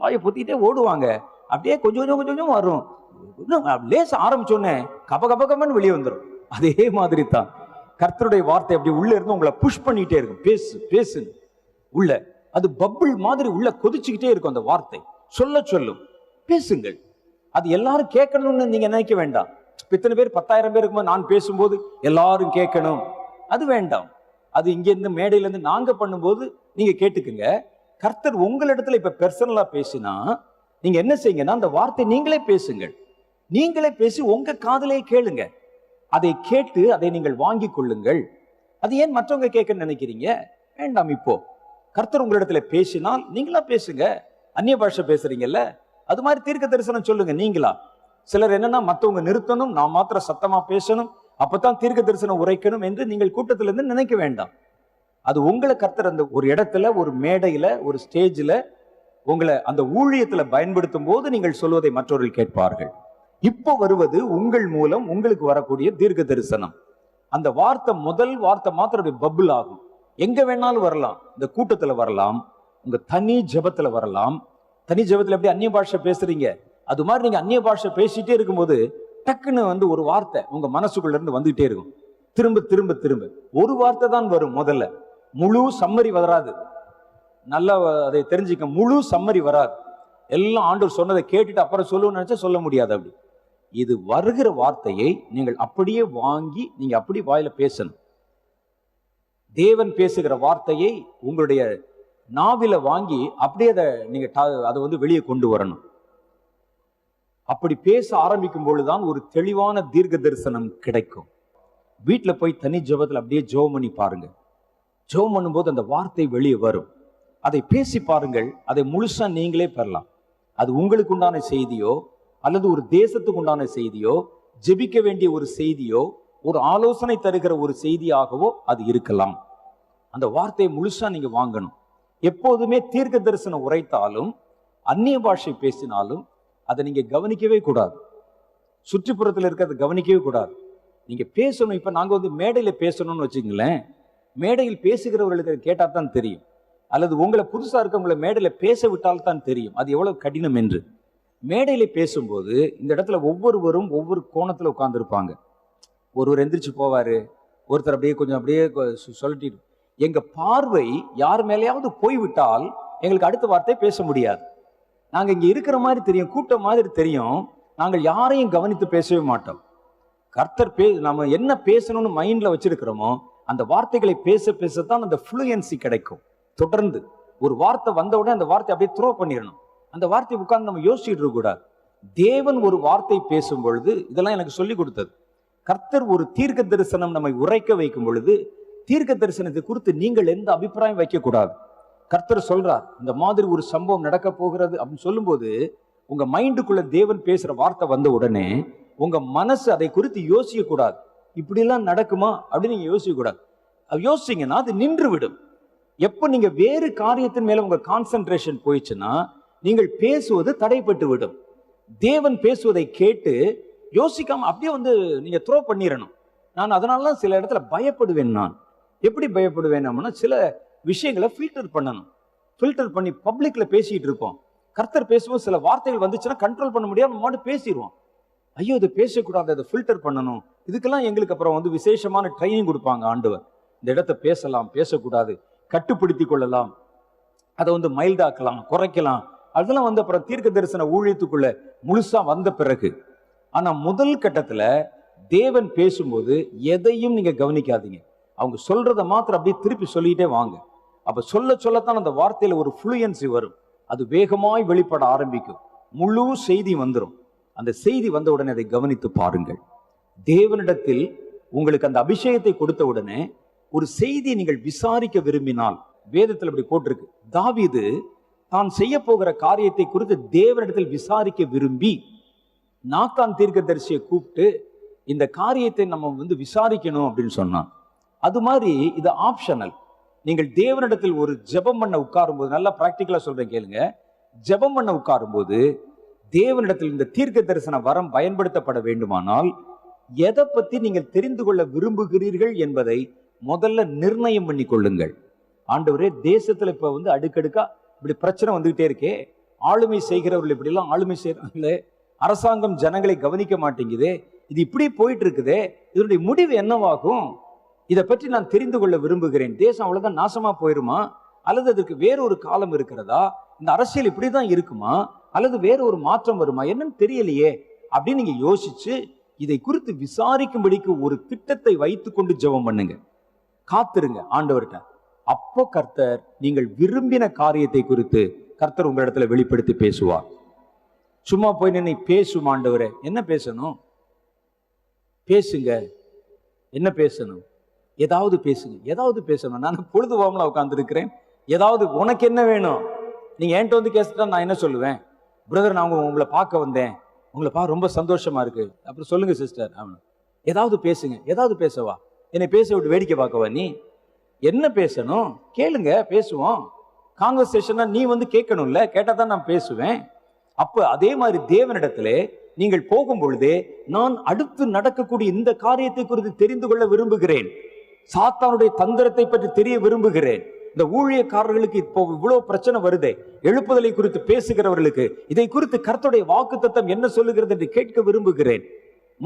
வாயை பொத்திக்கிட்டே ஓடுவாங்க. அப்படியே கொஞ்சம் கொஞ்சம் கொஞ்சம் கொஞ்சம் வரும். லேச ஆரம்பிச்சோன்னே கப கப கபன்னு வெளியே வந்துடும். அதே மாதிரி தான் கர்த்தருடைய வார்த்தை அப்படி உள்ள இருந்து உங்களை புஷ் பண்ணிட்டே இருக்கும். பேசு பேசு உள்ள அது பப்புள் மாதிரி உள்ள கொதிச்சுக்கிட்டே இருக்கும். அந்த வார்த்தை சொல்ல சொல்லும் பேசுங்கள். அது எல்லாரும் கேட்கணும்னு நீங்க நினைக்க வேண்டாம். இத்தனை பேர் பத்தாயிரம் பேர் இருக்கும்போது நான் பேசும்போது எல்லாரும் கேட்கணும், அது வேண்டாம். அது இங்க இருந்து மேடையில இருந்து நாங்க பண்ணும்போது நீங்க கேட்டுக்குங்க. கர்த்தர் உங்களிடத்துல இப்ப பெர்சனலா பேசினா நீங்க என்ன செய்யுங்கன்னா அந்த வார்த்தை நீங்களே பேசுங்கள். நீங்களே பேசி உங்க காதலே கேளுங்க. அதை கேட்டு அதை நீங்கள் வாங்கி கொள்ளுங்கள். அது ஏன் மற்றவங்க கேட்கன்னு நினைக்கிறீங்க? வேண்டாம். இப்போ கர்த்தர் உங்களிடத்துல பேசினால் நீங்களா பேசுங்க. அந்நிய பாஷை பேசுறீங்கல்ல, அது மாதிரி தீர்க்க தரிசனம் சொல்லுங்க நீங்களா. சிலர் என்னன்னா மற்றவங்க நிறுத்தணும், நான் மாத்திரம் சத்தமா பேசணும், அப்பதான் தீர்க்க தரிசனம் உரைக்கணும் என்று நீங்கள் கூட்டத்திலிருந்து நினைக்க வேண்டாம். அது உங்களை கர்த்தர் அந்த ஒரு இடத்துல ஒரு மேடையில ஒரு ஸ்டேஜில் உங்களை அந்த ஊழியத்துல பயன்படுத்தும் போது நீங்கள் சொல்வதை மற்றவர்கள் கேட்பார்கள். இப்போ வருவது உங்கள் மூலம் உங்களுக்கு வரக்கூடிய தீர்க்க தரிசனம். அந்த வார்த்தை முதல் வார்த்தை மாத்திரம் பப்புள் ஆகும். எங்க வேணாலும் வரலாம். இந்த கூட்டத்துல வரலாம், உங்க தனி ஜபத்துல வரலாம். தனி ஜபத்துல எப்படி அந்நிய பாஷை பேசுறீங்க, அது மாதிரி நீங்க அந்நிய பாஷை பேசிட்டே இருக்கும்போது டக்குன்னு வந்து ஒரு வார்த்தை உங்க மனசுக்குள்ள இருந்து வந்துகிட்டே இருக்கும். திரும்ப திரும்ப திரும்ப ஒரு வார்த்தை தான் வரும். முதல்ல முழு சம்மரி வராது. நல்லா அதை தெரிஞ்சுக்க, முழு சம்மரி வராது. எல்லாம் ஆண்டவர் சொன்னதை கேட்டுட்டு அப்புறம் சொல்லுன்னு நினைச்சா சொல்ல முடியாது. அப்படி இது வருகிற வார்த்தையை நீங்கள் அப்படியே வாங்கி நீங்க அப்படி வாயில பேசணும். தேவன் பேசுகிற வார்த்தையை உங்களுடைய நாவில வாங்கி அப்படியே அதை நீங்க அதை வந்து வெளியே கொண்டு வரணும். அப்படி பேச ஆரம்பிக்கும் பொழுதுதான் ஒரு தெளிவான தீர்க்க தரிசனம் கிடைக்கும். வீட்டில் போய் தனி ஜபத்தில் அப்படியே ஜெபம் பண்ணி பாருங்க. ஜெபம் பண்ணும்போது அந்த வார்த்தை வெளியே வரும். அதை பேசி பாருங்கள். அதை முழுசா நீங்களே பெறலாம். அது உங்களுக்கு உண்டான செய்தியோ அல்லது ஒரு தேசத்துக்கு உண்டான செய்தியோ ஜெபிக்க வேண்டிய ஒரு செய்தியோ ஒரு ஆலோசனை தருகிற ஒரு செய்தியாகவோ அது இருக்கலாம். அந்த வார்த்தையை முழுசா நீங்க வாங்கணும். எப்போதுமே தீர்க்க தரிசனம் உரைத்தாலும் அந்நிய பாஷை பேசினாலும் அதை நீங்க கவனிக்கவே கூடாது. சுற்றுப்புறத்தில் இருக்கிறத கவனிக்கவே கூடாது. நீங்க பேசணும். இப்ப நாங்க வந்து மேடையில பேசணும்னு வச்சுங்களேன், மேடையில் பேசுகிறவர்களுக்கு கேட்டால்தான் தெரியும். அல்லது உங்களை புதுசா இருக்கவங்களை மேடையில பேச விட்டால்தான் தெரியும் அது எவ்வளவு கடினம் என்று. மேடையில பேசும்போது இந்த இடத்துல ஒவ்வொருவரும் ஒவ்வொரு கோணத்துல உட்கார்ந்துருப்பாங்க. ஒருவர் எந்திரிச்சு போவாரு, ஒருத்தர் அப்படியே கொஞ்சம் அப்படியே சொல்லிட்டு எங்க பார்வை யார் மேலேயாவது போய்விட்டால் எங்களுக்கு அடுத்த வார்த்தை பேச முடியாது. நாங்கள் இங்கே இருக்கிற மாதிரி தெரியும், கூட்டம் மாதிரி தெரியும். நாங்கள் யாரையும் கவனித்து பேசவே மாட்டோம். கர்த்தர் பே நம்ம என்ன பேசணும்னு மைண்டில் வச்சிருக்கிறோமோ அந்த வார்த்தைகளை பேச பேசத்தான் அந்த ஃப்ளூயன்சி கிடைக்கும். தொடர்ந்து ஒரு வார்த்தை வந்தவுடனே அந்த வார்த்தை அப்படியே த்ரோ பண்ணிடணும். அந்த வார்த்தையை உட்கார்ந்து நம்ம யோசிச்சுட்டு இருக்கக்கூடாது. தேவன் ஒரு வார்த்தை பேசும் பொழுது இதெல்லாம் எனக்கு சொல்லி கொடுத்தது. கர்த்தர் ஒரு தீர்க்க தரிசனம் நம்மை உரைக்க வைக்கும் பொழுது தீர்க்க தரிசனத்தை குறித்து நீங்கள் எந்த அபிப்பிராயம் வைக்கக்கூடாது. கர்த்தர் சொல்றார் இந்த மாதிரி ஒரு சம்பவம் நடக்க போகிறது அப்படின்னு சொல்லும்போது உங்க மைண்டுக்குள்ள தேவன் பேசுற வார்த்தை வந்த உடனே உங்க மனசு அதை குறித்து யோசிக்க கூடாது. இப்படி எல்லாம் நடக்குமா அப்படின்னு நீங்க யோசிக்க கூடாது. அது யோசிச்சீங்கன்னா அது நின்று விடும். எப்போ நீங்க வேறு காரியத்தின் மேல உங்க கான்சென்ட்ரேஷன் போயிடுச்சுன்னா நீங்கள் பேசுவது தடைப்பட்டு விடும். தேவன் பேசுவதை கேட்டு யோசிக்காம அப்படியே வந்து நீங்க த்ரோ பண்ணிடணும். நான் அதனாலதான் சில இடத்துல பயப்படுவேன். நான் எப்படி பயப்படுவேன் அப்படின்னா சில விஷயங்களை ஃபில்டர் பண்ணணும். ஃபில்டர் பண்ணி பப்ளிக்ல பேசிட்டு இருப்போம். கர்த்தர் பேசும்போது சில வார்த்தைகள் வந்துச்சுன்னா கண்ட்ரோல் பண்ண முடியாது, நம்ம மட்டும் பேசிடுவோம். ஐயோ இதை பேசக்கூடாது, அதை ஃபில்டர் பண்ணணும். இதுக்கெல்லாம் எங்களுக்கு அப்புறம் வந்து விசேஷமான ட்ரைனிங் கொடுப்பாங்க ஆண்டவர். இந்த இடத்த பேசலாம், பேசக்கூடாது, கட்டுப்படுத்தி கொள்ளலாம், அதை வந்து மைல்டாக்கலாம், குறைக்கலாம். அதெல்லாம் வந்து அப்புறம் தீர்க்க தரிசன ஊழியத்துக்குள்ள முழுசா வந்த பிறகு ஆனா முதல் கட்டத்துல தேவன் பேசும்போது எதையும் நீங்க கவனிக்காதீங்க. அவங்க சொல்றத மாத்திரம் அப்படியே திருப்பி சொல்லிட்டே வாங்க. அப்ப சொல்ல சொல்லத்தான் அந்த வார்த்தையில ஒரு ஃப்ளூயன்சி வரும், அது வேகமாய் வெளிப்பட ஆரம்பிக்கும், முழு செய்தி வந்துடும். அந்த செய்தி வந்த உடனே அதை கவனித்து பாருங்கள். தேவனிடத்தில் உங்களுக்கு அந்த அபிஷேகத்தை கொடுத்த உடனே ஒரு செய்தியை நீங்கள் விசாரிக்க விரும்பினால், வேதத்தில் அப்படி போட்டிருக்கு, தாவீது தான் செய்ய போகிற காரியத்தை குறித்து தேவனிடத்தில் விசாரிக்க விரும்பி நாத்தான் தீர்க்கதரிசியை கூப்பிட்டு இந்த காரியத்தை நம்ம வந்து விசாரிக்கணும் அப்படின்னு சொன்னான். அது மாதிரி இது ஆப்ஷனல். நீங்கள் தேவனிடத்தில் ஒரு ஜெபம் பண்ண உட்காரும் போது, நல்லா பிராக்டிக்கலா சொல்றேன் கேளுங்க, ஜெபம் பண்ண உட்காரும் போது தேவனிடத்தில் இந்த தீர்க்க தரிசன வரம் பயன்படுத்தப்பட வேண்டுமானால் எதை பத்தி நீங்கள் தெரிந்து கொள்ள விரும்புகிறீர்கள் என்பதை முதல்ல நிர்ணயம் பண்ணி கொள்ளுங்கள். ஆண்டவரே, தேசத்துல இப்ப வந்து அடுக்கடுக்கா இப்படி பிரச்சனை வந்துகிட்டே இருக்கே, ஆளுமை செய்கிறவர்கள் இப்படி எல்லாம் ஆளுமை செய்யறாங்களே, அரசாங்கம் ஜனங்களை கவனிக்க மாட்டேங்குதே, இது இப்படி போயிட்டு இருக்குதே, இதனுடைய முடிவு என்னவாகும், இதை பற்றி நான் தெரிந்து கொள்ள விரும்புகிறேன். தேசம் அவ்வளவுதான் நாசமா போயிருமா, அல்லது அதற்கு வேற ஒரு காலம் இருக்கிறதா, இந்த அரசியல் இப்படிதான் இருக்குமா, அல்லது வேற ஒரு மாற்றம் வருமா, என்னன்னு தெரியலையே அப்படின்னு நீங்க யோசிச்சு இதை குறித்து விசாரிக்கும்படிக்கு ஒரு திட்டத்தை வைத்து கொண்டு ஜெபம் பண்ணுங்க. காத்திருங்க ஆண்டவர்கிட்ட. அப்போ கர்த்தர் நீங்கள் விரும்பின காரியத்தை குறித்து கர்த்தர் உங்களிடத்துல வெளிப்படுத்தி பேசுவார். சும்மா போய் நின்று பேசும் ஆண்டவரே, என்ன பேசணும் பேசுங்க, என்ன பேசணும், ஏதாவது பேசுங்க, ஏதாவது பேசணும், நான் பொழுதுவாமலா உட்காந்துருக்கிறேன், ஏதாவது உனக்கு என்ன வேணும், நீங்க என்கிட்ட வந்து கேசிட்டா நான் என்ன சொல்லுவேன், பிரதர் நான் உங்களை பார்க்க வந்தேன், உங்களை பா ரொம்ப சந்தோஷமா இருக்கு, அப்புறம் சொல்லுங்க சிஸ்டர், ஆமாம் ஏதாவது பேசுங்க, ஏதாவது பேசவா, என்னை பேச விட்டு வேடிக்கை பார்க்கவா, நீ என்ன பேசணும் கேளுங்க, பேசுவோம், கான்வர்சேஷன்னா நீ வந்து கேட்கணும்ல, கேட்டால் தான் நான் பேசுவேன். அப்போ அதே மாதிரி தேவனிடத்துல நீங்கள் போகும் பொழுதே நான் அடுத்து நடக்கக்கூடிய இந்த காரியத்தை குறித்து தெரிந்து கொள்ள விரும்புகிறேன், சாத்தானுடைய தந்திரத்தை பற்றி தெரிய விரும்புகிறேன், இந்த ஊழியக்காரர்களுக்கு இப்போ இவ்வளவு பிரச்சனை வருதே, எழுப்புதலை குறித்து பேசுகிறவர்களுக்கு இதை குறித்து கர்த்தருடைய வாக்குத்தத்தம் என்ன சொல்லுகிறது என்று கேட்க விரும்புகிறேன்.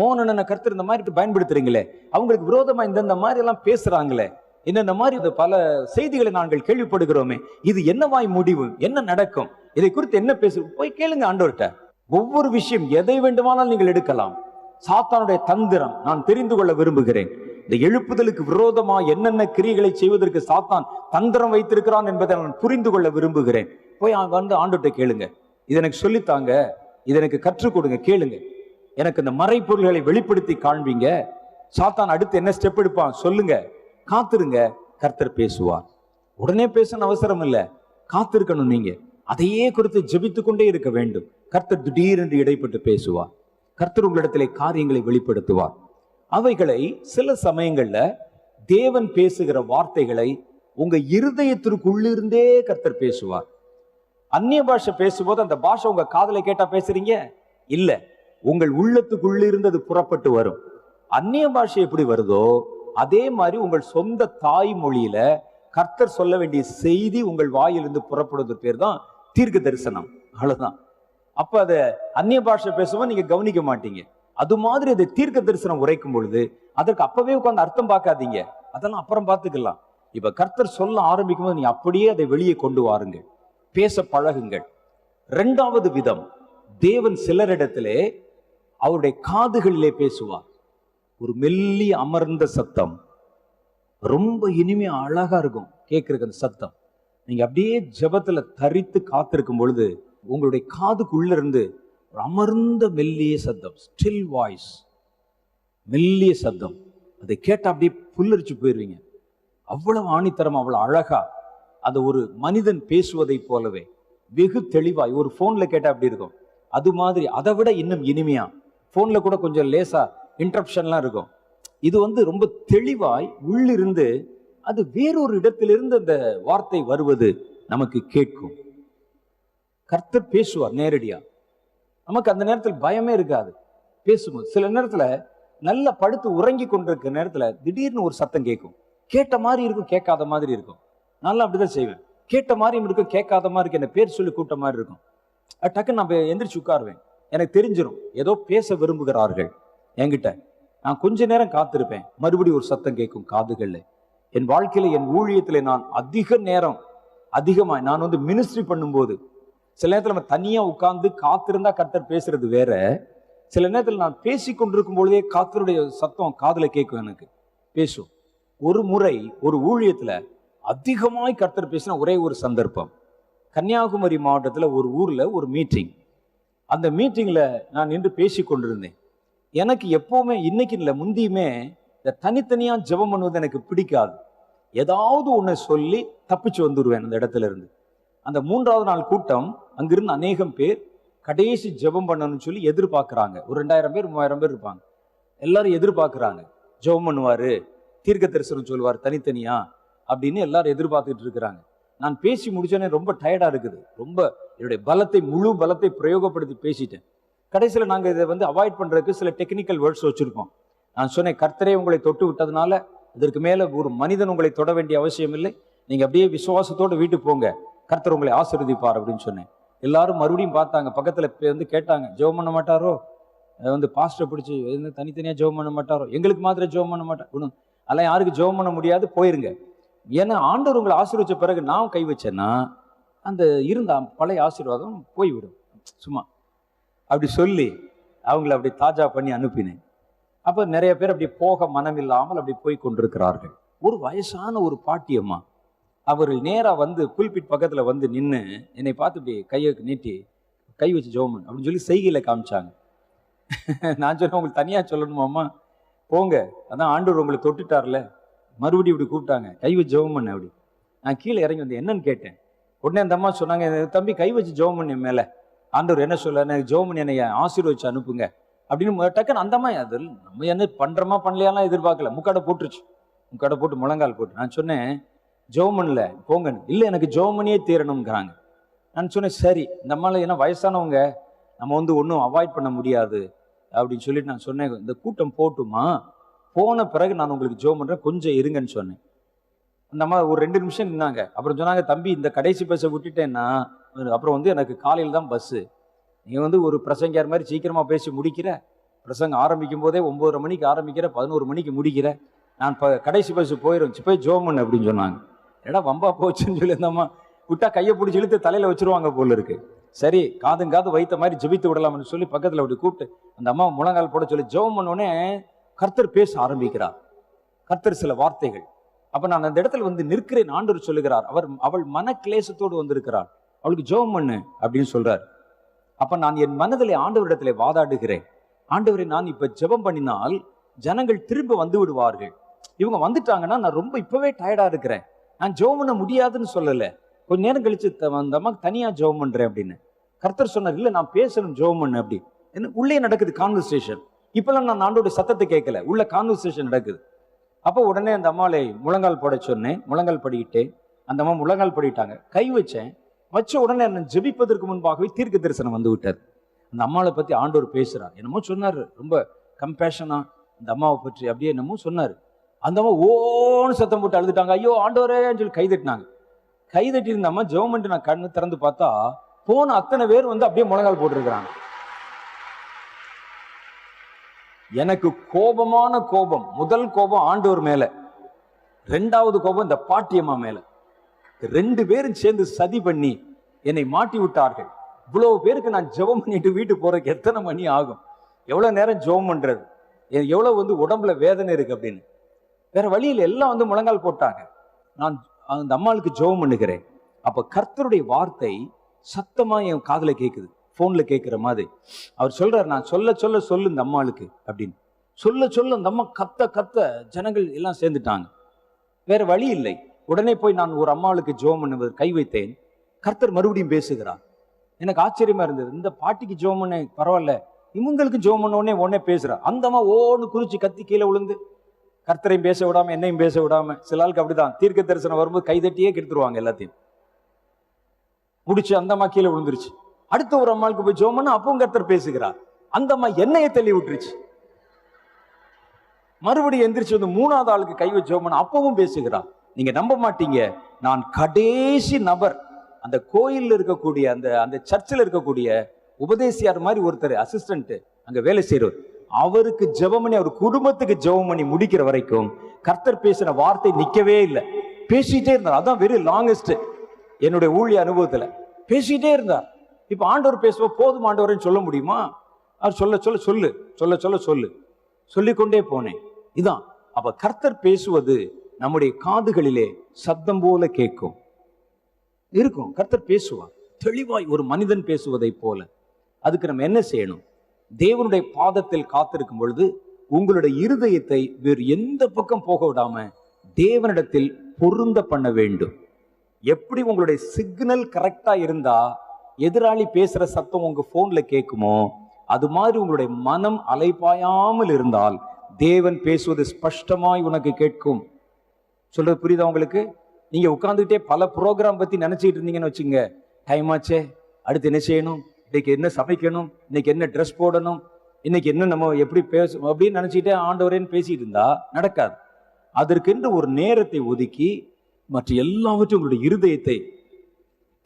மோனனை கர்த்தர் இந்த மாதிரி பயன்படுத்துறீங்களே, அவங்களுக்கு விரோதமா இந்தந்த மாதிரி எல்லாம் பேசுறாங்களே, இந்த மாதிரி பல செய்திகளை நாங்கள் கேள்விப்படுகிறோமே, இது என்னவாய் முடிவு, என்ன நடக்கும், இதை குறித்து என்ன பேசு, போய் கேளுங்க ஆண்டவர்கிட்ட. ஒவ்வொரு விஷயம் எதை வேண்டுமானால் நீங்கள் எடுக்கலாம். சாத்தானுடைய தந்திரம் நான் தெரிந்து கொள்ள விரும்புகிறேன், இந்த எழுப்புதலுக்கு விரோதமா என்னென்ன கிரியைகளை செய்வதற்கு சாத்தான் தந்திரம் வைத்திருக்கிறான் என்பதை நான் புரிந்து கொள்ள விரும்புகிறேன். போய் வந்து ஆண்டவர்கிட்ட கேளுங்க, இது எனக்கு சொல்லித்தாங்க, இது எனக்கு கற்றுக் கொடுங்க, கேளுங்க, எனக்கு இந்த மறைப்பொருள்களை வெளிப்படுத்தி காண்பீங்க, சாத்தான் அடுத்து என்ன ஸ்டெப் எடுப்பான் சொல்லுங்க. காத்திருங்க, கர்த்தர் பேசுவார். உடனே பேசணும் அவசரம் இல்லை, காத்திருக்கணும். நீங்க அதையே குறித்து ஜெபித்து கொண்டே இருக்க வேண்டும். கர்த்தர் திடீரென்று இடைப்பட்டு பேசுவார். கர்த்தர் உங்களிடத்திலே காரியங்களை வெளிப்படுத்துவார். அவைகளை சில சமயங்கள்ல தேவன் பேசுகிற வார்த்தைகளை உங்க இருதயத்திற்குள்ளிருந்தே கர்த்தர் பேசுவார். அந்நிய பாஷை பேசும்போது அந்த பாஷை உங்க காதலை கேட்டா பேசுறீங்க இல்ல, உங்கள் உள்ளத்துக்குள்ளிருந்தது புறப்பட்டு வரும். அந்நிய பாஷை எப்படி வருதோ அதே மாதிரி உங்கள் சொந்த தாய்மொழியில கர்த்தர் சொல்ல வேண்டிய செய்தி உங்கள் வாயிலிருந்து புறப்படுவது பேர் தான் தீர்க்க தரிசனம். அவ்வளவுதான். அப்ப அதை அந்நிய பாஷை பேசும்போது நீங்க கவனிக்க மாட்டீங்க. அது மாதிரி அதை தீர்க்க தரிசனம் உரைக்கும் பொழுது அதற்கு அப்பவே உட்காந்து அர்த்தம் பார்க்காதீங்க, அதெல்லாம் அப்புறம் பார்த்துக்கலாம். இப்ப கர்த்தர் சொல்ல ஆரம்பிக்கும் போது நீ அப்படியே அதை வெளியே கொண்டு வாருங்கள், பேச பழகுங்கள். இரண்டாவது விதம், தேவன் சிலரிடத்திலே அவருடைய காதுகளிலே பேசுவார். ஒரு மெல்லி அமர்ந்த சத்தம், ரொம்ப இனிமையா அழகா இருக்கும் கேட்கறதுக்கு. அந்த சத்தம் நீங்க அப்படியே ஜெபத்துல தரித்து காத்திருக்கும் பொழுது உங்களுடைய காதுக்குள்ள இருந்து ஒரு அமர்ந்த மெல்லிய சத்தம், ஸ்டில் வாய்ஸ், மெல்லிய சத்தம், அதை கேட்டா அப்படியே புல்லரிச்சு போயிருவீங்க. அவ்வளவு ஆணித்தரம், அவ்வளவு அழகா, அது ஒரு மனிதன் பேசுவதை போலவே வெகு தெளிவாய். ஒரு போன்ல கேட்டா அப்படி இருக்கும், அது மாதிரி அதை விட இன்னும் இனிமையா. போன்ல கூட கொஞ்சம் லேசா இன்டரப்ஷன்லாம் இருக்கும், இது வந்து ரொம்ப தெளிவாய் உள்ளிருந்து அது வேறொரு இடத்திலிருந்து அந்த வார்த்தை வருவது நமக்கு கேட்கும். கர்த்தர் பேசுவார் நேரடியா, நமக்கு அந்த நேரத்தில் பயமே இருக்காது. பேசும்போது சில நேரத்துல நல்லா படுத்து உறங்கி கொண்டிருக்கிற நேரத்துல திடீர்னு ஒரு சத்தம் கேட்கும், கேட்ட மாதிரி இருக்கும், கேட்காத மாதிரி இருக்கும். நல்லா அப்படிதான் செய்வேன், கேட்ட மாதிரியும் இருக்கும், கேட்காத மாதிரி இருக்கும், என்ன பேர் சொல்லி கூட்ட மாதிரி இருக்கும். டக்குன்னு நான் எந்திரிச்சு உட்காருவேன், எனக்கு தெரிஞ்சிடும் ஏதோ பேச விரும்புகிறார்கள் என்கிட்ட. நான் கொஞ்ச நேரம் காத்திருப்பேன், மறுபடியும் ஒரு சத்தம் கேட்கும் காதுகள்ல. என் வாழ்க்கையில, என் ஊழியத்துல நான் அதிக நேரம் அதிகமாக நான் வந்து மினிஸ்ட்ரி பண்ணும்போது சில நேரத்தில் நம்ம தனியா உட்கார்ந்து காத்திருந்தா கர்த்தர் பேசுறது வேற, சில நேரத்தில் நான் பேசிக்கொண்டிருக்கும் பொழுதே கர்த்தருடைய சத்தம் காதுல கேட்கும் எனக்கு. பேசும் ஒரு முறை ஒரு ஊழியத்துல அதிகமாய் கர்த்தர் பேசின ஒரே ஒரு சந்தர்ப்பம், கன்னியாகுமரி மாவட்டத்துல ஒரு ஊர்ல ஒரு மீட்டிங். அந்த மீட்டிங்ல நான் நின்று பேசி கொண்டிருந்தேன். எனக்கு எப்பவுமே இன்னைக்கு இல்லை முந்தியுமே இந்த தனித்தனியா ஜெபம் பண்ணுவது எனக்கு பிடிக்காது. ஏதாவது ஒன்று சொல்லி தப்பிச்சு வந்துடுவேன் அந்த இடத்துல இருந்து. அந்த மூன்றாவது நாள் கூட்டம் அங்கிருந்து அநேகம் பேர் கடைசி ஜெபம் பண்ணணும்னு சொல்லி எதிர்பார்க்குறாங்க. ஒரு ரெண்டாயிரம் பேர் மூவாயிரம் பேர் இருப்பாங்க. எல்லாரும் எதிர்பார்க்குறாங்க, ஜெபம் பண்ணுவார், தீர்க்க தரிசனம் சொல்லுவார் தனித்தனியா அப்படின்னு எல்லாரும் எதிர்பார்த்துட்டு இருக்கிறாங்க. நான் பேசி முடிச்சோன்னே ரொம்ப டயர்டாக இருக்குது, ரொம்ப என்னுடைய பலத்தை முழு பலத்தை பிரயோகப்படுத்தி பேசிட்டேன். கடைசியில் நாங்கள் இதை வந்து அவாய்ட் பண்ணுறதுக்கு சில டெக்னிக்கல் வேர்ட்ஸ் வச்சுருக்கோம். நான் சொன்னேன், கர்த்தரே உங்களை தொட்டு விட்டதுனால இதற்கு மேலே ஒரு மனிதன் உங்களை தொட வேண்டிய அவசியம் இல்லை, நீங்கள் அப்படியே விசுவாசத்தோடு வீட்டுக்கு போங்க, கர்த்தர் உங்களை ஆசீர்வதிப்பார் அப்படின்னு சொன்னேன். எல்லாரும் மறுபடியும் பார்த்தாங்க, பக்கத்தில் வந்து கேட்டாங்க, ஜெபம் பண்ண மாட்டாரோ, வந்து பாஸ்டரை பிடிச்சி தனித்தனியாக ஜெபம் பண்ண மாட்டாரோ, எங்களுக்கு மாத்திர ஜெபம் பண்ண மாட்டார் ஒன்றும் அதெல்லாம் யாருக்கு ஜெபம் பண்ண முடியாது, போயிருங்க. ஏன்னா ஆண்டவர் உங்களை ஆசீர்வச்ச பிறகு நான் கை வச்சேன்னா அந்த இருந்த பழைய ஆசீர்வாதம் போய்விடும் சும்மா அப்படி சொல்லி அவங்கள அப்படி தாஜா பண்ணி அனுப்பினேன். அப்போ நிறைய பேர் அப்படி போக மனம் இல்லாமல் அப்படி போய் கொண்டிருக்கிறார்கள். ஒரு வயசான ஒரு பாட்டியம்மா அவர்கள் நேராக வந்து புல்பிட் பக்கத்தில் வந்து நின்று என்னை பார்த்து இப்படி கையை நீட்டி கை வச்சு ஜெபம் அப்படின்னு சொல்லி செய்கையில் காமிச்சாங்க. நான் சொன்னேன், உங்களுக்கு தனியாக சொல்லணுமாம்மா, போங்க, அதான் ஆண்டவர் உங்களை தொட்டுட்டார்ல. மறுபடியும் இப்படி கூப்பிட்டாங்க, கை வச்சு ஜெபம் பண்ண அப்படி. நான் கீழே இறங்கி வந்து என்னன்னு கேட்டேன். உடனே அந்த அம்மா சொன்னாங்க, தம்பி கை வச்சு ஜெபம் பண்ணி மேலே ஆண்டவர் என்ன சொல்ல, எனக்கு ஜெபம் பண்ணி என்னை ஆசீர்வச்சு அனுப்புங்க அப்படின்னு டக்குன்னு. அந்த அம்மா அது நம்ம என்ன பண்ணுறோமா பண்ணலையாலாம் எதிர்பார்க்கல, முக்காடை போட்டுருச்சு, முக்காடை போட்டு முழங்கால் போட்டு. நான் சொன்னேன், ஜெபம் பண்ணல போங்கன்னு. இல்லை, எனக்கு ஜெபம் பண்ணியே தீரணுங்கிறாங்க. நான் சொன்னேன் சரி, இந்த அம்மாவில் ஏன்னா வயசானவங்க, நம்ம வந்து ஒன்றும் அவாய்ட் பண்ண முடியாது அப்படின்னு சொல்லிட்டு நான் சொன்னேன், இந்த கூட்டம் போட்டுமா, போன பிறகு நான் உங்களுக்கு ஜெபம் பண்ணுறேன், கொஞ்சம் இருங்கன்னு சொன்னேன். அந்த அம்மா ஒரு ரெண்டு நிமிஷம் நின்னாங்க. அப்புறம் சொன்னாங்க, தம்பி இந்த கடைசி பஸ்ஸை விட்டுட்டேன்னா அப்புறம் வந்து எனக்கு காலையில் தான் பஸ்ஸு, நீங்கள் வந்து ஒரு பிரசங்கார் மாதிரி சீக்கிரமாக பேசி முடிக்கிற, பிரசங்கம் ஆரம்பிக்கும் போதே ஒம்பதரை மணிக்கு ஆரம்பிக்கிற, பதினோரு மணிக்கு முடிக்கிற, நான் இப்போ கடைசி பஸ்ஸு போயிடும் போய் ஜெபம் பண்ணு அப்படின்னு சொன்னாங்க. ஏடா வம்பா போச்சுன்னு சொல்லி அந்த அம்மா விட்டா கையை பிடிச்சி இழுத்து தலையில் வச்சுருவாங்க போல இருக்கு. சரி காதுங்காது வைத்த மாதிரி ஜெபித்து விடலாம்னு சொல்லி பக்கத்தில் அப்படி கூப்பிட்டு அந்த அம்மா முழங்கால் போட சொல்லி ஜெபம் பண்ணோடனே கர்த்தர் பேச ஆரம்பிக்கிறார். கர்த்தர் சில வார்த்தைகள். அப்போ நான் அந்த இடத்துல வந்து நிற்கிறேன். ஆண்டவர் சொல்லுகிறார், அவர் அவள் மன கிளேசத்தோடு வந்திருக்கிறார், அவளுக்கு ஜெபம் பண்ணு அப்படின்னு சொல்றார். அப்போ நான் என் மனதிலே ஆண்டவரிடத்திலே வாதாடுகிறேன், ஆண்டவரை நான் இப்போ ஜெபம் பண்ணினால் ஜனங்கள் திரும்ப வந்து விடுவார்கள், இவங்க வந்துட்டாங்கன்னா நான் ரொம்ப இப்போவே டயர்டாக இருக்கிறேன், நான் ஜெபம் பண்ண முடியாதுன்னு சொல்லலை, கொஞ்சம் நேரம் கழிச்சு அந்த அம்மாவுக்கு தனியாக ஜெபம் பண்ணுறேன் அப்படின்னு. கர்த்தர் சொன்னார், இல்லை நான் பேசணும் ஜெபம் பண்ணு அப்படி. என்ன உள்ளே நடக்குது கான்வர்சேஷன். இப்போல்லாம் நான் ஆண்டோடைய சத்தத்தை கேட்கல, உள்ள கான்வர்சேஷன் நடக்குது. அப்போ உடனே அந்த அம்மாவை முழங்கால் போட சொன்னேன், முழங்கால் படிக்கிட்டேன். அந்த அம்மா முழங்கால் படிக்கிட்டாங்க. கை வச்சேன், வச்ச உடனே நான் ஜெபிப்பதற்கு முன்பாகவே தீர்க்க தரிசனம் வந்து விட்டார். அந்த அம்மாவை பற்றி ஆண்டவர் பேசுகிறார். என்னமோ சொன்னார், ரொம்ப கம்பேஷனாக அந்த அம்மாவை பற்றி அப்படியே என்னமோ சொன்னார். அந்த அம்மா ஓன்னு சத்தம் போட்டு அழுதுட்டாங்க, ஐயோ ஆண்டவரேன்னு சொல்லி கைதட்டினாங்க. கைதட்டி இருந்த அம்மா ஜெபம் பண்ணிட்டு நான் கண்ணு திறந்து பார்த்தா போன அத்தனை பேர் வந்து அப்படியே முழங்கால் போட்டிருக்கிறாங்க. எனக்கு கோபமான கோபம், முதல் கோபம் ஆண்டவர் மேல, ரெண்டாவது கோபம் இந்த பாட்டியம்மா மேல. ரெண்டு பேரும் சேர்ந்து சதி பண்ணி என்னை மாட்டி விட்டார்கள். இவ்வளவு பேருக்கு நான் ஜெபம் பண்ணிட்டு வீட்டு போறதுக்கு எத்தனை மணி ஆகும், எவ்வளவு நேரம் ஜெபம் பண்றது, எவ்வளவு வந்து உடம்புல வேதனை இருக்கு அப்படின்னு. வேற வழியில் எல்லாம் வந்து முழங்கால் போட்டாங்க. நான் அந்த அம்மாளுக்கு ஜெபம் பண்ணுகிறேன். அப்ப கர்த்தருடைய வார்த்தை சத்தமா என் காதுல கேட்குது, போன்ல கேட்கிற மாதிரி. அவர் சொல்றாரு, நான் சொல்ல சொல்ல சொல்லு இந்த அம்மாளுக்கு அப்படின்னு. சொல்ல சொல்ல அந்த அம்மா கத்த கத்த ஜனங்கள் எல்லாம் சேர்ந்துட்டாங்க. வேற வழி இல்லை. உடனே போய் நான் ஒரு அம்மாளுக்கு ஜெபம் பண்ணுவது கை வைத்தேன். கர்த்தர் மறுபடியும் பேசுகிறார். எனக்கு ஆச்சரியமா இருந்தது, இந்த பாட்டிக்கு ஜெபம் பண்ண பரவாயில்ல, இவங்களுக்கு ஜெபம் பண்ண உடனே உடனே பேசுறார். அந்த அம்மா ஓன்னு குறிச்சு கத்தி கீழே விழுந்து கர்த்தரையும் பேச விடாம என்னையும் பேச விடாம. சில ஆளுக்கு அப்படிதான் தீர்க்க தரிசனம் வரும்போது கைதட்டியே கெடுத்துருவாங்க எல்லாத்தையும் முடிச்சு. அந்த அம்மா கீழே விழுந்துருச்சு. அடுத்த ஒரு அம்மாளுக்கு போய் ஜெபம் பண்ணா அப்பவும் கர்த்தர் பேசுகிறார். அந்த அம்மா என்னையே தள்ளி விட்டுருச்சு. மறுபடியும் எந்திரிச்சு வந்து மூணாவது ஆளுக்கு கை வச்சு ஜெபம் பண்ணா அப்பவும் பேசுகிறார். நீங்க நம்ப மாட்டீங்க, நான் கடைசி நபர். அந்த கோயிலில் இருக்கக்கூடிய அந்த அந்த சர்ச்சில் இருக்கக்கூடிய உபதேசியார் மாதிரி ஒருத்தர் அசிஸ்டன்ட் அங்க வேலை செய்யறவர், அவருக்கு ஜெபம் பண்ணி அவர் குடும்பத்துக்கு ஜெபம் பண்ணி முடிக்கிற வரைக்கும் கர்த்தர் பேசின வார்த்தை நிக்கவே இல்லை, பேசிட்டே இருந்தார். அதான் வெரி லாங்கஸ்ட் என்னுடைய ஊழிய அனுபவத்துல பேசிட்டே இருந்தார். இப்ப ஆண்டவர் பேசுவோம் போதும் ஆண்டவர்ன்னு சொல்ல முடியுமா? அவர் சொல்ல சொல்ல சொல்லு சொல்ல சொல்ல சொல்லு சொல்லிக்கொண்டே போனேன். இதான் அப்ப கர்த்தர் பேசுவது நம்முடைய காதுகளிலே சப்தம் போல கேட்கும் இருக்கும். கர்த்தர் பேசுவார் தெளிவாய் ஒரு மனிதன் பேசுவதை போல. அதுக்கு நம்ம என்ன செய்யணும்? தேவனுடைய பாதத்தில் காத்திருக்கும் பொழுது உங்களுடைய இருதயத்தை வேறு எந்த பக்கம் போக விடாம தேவனிடத்தில் பொருந்த பண்ண வேண்டும். எப்படி உங்களுடைய சிக்னல் கரெக்டா இருந்தா எதிராளி பேசுற சத்தம் உங்க போன்ல கேட்குமோ, அது மாதிரி உங்களுடைய மனம் அலைபாயாமல் இருந்தால் தேவன் பேசுவது ஸ்பஷ்டமாய் உனக்கு கேட்கும். சொல்றது புரியுதா உங்களுக்கு? நீங்க உட்கார்ந்துகிட்டே பல ப்ரோக்ராம் பத்தி நினைச்சிட்டு இருந்தீங்கன்னு வச்சுங்க, டைம் ஆச்சே, அடுத்து என்ன செய்யணும், இன்னைக்கு என்ன சமைக்கணும், இன்னைக்கு என்ன ட்ரெஸ் போடணும், இன்னைக்கு என்ன நம்ம எப்படி பேசணும் அப்படின்னு நினைச்சிட்டே ஆண்டவரேன்னு பேசிட்டு இருந்தா நடக்காது. அதற்கென்று ஒரு நேரத்தை ஒதுக்கி மற்ற எல்லாவற்றையும் உங்களுடைய இருதயத்தை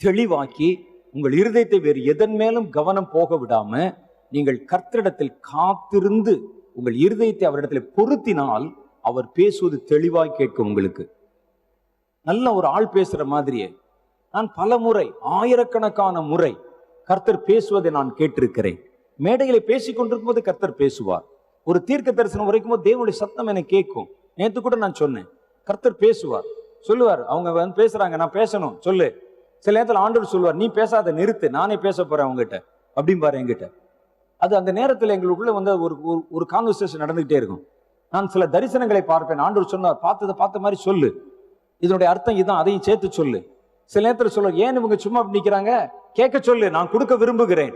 தெளிவாக்கி உங்கள் இருதயத்தை வேறு எதன் மேலும் கவனம் போக விடாம நீங்கள் கர்த்தரிடத்தில் காத்திருந்து உங்கள் இருதயத்தை அவரிடத்தில் பொருத்தினால் அவர் பேசுவது தெளிவாய் கேட்கும் உங்களுக்கு. நல்ல ஒரு ஆள் பேசுற மாதிரியே நான் பல முறை ஆயிரக்கணக்கான முறை கர்த்தர் பேசுவதை நான் கேட்டிருக்கிறேன். மேடைகளை பேசிக்கொண்டிருக்கும் போது கர்த்தர் பேசுவார். ஒரு தீர்க்க தரிசனம் உரைக்கும் போது தேவனுடைய சத்தம் எனக்கு கேட்கும். நேற்று கூட நான் சொன்னேன், கர்த்தர் பேசுவார், சொல்லுவார், அவங்க வந்து பேசுறாங்க, நான் பேசணும் சொல்லு. சில நேரத்தில் ஆண்டவர் சொல்லுவார், நீ பேசாத நிறுத்து, நானே பேச போறேன் அவங்ககிட்ட அப்படிம்பாரு என்கிட்ட. அது அந்த நேரத்தில் எங்களுக்குள்ள வந்து ஒரு ஒரு கான்வர்சேஷன் நடந்துகிட்டே இருக்கும். நான் சில தரிசனங்களை பார்ப்பேன், ஆண்டவர் சொன்னார், பார்த்ததை பார்த்த மாதிரி சொல்லு, இதனுடைய அர்த்தம் இதுதான், அதையும் சேர்த்து சொல்லு. சில நேரத்தில் சொல்ல, ஏன் இவங்க சும்மா அப்படி நிற்கிறாங்க, கேட்க சொல்லு, நான் கொடுக்க விரும்புகிறேன்,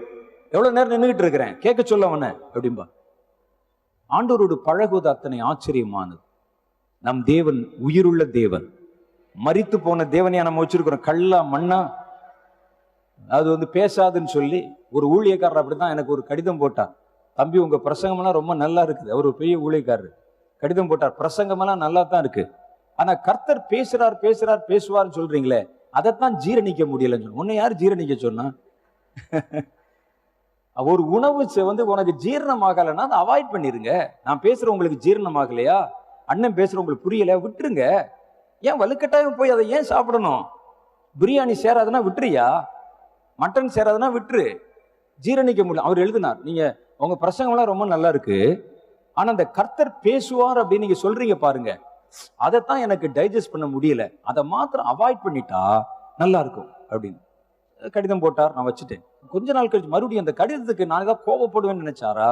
எவ்வளவு நேரம் நின்றுகிட்டு இருக்கிறேன், கேட்க சொல்ல அவனை அப்படின்பா. ஆண்டவரோடு பழகுவது அத்தனை ஆச்சரியமானது. நம் தேவன் உயிருள்ள தேவன், மரித்து போன தேவனையா நம்ம வச்சிருக்கிறோம். கல்லா மண்ணா அது வந்து பேசாதுன்னு சொல்லி ஒரு ஊழியக்காரர் அப்படிதான் எனக்கு ஒரு கடிதம் போட்டார், தம்பி உங்க பிரசங்கமெல்லாம் ரொம்ப நல்லா இருக்குது. அவர் ஒரு பெரிய ஊழியக்காரர், கடிதம் போட்டார், பிரசங்கமெல்லாம் நல்லா தான் இருக்கு, ஆனா கர்த்தர் பேசுறார் பேசுறார் பேசுவார்னு சொல்றீங்களே, அதைத்தான் ஜீரணிக்க முடியலன்னு சொன்ன. உன்னை யார் ஜீரணிக்க சொன்னா? ஒரு உணவு வந்து உனக்கு ஜீரணமாகலைன்னா அதை அவாய்ட் பண்ணிருங்க. நான் பேசுற உங்களுக்கு ஜீரணமாகலையா, அண்ணன் பேசுற உங்களுக்கு புரியல, விட்டுருங்க. ஏன் வலுக்கட்டாயம் போய் அதை ஏன் சாப்பிடணும்? பிரியாணி சேராதுன்னா விட்டுறியா, மட்டன் சேராதுன்னா விட்டுரு, ஜீரணிக்க முடியல. அவர் எழுதினார், நீங்க உங்க பிரசங்கம்லாம் ரொம்ப நல்லா இருக்கு, ஆனா அந்த கர்த்தர் பேசுவார் அப்படின்னு நீங்க சொல்றீங்க பாருங்க, அதைத்தான் எனக்கு டைஜஸ்ட் பண்ண முடியல, அதை மாத்திரம் அவாய்ட் பண்ணிட்டா நல்லா இருக்கும் அப்படின்னு கடிதம் போட்டார். நான் வச்சுட்டேன். கொஞ்ச நாள் கழிச்சு மறுபடியும் அந்த கடிதத்துக்கு நான் ஏதாவது கோபப்படுவேன்னு நினைச்சாரா,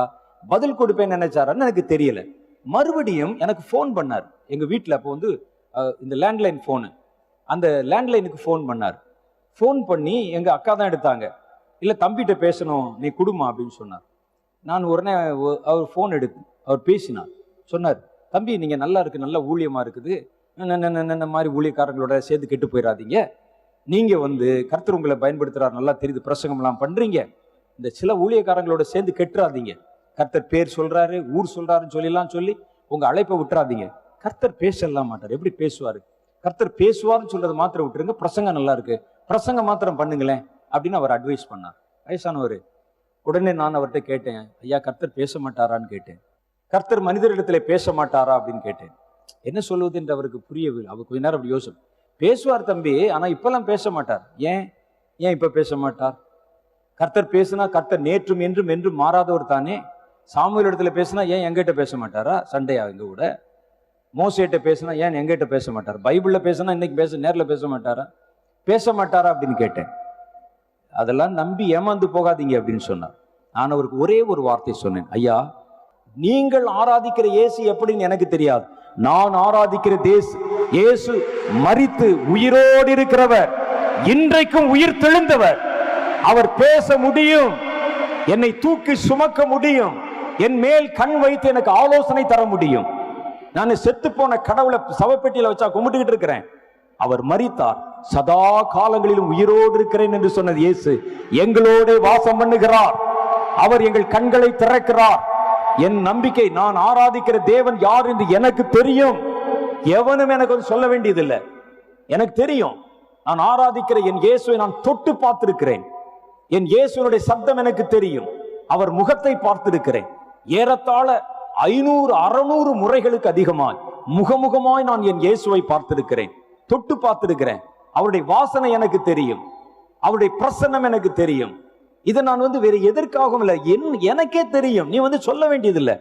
பதில் கொடுப்பேன்னு நினைச்சாரான்னு எனக்கு தெரியல. மறுபடியும் எனக்கு ஃபோன் பண்ணார். எங்க வீட்டில் அப்போ வந்து இந்த லேண்ட்லைன் ஃபோனு, அந்த லேண்ட்லைனுக்கு ஃபோன் பண்ணார். ஃபோன் பண்ணி எங்கள் அக்கா தான் எடுத்தாங்க, இல்லை தம்பிகிட்ட பேசணும் நீ குடுமா அப்படின்னு சொன்னார். நான் உடனே அவர் ஃபோன் எடுத்து அவர் பேசினார். சொன்னார், தம்பி நீங்கள் நல்லா இருக்குது, நல்லா ஊழியமாக இருக்குது, என்னென்ன மாதிரி ஊழியக்காரங்களோட சேர்த்து கெட்டு போயிடாதீங்க, நீங்கள் வந்து கர்த்தர் உங்களை பயன்படுத்துகிறார், நல்லா தெரியுது, பிரசங்கம்லாம் பண்ணுறீங்க, இந்த சில ஊழியக்காரங்களோட சேர்ந்து கெட்டுறாதீங்க, கர்த்தர் பேர் சொல்கிறாரு ஊர் சொல்கிறாருன்னு சொல்லிலாம் சொல்லி உங்கள் அழைப்பை விட்டுறாதீங்க, கர்த்தர் பேசலாம் மாட்டார், எப்படி பேசுவார், கர்த்தர் பேசுவார்னு சொல்கிறத மாத்திரம் விட்டுருங்க, பிரசங்கம் நல்லா இருக்குது, பிரசங்கம் மாத்திரம் பண்ணுங்களேன் அப்படின்னு அவர் அட்வைஸ் பண்ணார். வயசானவர். உடனே நான் அவர்கிட்ட கேட்டேன், ஐயா கர்த்தர் பேச மாட்டாரான்னு கேட்டேன், கர்த்தர் மனிதரிடத்துல பேச மாட்டாரா அப்படின்னு கேட்டேன். என்ன சொல்வது என்று அவருக்கு புரியவில்லை. அவர் கொஞ்ச நேரம் அப்படி யோசனை, பேசுவார் தம்பி, ஆனால் இப்பெல்லாம் பேச மாட்டார். ஏன் ஏன் இப்போ பேச மாட்டார்? கர்த்தர் பேசுனா கர்த்தர் நேற்றும் என்றும் என்றும் மாறாதவர் தானே. சாமுவேல் இடத்துல பேசுனா ஏன் எங்கிட்ட பேச மாட்டாரா சண்டையா? எங்க கூட மோசேட்ட பேசுனா ஏன் எங்கிட்ட பேச மாட்டார்? பைபிளில் பேசுனா இன்னைக்கு பேச நேரில் பேச மாட்டாரா, பேச மாட்டாரா அப்படின்னு கேட்டேன். அதெல்லாம் நம்பி ஏமாந்து போகாதீங்க அப்படின்னு சொன்னார். நான் அவருக்கு ஒரே ஒரு வார்த்தை சொன்னேன், ஐயா நீங்கள் ஆராதிக்கிற இயேசு எப்படின்னு எனக்கு தெரியாது, நான் ஆராதிக்கிற தேசு இயேசு மரித்து உயிரோடு இருக்கிறவர், இன்றைக்கும் உயிர் தெழுந்தவர், அவர் பேச முடியும், என்னை தூக்கி சுமக்க முடியும், என் மேல் கண் வைத்து எனக்கு ஆலோசனை தர முடியும். நான் செத்து போன கடவுளை சவப்பெட்டியில வச்சா கும்பிட்டுக்கிட்டு இருக்கிறேன், அவர் மரித்தார், சதா காலங்களிலும் உயிரோடு இருக்கிறேன் என்று சொன்னது இயேசு எங்களோட வாசம் பண்ணுகிறார், அவர் எங்கள் கண்களை திறக்கிறார். என் நம்பிக்கை நான் ஆராதிக்கிற தேவன் யார் என்று எனக்கு தெரியும், எவனும் எனக்கு வந்து சொல்ல வேண்டியதில்லை, எனக்கு தெரியும். நான் ஆராதிக்கிற என் இயேசுவை நான் தொட்டு பார்த்திருக்கிறேன், என் இயேசுனுடைய சப்தம் எனக்கு தெரியும், அவர் முகத்தை பார்த்திருக்கிறேன், ஏறத்தாழ ஐநூறு அறுநூறு முறைகளுக்கு அதிகமாய் முகமுகமாய் நான் என் இயேசுவை பார்த்திருக்கிறேன், தொட்டு பார்த்திருக்கிறேன், அவருடைய வாசனை எனக்கு தெரியும், அவருடைய பிரசன்னம் எனக்கு தெரியும். இதை நான் வந்து வேறு எதற்காகவும் இல்லை, என் எனக்கே தெரியும், நீ வந்து சொல்ல வேண்டியதில்லை.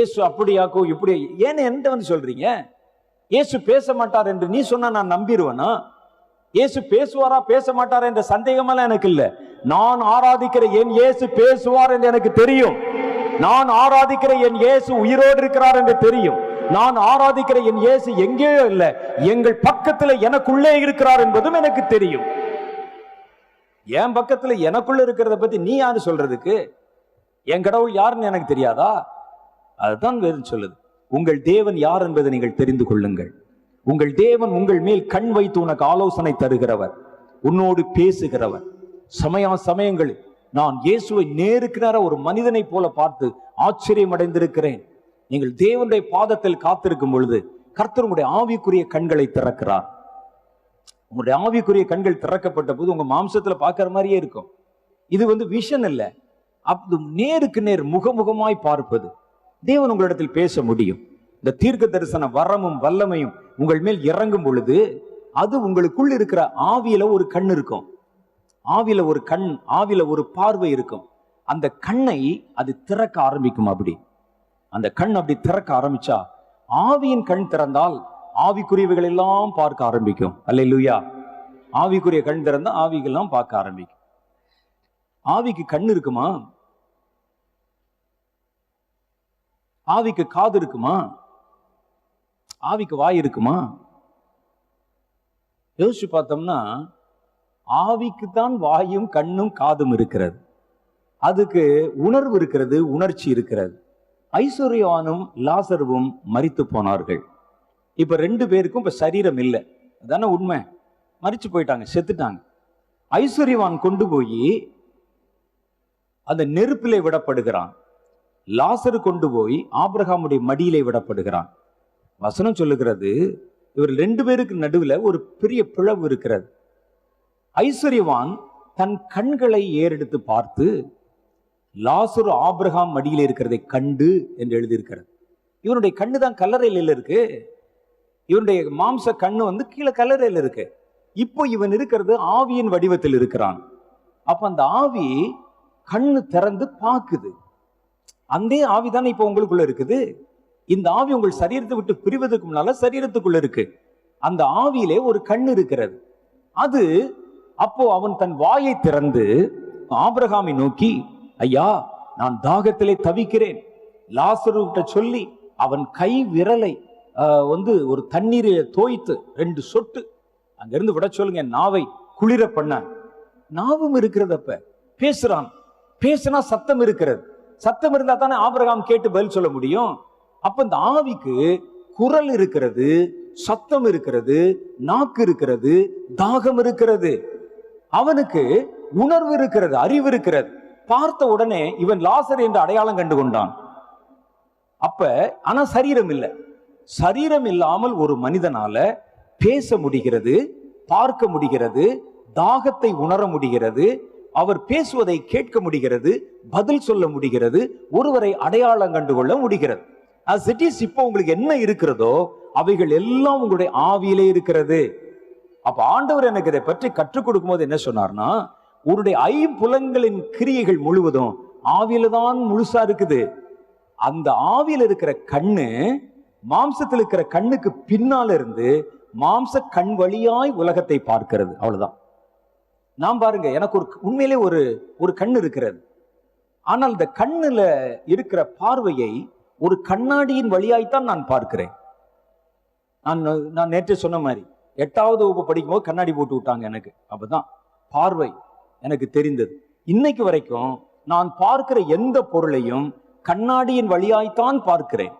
ஏசு அப்படியாக்கும் இப்படி ஏன்னு என்கிட்ட வந்து சொல்றீங்க? ஏசு பேச மாட்டார் என்று நீ சொன்னா நான் நம்பிடுவேனா? ஏசு பேசுவாரா பேச மாட்டாரா என்ற சந்தேகமெல்லாம் எனக்கு இல்லை. நான் ஆராதிக்கிற என் ஏசு பேசுவார் என்று எனக்கு தெரியும். நான் ஆராதிக்கிற என் இயேசு உயிரோடு இருக்கிறார் என்று தெரியும். நான் ஆராதிக்கிற என் இயேசு எங்கேயோ இல்லை, எங்கள் பக்கத்தில் எனக்குள்ளே இருக்கிறார் என்பதும் எனக்கு தெரியும். என் பக்கத்தில் எனக்குள்ள இருக்கிறத பத்தி நீ யாரு சொல்றதுக்கு? என் கடவுள் யாருன்னு எனக்கு தெரியாதா? அதுதான் வேதம் சொல்லுது. உங்கள் தேவன் யார் என்பதை நீங்கள் தெரிந்து கொள்ளுங்கள். உங்கள் தேவன் உங்கள் மேல் கண் வைத்து உனக்கு ஆலோசனை தருகிறவர், உன்னோடு பேசுகிறவர். சமய சமயங்களில் நான் இயேசுவை நேருக்கிறார ஒரு மனிதனை போல பார்த்து ஆச்சரியம் அடைந்திருக்கிறேன். நீங்கள் தேவனுடைய பாதத்தில் காத்திருக்கும் பொழுது கர்த்தர் உங்களுடைய ஆவிக்குரிய கண்களை திறக்கிறார். உங்களுடைய ஆவிக்குரிய கண்கள் திறக்கப்பட்ட போது உங்க மாம்சத்துல பார்க்கிற மாதிரியே இருக்கும். இது வந்து விஷன் இல்லை, அப்படி நேருக்கு நேர் முகமுகமாய் பார்ப்பது. தேவன் உங்களிடத்தில் பேச முடியும். இந்த தீர்க்க தரிசன வரமும் வல்லமையும் உங்கள் மேல் இறங்கும் பொழுது அது உங்களுக்குள் இருக்கிற ஆவியில ஒரு கண் இருக்கும், ஆவியில ஒரு கண் ஆவியில ஒரு பார்வை இருக்கும். அந்த கண்ணை அது திறக்க ஆரம்பிக்கும். அப்படி அந்த கண் அப்படி திறக்க ஆரம்பிச்சா, ஆவியின் கண் திறந்தால் ஆவிக்குரியவைகள் எல்லாம் பார்க்க ஆரம்பிக்கும். அல்லேலூயா. ஆவிக்குரிய கண் திறந்தா ஆவிகள்லாம் பார்க்க ஆரம்பிக்கும். ஆவிக்கு கண் இருக்குமா? ஆவிக்கு காது இருக்குமா? ஆவிக்கு வாய் இருக்குமா? யோசிச்சு பார்த்தோம்னா ஆவிக்கு தான் வாயும் கண்ணும் காதும் இருக்கிறது. அதுக்கு உணர்வு இருக்கிறது, உணர்ச்சி இருக்கிறது. ஐஸ்வரியவானும் லாசர்வும் மரித்து போனார்கள். இப்ப ரெண்டு பேருக்கும் இப்ப சரீரம் இல்லை, அதான உண்மை. மரித்து போயிட்டாங்க, செத்துட்டாங்க. ஐஸ்வரியவான் கொண்டு போய் அந்த நெருப்பிலே விடப்படுகிறான். லாசர் கொண்டு போய் ஆபிரகாமுடைய மடியிலே விடப்படுகிறான். வசனம் சொல்லுகிறது, இவர் ரெண்டு பேருக்கு நடுவில் ஒரு பெரிய பிளவு இருக்கிறது. ஐஸ்வரியவான் தன் கண்களை ஏறெடுத்து பார்த்து லாசர் ஆபிரகாம் மடியில் இருக்கிறதை கண்டு என்று எழுதியிருக்கிறது. இவனுடைய கண்ணு தான் கல்லறையில் இருக்கு. இவனுடைய மாம்ச கண்ணு வந்து கீழே கல்லறையில் இருக்கு. இப்போ இவன் இருக்கிறது ஆவியின் வடிவத்தில் இருக்கிறான். அப்ப அந்த ஆவி கண்ணு திறந்து பார்க்குது. அந்த ஆவி தானே இப்போ உங்களுக்குள்ள இருக்குது. இந்த ஆவி உங்கள் சரீரத்தை விட்டு பிரிவதற்கு முன்னால சரீரத்துக்குள்ள இருக்கு. அந்த ஆவியிலே ஒரு கண் இருக்கிறது. அது அப்போ அவன் தன் வாயை திறந்து ஆபிரகாமை நோக்கி, ஐயா நான் தாகத்திலே தவிக்கிறேன், லாசருகிட்ட சொல்லி அவன் கை விரலை வந்து ஒரு தண்ணீரை தோய்த்து ரெண்டு சொட்டு அங்கிருந்து விட சொல்லுங்க, நாவை குளிர பண்ண. நாவும் இருக்கிறது. அப்ப பேசுறான். பேசுனா சத்தம் இருக்கிறது. சத்தம் இருந்தா தானே ஆபிரகாம் கேட்டு பதில் சொல்ல முடியும். அப்ப இந்த ஆவிக்கு குரல் இருக்கிறது, சத்தம் இருக்கிறது, நாக்கு இருக்கிறது, தாகம் இருக்கிறது, அவனுக்கு உணர்வு இருக்கிறது, அறிவு இருக்கிறது. பார்த்த உடனே இவன் லாசர் என்று அடையாளம் கண்டு கொண்டான். அப்ப ஆனா சரீரம் இல்லை. சரீரம் இல்லாமல் ஒரு மனிதனால பேச முடிகிறது, பார்க்க முடிகிறது, தாகத்தை உணர முடிகிறது, அவர் பேசுவதை கேட்க முடிகிறது, பதில் சொல்ல முடிகிறது, ஒருவரை அடையாளம் கண்டுகொள்ள முடிகிறது. As it is, இப்போ உங்களுக்கு என்ன இருக்கிறதோ அவைகள் எல்லாம் உங்களுடைய ஆவியிலே இருக்கிறது. அப்ப ஆண்டவர் எனக்கு இதை பற்றி கற்றுக் கொடுக்கும் போது என்ன சொன்னார்னா, உங்களுடைய ஐம்புலன்களின் கிரியைகள் முழுவதும் ஆவியில தான் முழுசா இருக்குது. அந்த ஆவியில் இருக்கிற கண்ணு மாம்சத்தில் இருக்கிற கண்ணுக்கு பின்னால இருந்து மாம்ச கண் வழியாய் உலகத்தை பார்க்கிறது. அவ்வளவுதான். நான் பாருங்க, எனக்கு ஒரு உண்மையிலே ஒரு ஒரு கண் இருக்கிறது. ஆனால் இந்த கண்ணுல இருக்கிற பார்வையை ஒரு கண்ணாடியின் வழியாய்த்தான் நான் பார்க்கிறேன். நான் நான் நேற்று சொன்ன மாதிரி எட்டாவது வகுப்பு படிக்கும்போது கண்ணாடி போட்டு விட்டாங்க எனக்கு. அப்பதான் பார்வை எனக்கு தெரிந்தது. இன்னைக்கு வரைக்கும் நான் பார்க்கிற எந்த பொருளையும் கண்ணாடியின் வழியாய்த்தான் பார்க்கிறேன்.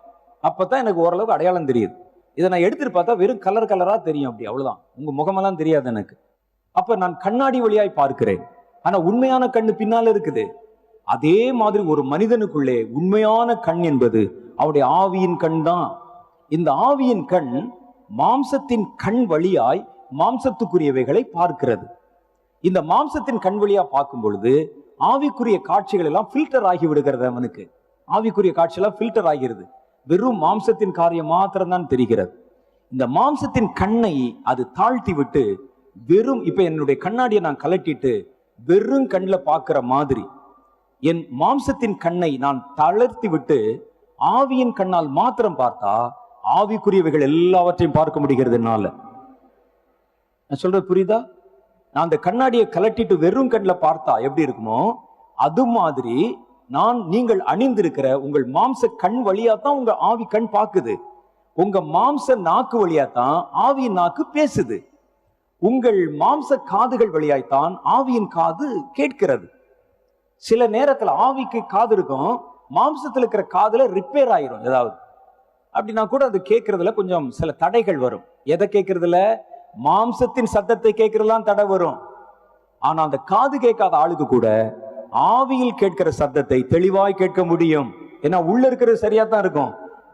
அப்பதான் எனக்கு ஓரளவுக்கு அடையாளம் தெரியுது. இதை நான் எடுத்துட்டு பார்த்தா வெறும் கலர் கலரா தெரியும். அப்படி அவ்வளவுதான். உங்க முகமெல்லாம் தெரியாது எனக்கு. அப்ப நான் கண்ணாடி வழியாய் பார்க்கிறேன். ஆனா உண்மையான கண்ணு பின்னால இருக்குது. அதே மாதிரி ஒரு மனிதனுக்குள்ளே உண்மையான கண் என்பது அவருடைய ஆவியின் கண் தான். இந்த ஆவியின் கண் மாம்சத்தின் கண் வழியாய் மாம்சத்துக்குரியவைகளை பார்க்கிறது. இந்த மாம்சத்தின் கண் வழியா பார்க்கும் பொழுது ஆவிக்குரிய காட்சிகள் எல்லாம் ஃபில்டர் ஆகி விடுகிறது. அவனுக்கு ஆவிக்குரிய காட்சி எல்லாம் ஃபில்டர் ஆகிறது. வெறும் மாம்சத்தின் காரியம் மாத்திரம்தான் தெரிகிறது. இந்த மாம்சத்தின் கண்ணை அது தாழ்த்தி விட்டு வெறும் இப்ப என்னுடைய கண்ணாடியை நான் கலட்டிட்டு வெறும் கண்ணில் பார்க்கிற மாதிரி என் மாம்சத்தின் கண்ணை நான் தளர்த்தி விட்டு ஆவியின் கண்ணால் மாத்திரம் பார்த்தா ஆவிக்குரியவைகள் எல்லாவற்றையும் பார்க்க முடிகிறதுனால. நான் சொல்றது புரியுதா? நான் அந்த கண்ணாடியை கலட்டிட்டு வெறும் கண்ணில் பார்த்தா எப்படி இருக்குமோ அது மாதிரி நான் நீங்கள் அணிந்திருக்கிற உங்கள் மாம்ச கண் வழியாத்தான் உங்க ஆவி கண் பார்க்குது, உங்க மாம்ச நாக்கு வழியாத்தான் ஆவியின் நாக்கு பேசுது, உங்கள் மாம்ச காதுகள் வழியாய்த்தான் ஆவியின் காது கேட்கிறது. சில நேரத்துல ஆவிக்கு காது இருக்கும், மாம்சத்துல இருக்கிற காதுல ரிப்பேர் ஆயிரும் ஏதாவது. அப்படின்னா கூட அது கேட்கறதுல கொஞ்சம் சில தடைகள் வரும். எதை கேட்கறதுல? மாம்சத்தின் சத்தத்தை கேட்கறதுலாம் தடை வரும். ஆனா அந்த காது கேட்காத ஆளுக்கு கூட ஆவியில் கேட்கிற சத்தத்தை தெளிவாய் கேட்க முடியும். ஏன்னா உள்ள இருக்கிறது சரியா தான் இருக்கும்,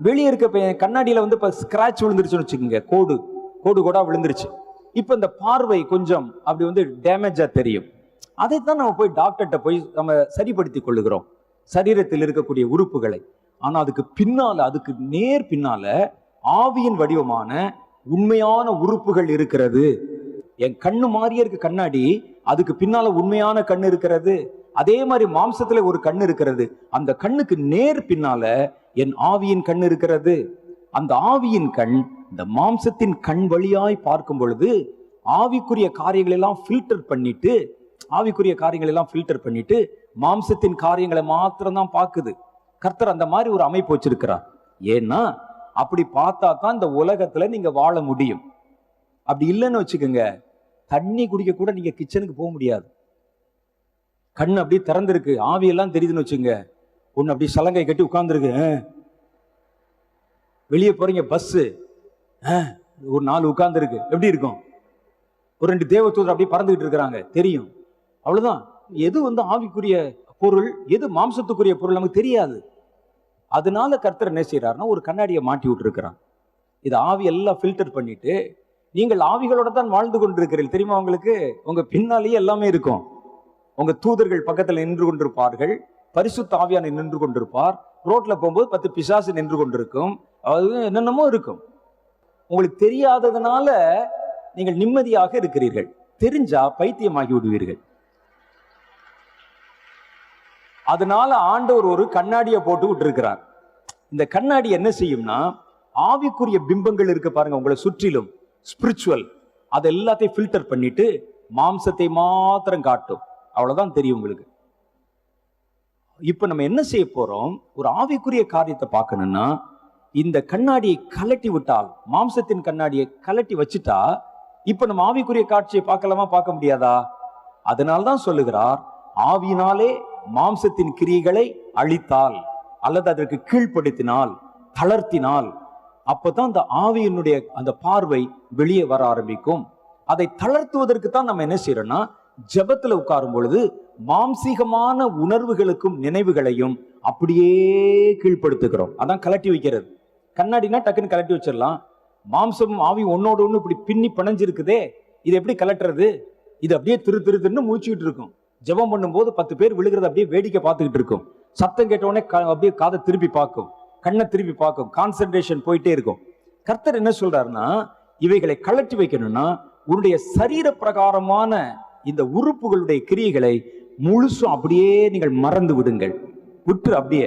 வெளியே இருக்க கண்ணாடியில வந்து இப்ப ஸ்கிராச் விழுந்துருச்சுன்னு வச்சுக்கோங்க, கோடு கோடு கோடா விழுந்துருச்சு. இப்ப இந்த பார்வை கொஞ்சம் அப்படி வந்து டேமேஜா தெரியும். அதைத்தான் நம்ம போய் டாக்டர்கிட்ட போய் நம்ம சரிப்படுத்தி கொள்ளுகிறோம், சரீரத்தில் இருக்கக்கூடிய உறுப்புகளை. ஆனா அதுக்கு பின்னால, அதுக்கு நேர் பின்னால ஆவியின் வடிவமான உண்மையான உறுப்புகள் இருக்கிறது. என் கண்ணு மாறிய இருக்க கண்ணாடி, அதுக்கு பின்னால உண்மையான கண் இருக்கிறது. அதே மாதிரி மாம்சத்துல ஒரு கண் இருக்கிறது, அந்த கண்ணுக்கு நேர் பின்னால என் ஆவியின் கண் இருக்கிறது. அந்த ஆவியின் கண் இந்த மாம்சத்தின் கண் வழியாய் பார்க்கும் பொழுது ஆவிக்குரிய காரியங்கள் எல்லாம் ஃபில்டர் பண்ணிட்டு ஆவிக்குரிய காரியங்கள் எல்லாம் ஃபில்டர் பண்ணிட்டு மாம்சத்தின் காரியங்களை மாத்திரம்தான் பார்க்குது. கர்த்தர் அந்த மாதிரி ஒரு அமைப்பு வச்சிருக்கிறார். ஏன்னா அப்படி பார்த்தா தான் இந்த உலகத்துல நீங்க வாழ முடியும். அப்படி இல்லைன்னு வச்சுக்கோங்க, தண்ணி குடிக்க கூட நீங்க கிச்சனுக்கு போக முடியாது. கண் அப்படி திறந்திருக்கு, ஆவியெல்லாம் தெரியுதுன்னு வச்சுங்க, ஒன்னு அப்படி சலங்கை கட்டி உட்கார்ந்துருக்கு. வெளியே போறீங்க, பஸ்ஸு ஒரு நாள் உட்கார்ந்துருக்கு, எப்படி இருக்கும்? ஒரு ரெண்டு தேவதூதர் அப்படி பறந்துகிட்டு இருக்கிறாங்க, தெரியும். அவ்வளவுதான். எது வந்து ஆவிக்குரிய பொருள், எது மாம்சத்துக்குரிய பொருள் நமக்கு தெரியாது. அதனால கர்த்தர் என்ன செய்யறாருன்னா ஒரு கண்ணாடியை மாட்டி விட்டுருக்கிறான். இது ஆவி எல்லாம் ஃபில்டர் பண்ணிட்டு நீங்கள் ஆவிகளோட தான் வாழ்ந்து கொண்டிருக்கிறீர்கள். தெரியுமா உங்களுக்கு? உங்க பின்னாலேயே எல்லாமே இருக்கும். உங்க தூதர்கள் பக்கத்தில் நின்று கொண்டிருப்பார்கள், பரிசுத்த ஆவியான நின்று கொண்டிருப்பார், ரோட்ல போகும்போது பத்து பிசாசு நின்று கொண்டிருக்கும், அது என்னென்னமோ இருக்கும். உங்களுக்கு தெரியாததுனால நீங்கள் நிம்மதியாக இருக்கிறீர்கள். தெரிஞ்சா பைத்தியமாகி விடுவீர்கள். அதனால ஆண்டவர் ஒரு கண்ணாடியை போட்டு விட்டு இருக்கிறார். இந்த கண்ணாடி என்ன செய்யும்னா ஆவிக்குரிய பிம்பங்கள் இருக்கு பாருங்க உங்களை சுற்றிலும், ஸ்பிரிச்சுவல், அது எல்லாத்தையும் ஃபில்டர் பண்ணிட்டு மாம்சத்தை மாத்திரம் காட்டும். அவ்வளவுதான் தெரியும் உங்களுக்கு. இப்ப நம்ம என்ன செய்ய போறோம்? ஒரு ஆவிக்குரிய காரியத்தை பார்க்கணும்னா இந்த கண்ணாடியை கலட்டி விட்டால், மாம்சத்தின் கண்ணாடியை கலட்டி வச்சுட்டா இப்ப நம்ம ஆவிக்குரிய காட்சியை பார்க்கலாமா? பார்க்க முடியாதா? அதனால்தான் சொல்லுகிறார், ஆவியினாலே மாம்சத்தின் கிரியைகளை அழித்தால் அல்லது அதற்கு கீழ்ப்படுத்தினால், தளர்த்தினால், அப்பதான் அந்த ஆவியினுடைய அந்த பார்வை வெளியே வர ஆரம்பிக்கும். அதை தளர்த்துவதற்கு தான் நம்ம என்ன செய்யறோம்னா ஜபத்துல உட்காரும் பொழுது மாம்சீகமான உணர்வுகளுக்கும் நினைவுகளையும் அப்படியே கீழ்படுத்துகிறோம். அதான் கலட்டி வைக்கிறது. கண்ணாடினா டக்குன்னு கலட்டி வச்சிடலாம். மாம்சமும் ஆவி ஒன்னோட ஒண்ணு இப்படி பின்னி பிணைஞ்சிருக்குதே, இது எப்படி கலட்டுறது? இது அப்படியே திரு திரு திருன்னு முழிச்சுக்கிட்டு இருக்கும். ஜபம் பண்ணும் போது பத்து பேர் விழுகிறது அப்படியே வேடிக்கை பார்த்துக்கிட்டு இருக்கும். சத்தம் கேட்டவுடனே அப்படியே காதை திருப்பி பார்க்கும், கண்ணை திருப்பி பார்க்கும், கான்சென்ட்ரேஷன் போயிட்டே இருக்கும். கர்த்தர் என்ன சொல்றாருன்னா இவைகளை கலட்டி வைக்கணும்னா உன்னுடைய சரீர பிரகாரமான இந்த உறுப்புகளுடைய கிரியைகளை முழுசும் அப்படியே நீங்கள் மறந்து விடுங்கள். விட்டு அப்படியே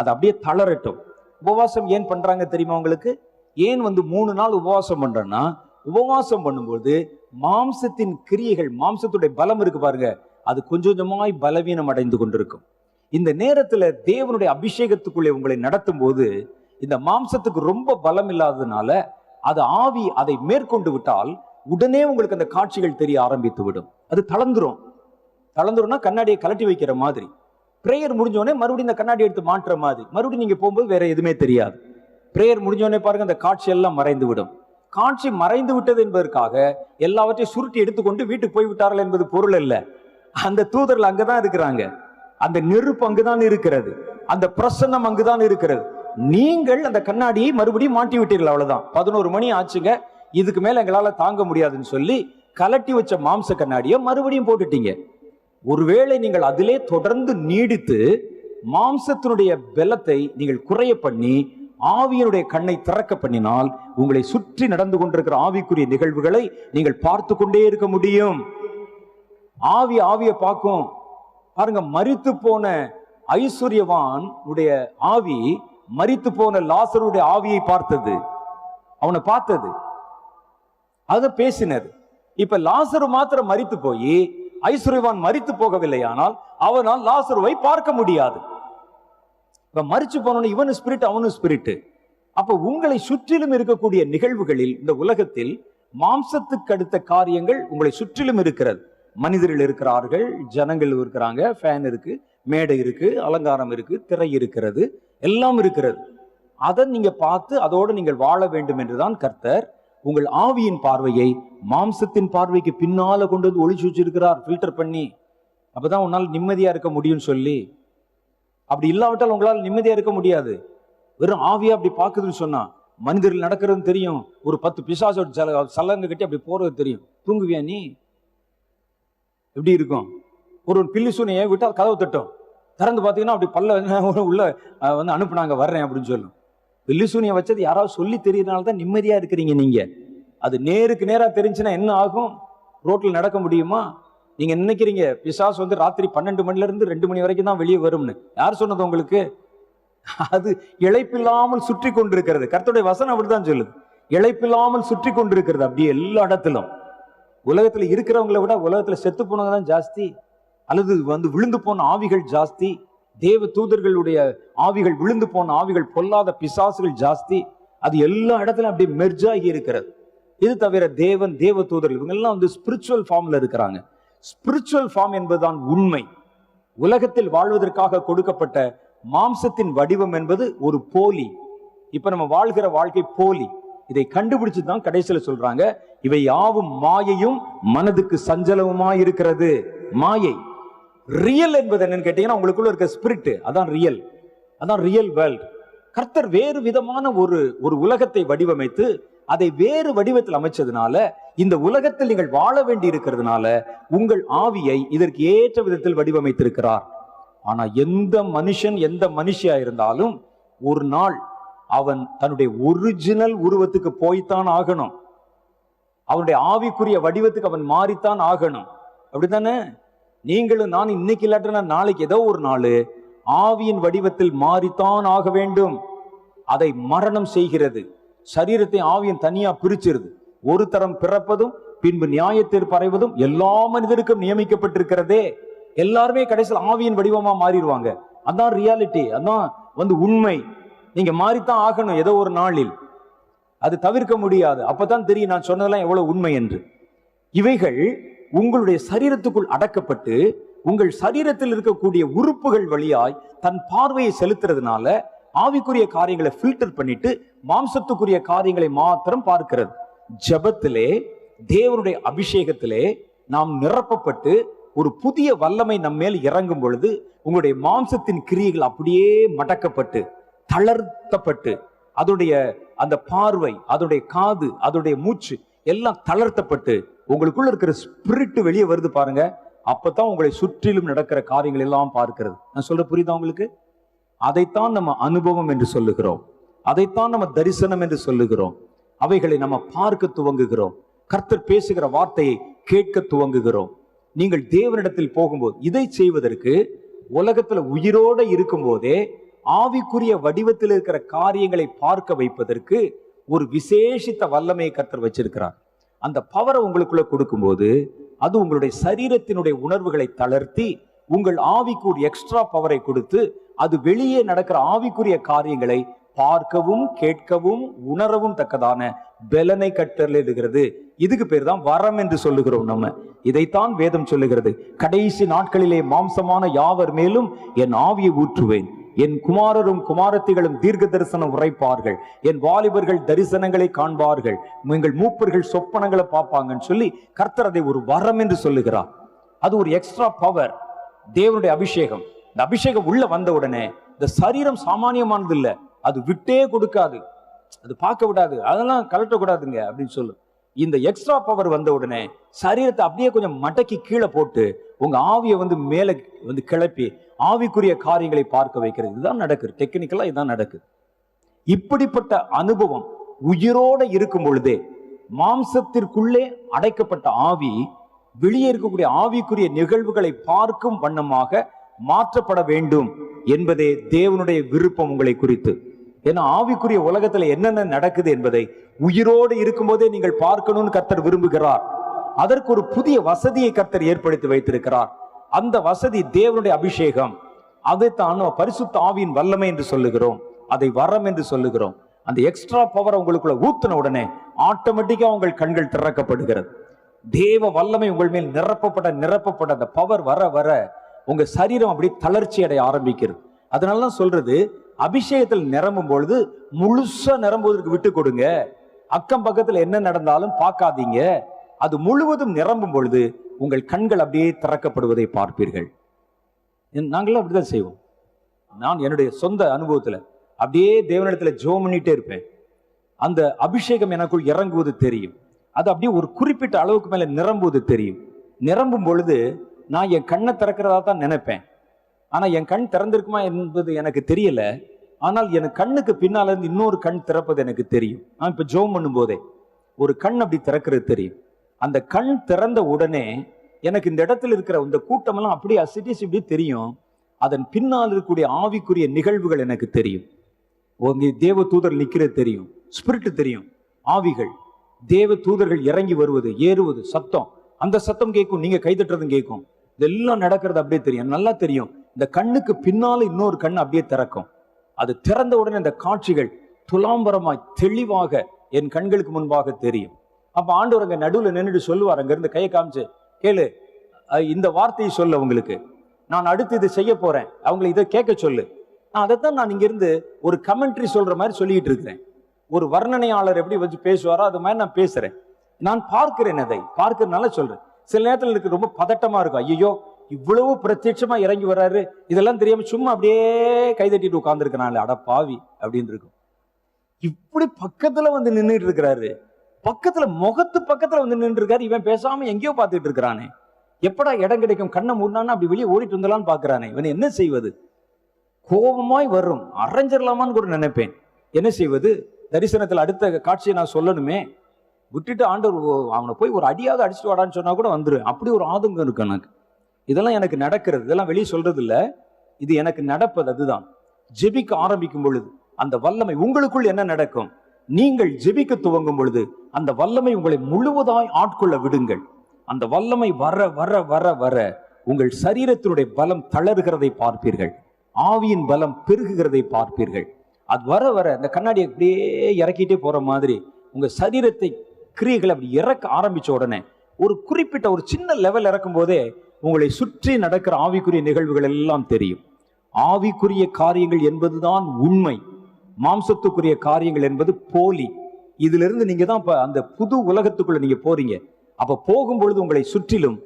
அது அப்படியே தளரட்டும். உபவாசம் ஏன் பண்றாங்க தெரியுமா உங்களுக்கு? ஏன் வந்து மூணு நாள் உபவாசம் பண்றேன்னா, உபவாசம் பண்ணும்போது மாம்சத்தின் கிரியைகள், மாம்சத்துடைய பலம் இருக்கு பாருங்க, அது கொஞ்சம் கொஞ்சமாய் பலவீனம் அடைந்து கொண்டிருக்கும். இந்த நேரத்துல தேவனுடைய அபிஷேகத்துக்குள்ளே உங்களை நடத்தும் போது இந்த மாம்சத்துக்கு ரொம்ப பலம் இல்லாததுனால அது ஆவி அதை மேற்கொண்டு விட்டால் உடனே உங்களுக்கு அந்த காட்சிகள் தெரிய ஆரம்பித்து விடும். அது தளர்ந்துரும். தளர்ந்துரும்னா கண்ணாடியை கலட்டி வைக்கிற மாதிரி. பிரேயர் முடிஞ்சோடனே மறுபடியும் இந்த கண்ணாடி எடுத்து மாற்றுற மாதிரி, மறுபடியும் நீங்க போகும்போது வேற எதுவுமே தெரியாது. பிரேயர் முடிஞ்சோடனே பாருங்க அந்த காட்சி எல்லாம் மறைந்து விடும். காட்சி மறைந்து விட்டது என்பதற்காக எல்லாவற்றையும் சுருட்டி எடுத்துக்கொண்டு வீட்டுக்கு போய்விட்டார்கள் என்பது பொருள் அல்ல. அந்த தூதர்கள் அங்கதான் இருக்கிறாங்க, அந்த நெருப்பு அங்குதான் இருக்கிறது, அந்த பிரசன்னம் அங்குதான் இருக்கிறது. நீங்கள் அந்த கண்ணாடியை மறுபடியும் மாட்டி விட்டீர்கள். அவ்வளவுதான். பதினோரு மணி ஆச்சுங்க, இதுக்கு மேல எங்களால தாங்க முடியாதுன்னு சொல்லி கலட்டி வச்ச மாம்ச கண்ணாடியை மறுபடியும் போட்டுட்டீங்க. ஒருவேளை நீங்கள் அதிலே தொடர்ந்து நீடித்து மாம்சத்தினுடைய பலத்தை நீங்கள் குறைய பண்ணி ஆவியினுடைய கண்ணை திறக்க பண்ணினால் உங்களை சுற்றி நடந்து கொண்டிருக்கிற ஆவிக்குரிய நிகழ்வுகளை நீங்கள் பார்த்து கொண்டே இருக்க முடியும். ஆவி ஆவியை பார்க்கும். பாருங்க, மரித்து போன ஐஸ்வரியவான் உடைய ஆவி மரித்து போன லாசருடைய ஆவியை பார்த்தது, அவனை பார்த்தது, அத பேசினது. இப்ப லாசர் மாத்திரம் மரித்து போய் ஐஸ்வரியவான் மரித்து போகவில்லை, ஆனால் அவனால் லாசருவை பார்க்க முடியாது. இப்ப மரிச்சு போனவன இவனு ஸ்பிரிட் அவனு ஸ்பிரிட். அப்ப உங்களை சுற்றிலும் இருக்கக்கூடிய நிகழ்வுகளில், இந்த உலகத்தில் மாம்சத்துக்கு அடுத்த காரியங்கள் உங்களை சுற்றிலும் இருக்கிறது. மனிதர்கள் இருக்கிறார்கள், ஜனங்கள் இருக்கிறாங்க, ஃபேன் இருக்கு, மேடை இருக்கு, அலங்காரம் இருக்கு, திரை இருக்கிறது, எல்லாம் இருக்கிறது. அதை நீங்க பார்த்து அதோடு நீங்கள் வாழ வேண்டும் என்றுதான் கர்த்தர் உங்கள் ஆவியின் பார்வையை மாம்சத்தின் பார்வைக்கு பின்னால கொண்டு வந்து ஒளிச்சு வச்சிருக்கிறார், ஃபில்டர் பண்ணி. அப்பதான் உன்னால் நிம்மதியா இருக்க முடியும்னு சொல்லி, அப்படி இல்லாவிட்டால் உங்களால் நிம்மதியா இருக்க முடியாது. வெறும் ஆவியா அப்படி பார்க்குதுன்னு சொன்னா, மனிதர்கள் நடக்கிறது தெரியும், ஒரு பத்து பிசாசோட சலங்கு கட்டி அப்படி போறது தெரியும், தூங்குவியா நீ? எப்படி இருக்கும்? ஒரு ஒரு பில்லி சூனை ஏன் விட்டால் கதவு தட்டும், திறந்து பார்த்தீங்கன்னா அப்படி பல்ல உள்ள வந்து அனுப்புனாங்க, வர்றேன் அப்படின்னு சொல்லும். பில்லி சூனியை வச்சது யாராவது சொல்லி தெரியறதுனால தான் நிம்மதியாக இருக்கிறீங்க நீங்கள். அது நேருக்கு நேராக தெரிஞ்சுன்னா என்ன ஆகும்? ரோட்டில் நடக்க முடியுமா? நீங்கள் நினைக்கிறீங்க பிசாஸ் வந்து ராத்திரி பன்னெண்டு மணிலேருந்து ரெண்டு மணி வரைக்கும் தான் வெளியே வரும்னு. யார் சொன்னது உங்களுக்கு? அது இழைப்பில்லாமல் சுற்றி கொண்டிருக்கிறது. கர்த்தருடைய வசனம் அப்படிதான் சொல்லுது, இழைப்பில்லாமல் சுற்றி கொண்டிருக்கிறது. அப்படியே எல்லா இடத்திலும் உலகத்தில் இருக்கிறவங்களை விட உலகத்தில் செத்து போனவங்க தான் ஜாஸ்தி, அல்லது வந்து விழுந்து போன ஆவிகள் ஜாஸ்தி, தேவ தூதர்களுடைய ஆவிகள், விழுந்து போன ஆவிகள், பொல்லாத பிசாசுகள் ஜாஸ்தி. அது எல்லா இடத்துலையும் அப்படியே மெர்ஜாகி இருக்கிறது. இது தவிர தேவன், தேவ தூதர்கள், இவங்கெல்லாம் வந்து ஸ்பிரிச்சுவல் ஃபார்ம்ல இருக்கிறாங்க. ஸ்பிரிச்சுவல் ஃபார்ம் என்பதுதான் உண்மை. உலகத்தில் வாழ்வதற்காக கொடுக்கப்பட்ட மாம்சத்தின் வடிவம் என்பது ஒரு போலி. இப்ப நம்ம வாழ்கிற வாழ்க்கை போலி. இதை கண்டுபிடிச்சு தான் கடைசியில சொல்றாங்க, இவை யாவும் மாயையும் மனதுக்கு சஞ்சலமுமாய் இருக்கிறது. மாயை ரியல் என்பது என்னன்னு கேட்டீங்கன்னா, உங்களுக்குள்ள இருக்க ஸ்பிரிட் அதான் ரியல், அதான் ரியல் வேர்ல்ட். கர்த்தர் வேறு விதமான ஒரு ஒரு உலகத்தை வடிவமைத்து அதை வேறு வடிவத்தில் அமைச்சதுனால, இந்த உலகத்தில் நீங்கள் வாழ வேண்டி இருக்கிறதுனால உங்கள் ஆவியை இதற்கு ஏற்ற விதத்தில் வடிவமைத்திருக்கிறார். ஆனா எந்த மனுஷன், எந்த மனுஷியா இருந்தாலும் ஒரு நாள் அவன் தன்னுடைய ஒரிஜினல் உருவத்துக்கு போய்தான் ஆகணும். அவனுடைய ஆவிக்குரிய வடிவத்துக்கு அவன் மாறித்தான் ஆகணும். அப்படித்தானே? நீங்களும் நான் இன்னைக்கு இல்லாட்டினா நாளைக்கு ஏதோ ஒரு நாள் ஆவியின் வடிவத்தில் மாறித்தான் ஆக வேண்டும். அதை மரணம் செய்கிறது. சரீரத்தை ஆவியின் தனியா பிரிச்சிருது. ஒரு தரம் பிறப்பதும் பின்பு நியாய தீர்ப்பு அடைவதும் எல்லா மனிதருக்கும் நியமிக்கப்பட்டிருக்கிறதே. எல்லாருமே கடைசியில் ஆவியின் வடிவமா மாறிடுவாங்க. அதான் ரியாலிட்டி, அதான் வந்து உண்மை. நீங்க மாறித்தான் ஆகணும் ஏதோ ஒரு நாளில், அது தவிர்க்க முடியாது. அப்பதான் தெரியும் நான் சொன்னதெல்லாம் எவ்வளவு உண்மை என்று. இவைகள் உங்களுடைய சரீரத்துக்குள் அடக்கப்பட்டு உங்கள் சரீரத்தில் இருக்கக்கூடிய உறுப்புகள் வழியாய் தன் பார்வையை செலுத்துறதுனால ஆவிக்குரிய காரியங்களை ஃபில்டர் பண்ணிட்டு மாம்சத்துக்குரிய காரியங்களை மாத்திரம் பார்க்கிறது. ஜபத்திலே, தேவனுடைய அபிஷேகத்திலே நாம் நிரப்பப்பட்டு ஒரு புதிய வல்லமை நம்மேல் இறங்கும் பொழுது உங்களுடைய மாம்சத்தின் கிரியைகள் அப்படியே மடக்கப்பட்டு, தளர்த்தப்பட்டு, அதோடைய அந்த பார்வை, அதோடைய காது, அதோடைய மூச்சு எல்லாம் தளர்த்தப்பட்டு உங்களுக்குள்ள இருக்கிற ஸ்பிரிட் வெளியே வருது பாருங்க. அப்பதான் உங்களை சுற்றிலும் நடக்கிற காரியங்கள் எல்லாம் பார்க்கிறது. நான் சொல்ற புரியுதா உங்களுக்கு? அதைத்தான் நம்ம அனுபவம் என்று சொல்லுகிறோம், அதைத்தான் நம்ம தரிசனம் என்று சொல்லுகிறோம். அவைகளை நம்ம பார்க்க துவங்குகிறோம், கர்த்தர் பேசுகிற வார்த்தையை கேட்க துவங்குகிறோம். நீங்கள் தேவனிடத்தில் போகும்போது இதை செய்வதற்கு உலகத்துல உயிரோட இருக்கும் போதே ஆவிக்குரிய வடிவத்தில் இருக்கிற காரியங்களை பார்க்க வைப்பதற்கு ஒரு விசேஷித்த வல்லமையை கர்த்தர் வச்சிருக்கிறார். அந்த பவரை உங்களுக்குள்ள கொடுக்கும்போது அது உங்களுடைய சரீரத்தினுடைய உணர்வுகளை தளர்த்தி உங்கள் ஆவிக்கு ஒரு எக்ஸ்ட்ரா பவரை கொடுத்து அது வெளியே நடக்கிற ஆவிக்குரிய காரியங்களை பார்க்கவும் கேட்கவும் உணரவும் தக்கதான பலனை கட்டளை எழுதுகிறது. இதுக்கு பேர் தான் வரம் என்று சொல்லுகிறோம் நம்ம. இதைத்தான் வேதம் சொல்லுகிறது, கடைசி நாட்களிலே மாம்சமான யாவர் மேலும் என் ஆவியை ஊற்றுவேன், என் குமாரரும் குமாரத்திகளும் தீர்க்க தரிசனம் உரைப்பார்கள், என் வாலிபர்கள் தரிசனங்களை காண்பார்கள், எங்கள் மூப்பர்கள் சொப்பனங்களை பார்ப்பாங்கன்னு சொல்லி கர்த்தர் அதை ஒரு வரம் என்று சொல்லுகிறார். அது ஒரு எக்ஸ்ட்ரா பவர், தேவனுடைய அபிஷேகம். இந்த அபிஷேகம் உள்ள வந்த உடனே இந்த சரீரம் சாமானியமானது இல்லை, அது விட்டே கொடுக்காது, அது பார்க்க விடாது, அதெல்லாம் கலட்டக்கூடாதுங்க அப்படின்னு சொல்லும். இந்த எக்ஸ்ட்ரா பவர் வந்த உடனே சரீரத்தை அப்படியே கொஞ்சம் மடக்கி கீழே போட்டு உங்க ஆவியை வந்து மேலே வந்து கிளப்பி ஆவிக்குரிய காரியங்களை பார்க்க வைக்கிறது. இதுதான் நடக்குது, டெக்னிக்கலா இதுதான் நடக்குது. இப்படிப்பட்ட அனுபவம் உயிரோட இருக்கும் பொழுதே மாம்சத்திற்குள்ளே அடைக்கப்பட்ட ஆவி வெளியே இருக்கக்கூடிய ஆவிக்குரிய நிகழ்வுகளை பார்க்கும் வண்ணமாக மாற்றப்பட வேண்டும் என்பதே தேவனுடைய விருப்பம் உங்களை குறித்து. ஏன்னா ஆவிக்குரிய உலகத்துல என்னென்ன நடக்குது என்பதை உயிரோடு இருக்கும்போதே நீங்கள் பார்க்கணும்னு கர்த்தர் விரும்புகிறார். அதற்கு ஒரு புதிய வசதியை கர்த்தர் ஏற்படுத்தி வைத்திருக்கிறார். அந்த வசதி தேவனுடைய அபிஷேகம். அதைத்தான் பரிசுத்த ஆவியின் வல்லமை என்று சொல்லுகிறோம், அதை வரம் என்று சொல்லுகிறோம். அந்த எக்ஸ்ட்ரா பவர் உங்களுக்குள்ள ஊத்தின உடனே ஆட்டோமேட்டிக்கா உங்கள் கண்கள் திறக்கப்படுகிறது. தேவ வல்லமை உங்கள் மேல் நிரப்பப்பட நிரப்பப்பட அந்த பவர் வர வர உங்க சரீரம் அப்படி தளர்ச்சி அடைய ஆரம்பிக்கிறது. அதனாலதான் சொல்றது, அபிஷேகத்தில் நிரம்பும் பொழுது முழுசா நிரம்புவதற்கு விட்டு கொடுங்க. அக்கம் பக்கத்துல என்ன நடந்தாலும் பார்க்காதீங்க. அது முழுவதும் நிரம்பும் பொழுது உங்கள் கண்கள் அப்படியே திறக்கப்படுவதை பார்ப்பீர்கள். நாங்களும் அப்படிதான் செய்வோம். நான் என்னுடைய சொந்த அனுபவத்துல அப்படியே தேவனிடத்துல ஜெபம் பண்ணிட்டே இருப்பேன். அந்த அபிஷேகம் எனக்குள் இறங்குவது தெரியும். அது அப்படியே ஒரு குறிப்பிட்ட அளவுக்கு மேல நிரம்புவது தெரியும். நிரம்பும் பொழுது நான் என் கண்ணை திறக்கிறதா தான் நினைப்பேன். ஆனா என் கண் திறந்திருக்குமா என்பது எனக்கு தெரியல. ஆனால் என் கண்ணுக்கு பின்னால இருந்து இன்னொரு கண் திறப்பது எனக்கு தெரியும். நான் இப்ப ஜெபம் பண்ணும் போதே ஒரு கண் அப்படி திறக்கிறது தெரியும். அந்த கண் திறந்த உடனே எனக்கு இந்த இடத்துல இருக்கிற இந்த கூட்டமெல்லாம் அப்படியே அசிட்டிஸ் இப்படி தெரியும். அதன் பின்னால் இருக்கக்கூடிய ஆவிக்குரிய நிகழ்வுகள் எனக்கு தெரியும். உங்க தேவ தூதர் நிற்கிறது தெரியும், ஸ்பிரிட் தெரியும், ஆவிகள் தேவ தூதர்கள் இறங்கி வருவது ஏறுவது சத்தம், அந்த சத்தம் கேட்கும், நீங்க கைதட்டுறதும் கேட்கும், இதெல்லாம் நடக்கிறது அப்படியே தெரியும், நல்லா தெரியும். இந்த கண்ணுக்கு பின்னால இன்னொரு கண் அப்படியே திறக்கும். அது திறந்த உடனே அந்த காட்சிகள் துலாம்பரமாய் தெளிவாக என் கண்களுக்கு முன்பாக தெரியும். அப்ப ஆண்டவர் அங்க நடுவில் நின்றுட்டு சொல்லுவார், அங்க இருந்து கையை காமிச்சு, கேளு, இந்த வார்த்தையை சொல்லு, அவங்களுக்கு நான் அடுத்து இது செய்ய போறேன், அவங்களை இதை கேட்க சொல்லு. நான் அதைத்தான் நான் இங்கிருந்து ஒரு கமெண்ட்ரி சொல்ற மாதிரி சொல்லிட்டு இருக்கிறேன். ஒரு வர்ணனையாளர் எப்படி வச்சு பேசுவாரோ அது மாதிரி நான் பேசுறேன். நான் பார்க்கிறேன், அதை பார்க்கறதுனால சொல்றேன். சில நேரத்தில் எனக்கு ரொம்ப பதட்டமா இருக்கும், ஐயோ இவ்வளவு பிரத்யட்சமா இறங்கி வர்றாரு, இதெல்லாம் தெரியாம சும்மா அப்படியே கைதட்டிட்டு உட்காந்துருக்கிறாள், அட பாவி அப்படின்னு இருக்கும். இப்படி பக்கத்துல வந்து நின்றுட்டு இருக்கிறாரு, பக்கத்துல முகத்து பக்கத்துல வந்து நின்று இருக்காரு, இவன் பேசாம எங்கேயோ பார்த்துட்டு இருக்கிறானே, எப்படா இடம் கிடைக்கும் கண்ணை மூடனான்னு அப்படி வெளியே ஓடிட்டு வந்தலான்னு பாக்குறானே, இவன் என்ன செய்வது? கோபமாய் வரும், அரைஞ்சிடலாமான்னு கூட நினைப்பேன். என்ன செய்வது? தரிசனத்துல அடுத்த காட்சியை நான் சொல்லணுமே, விட்டுட்டு ஆண்டவர் அவனை போய் ஒரு அடியாக அடிச்சுட்டு வாடான்னு சொன்னா கூட வந்துடும். அப்படி ஒரு ஆதங்கம் இருக்கு எனக்கு. இதெல்லாம் எனக்கு நடக்கிறது, இதெல்லாம் வெளியே சொல்றது இல்லை, இது எனக்கு நடப்பது. அதுதான் ஜெபிக்க ஆரம்பிக்கும் பொழுது அந்த வல்லமை உங்களுக்குள் என்ன நடக்கும்? நீங்கள் ஜெபிக்க துவங்கும் பொழுது அந்த வல்லமை உங்களை முழுவதாய் ஆட்கொள்ள விடுங்கள். அந்த வல்லமை வர வர வர வர உங்கள் சரீரத்தினுடைய பலம் தளர்கிறதை பார்ப்பீர்கள், ஆவியின் பலம் பெருகுகிறதை பார்ப்பீர்கள். அது வர வர அந்த கண்ணாடியை அப்படியே இறக்கிட்டே போற மாதிரி உங்க சரீரத்தை கிரியைகள் அப்படி இறக்க ஆரம்பிச்ச உடனே ஒரு குறிப்பிட்ட ஒரு சின்ன லெவல் இறக்கும் போதே உங்களை சுற்றி நடக்கிற ஆவிக்குரிய நிகழ்வுகள் எல்லாம் தெரியும். ஆவிக்குரிய காரியங்கள் என்பதுதான் உண்மை, மாம்சத்துக்குரிய காரியங்கள் என்பது போலி. இதுல இருந்து நீங்க தான் இப்ப அந்த புது உலகத்துக்குள்ள நீங்க போறீங்க. அப்ப போகும்பொழுது உங்களை சுற்றிலும்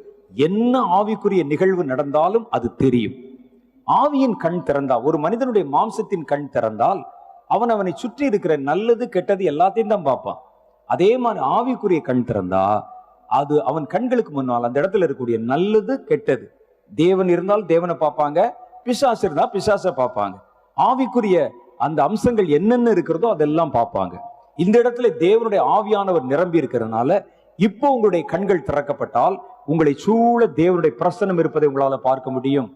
என்ன ஆவிக்குரிய நிகழ்வு நடந்தாலும் அது தெரியும். ஆவியின் கண் திறந்தால், ஒரு மனிதனுடைய மாம்சத்தின் கண் திறந்தால் அவன் அவனை சுற்றி இருக்கிற நல்லது கெட்டது எல்லாத்தையும் தான் பார்ப்பான். அதே மாதிரி ஆவிக்குரிய கண் திறந்தா அது அவன் கண்களுக்கு முன்னால் அந்த இடத்துல இருக்கக்கூடிய நல்லது கெட்டது, தேவன் இருந்தால் தேவனை பார்ப்பாங்க, பிசாசு இருந்தா பிசாசை பார்ப்பாங்க, ஆவிக்குரிய அந்த அம்சங்கள் என்னென்ன இருக்கிறதோ அதெல்லாம் பார்ப்பாங்க. இந்த இடத்துல தேவனுடைய ஆவியானவர் நிரம்பி இருக்கிறதுனால இப்போ உங்களுடைய கண்கள் திறக்கப்பட்டால் உங்களை சூழ தேவனுடைய பிரசன்னம் இருப்பதை உங்களால பார்க்க முடியும்.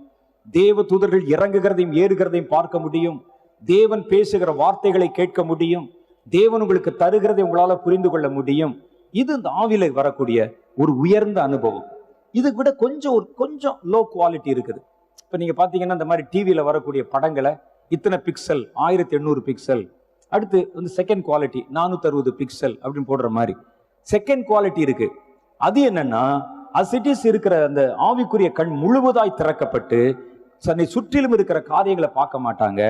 தேவ தூதர்கள் இறங்குகிறதையும் ஏறுகிறதையும் பார்க்க முடியும். தேவன் பேசுகிற வார்த்தைகளை கேட்க முடியும். தேவன் உங்களுக்கு தருகிறதை உங்களால புரிந்து கொள்ள முடியும். இது இந்த ஆவிலை வரக்கூடிய ஒரு உயர்ந்த அனுபவம். இது விட கொஞ்சம் ஒரு கொஞ்சம் லோ குவாலிட்டி இருக்குது. இப்போ நீங்க பாத்தீங்கன்னா இந்த மாதிரி டிவியில வரக்கூடிய படங்களை இத்தனை பிக்சல், ஆயிரத்தி எண்ணூறு பிக்சல், அடுத்து வந்து செகண்ட் குவாலிட்டி நானூத்தி அறுபது பிக்சல் அப்படின்னு போடுற மாதிரி செகண்ட் குவாலிட்டி இருக்கு. அது என்னன்னா அசிட்டிஸ் இருக்கிற அந்த ஆவிக்குரிய கண் முழுவதாய் திறக்கப்பட்டு தன்னை சுற்றிலும் இருக்கிற காரியங்களை பார்க்க மாட்டாங்க.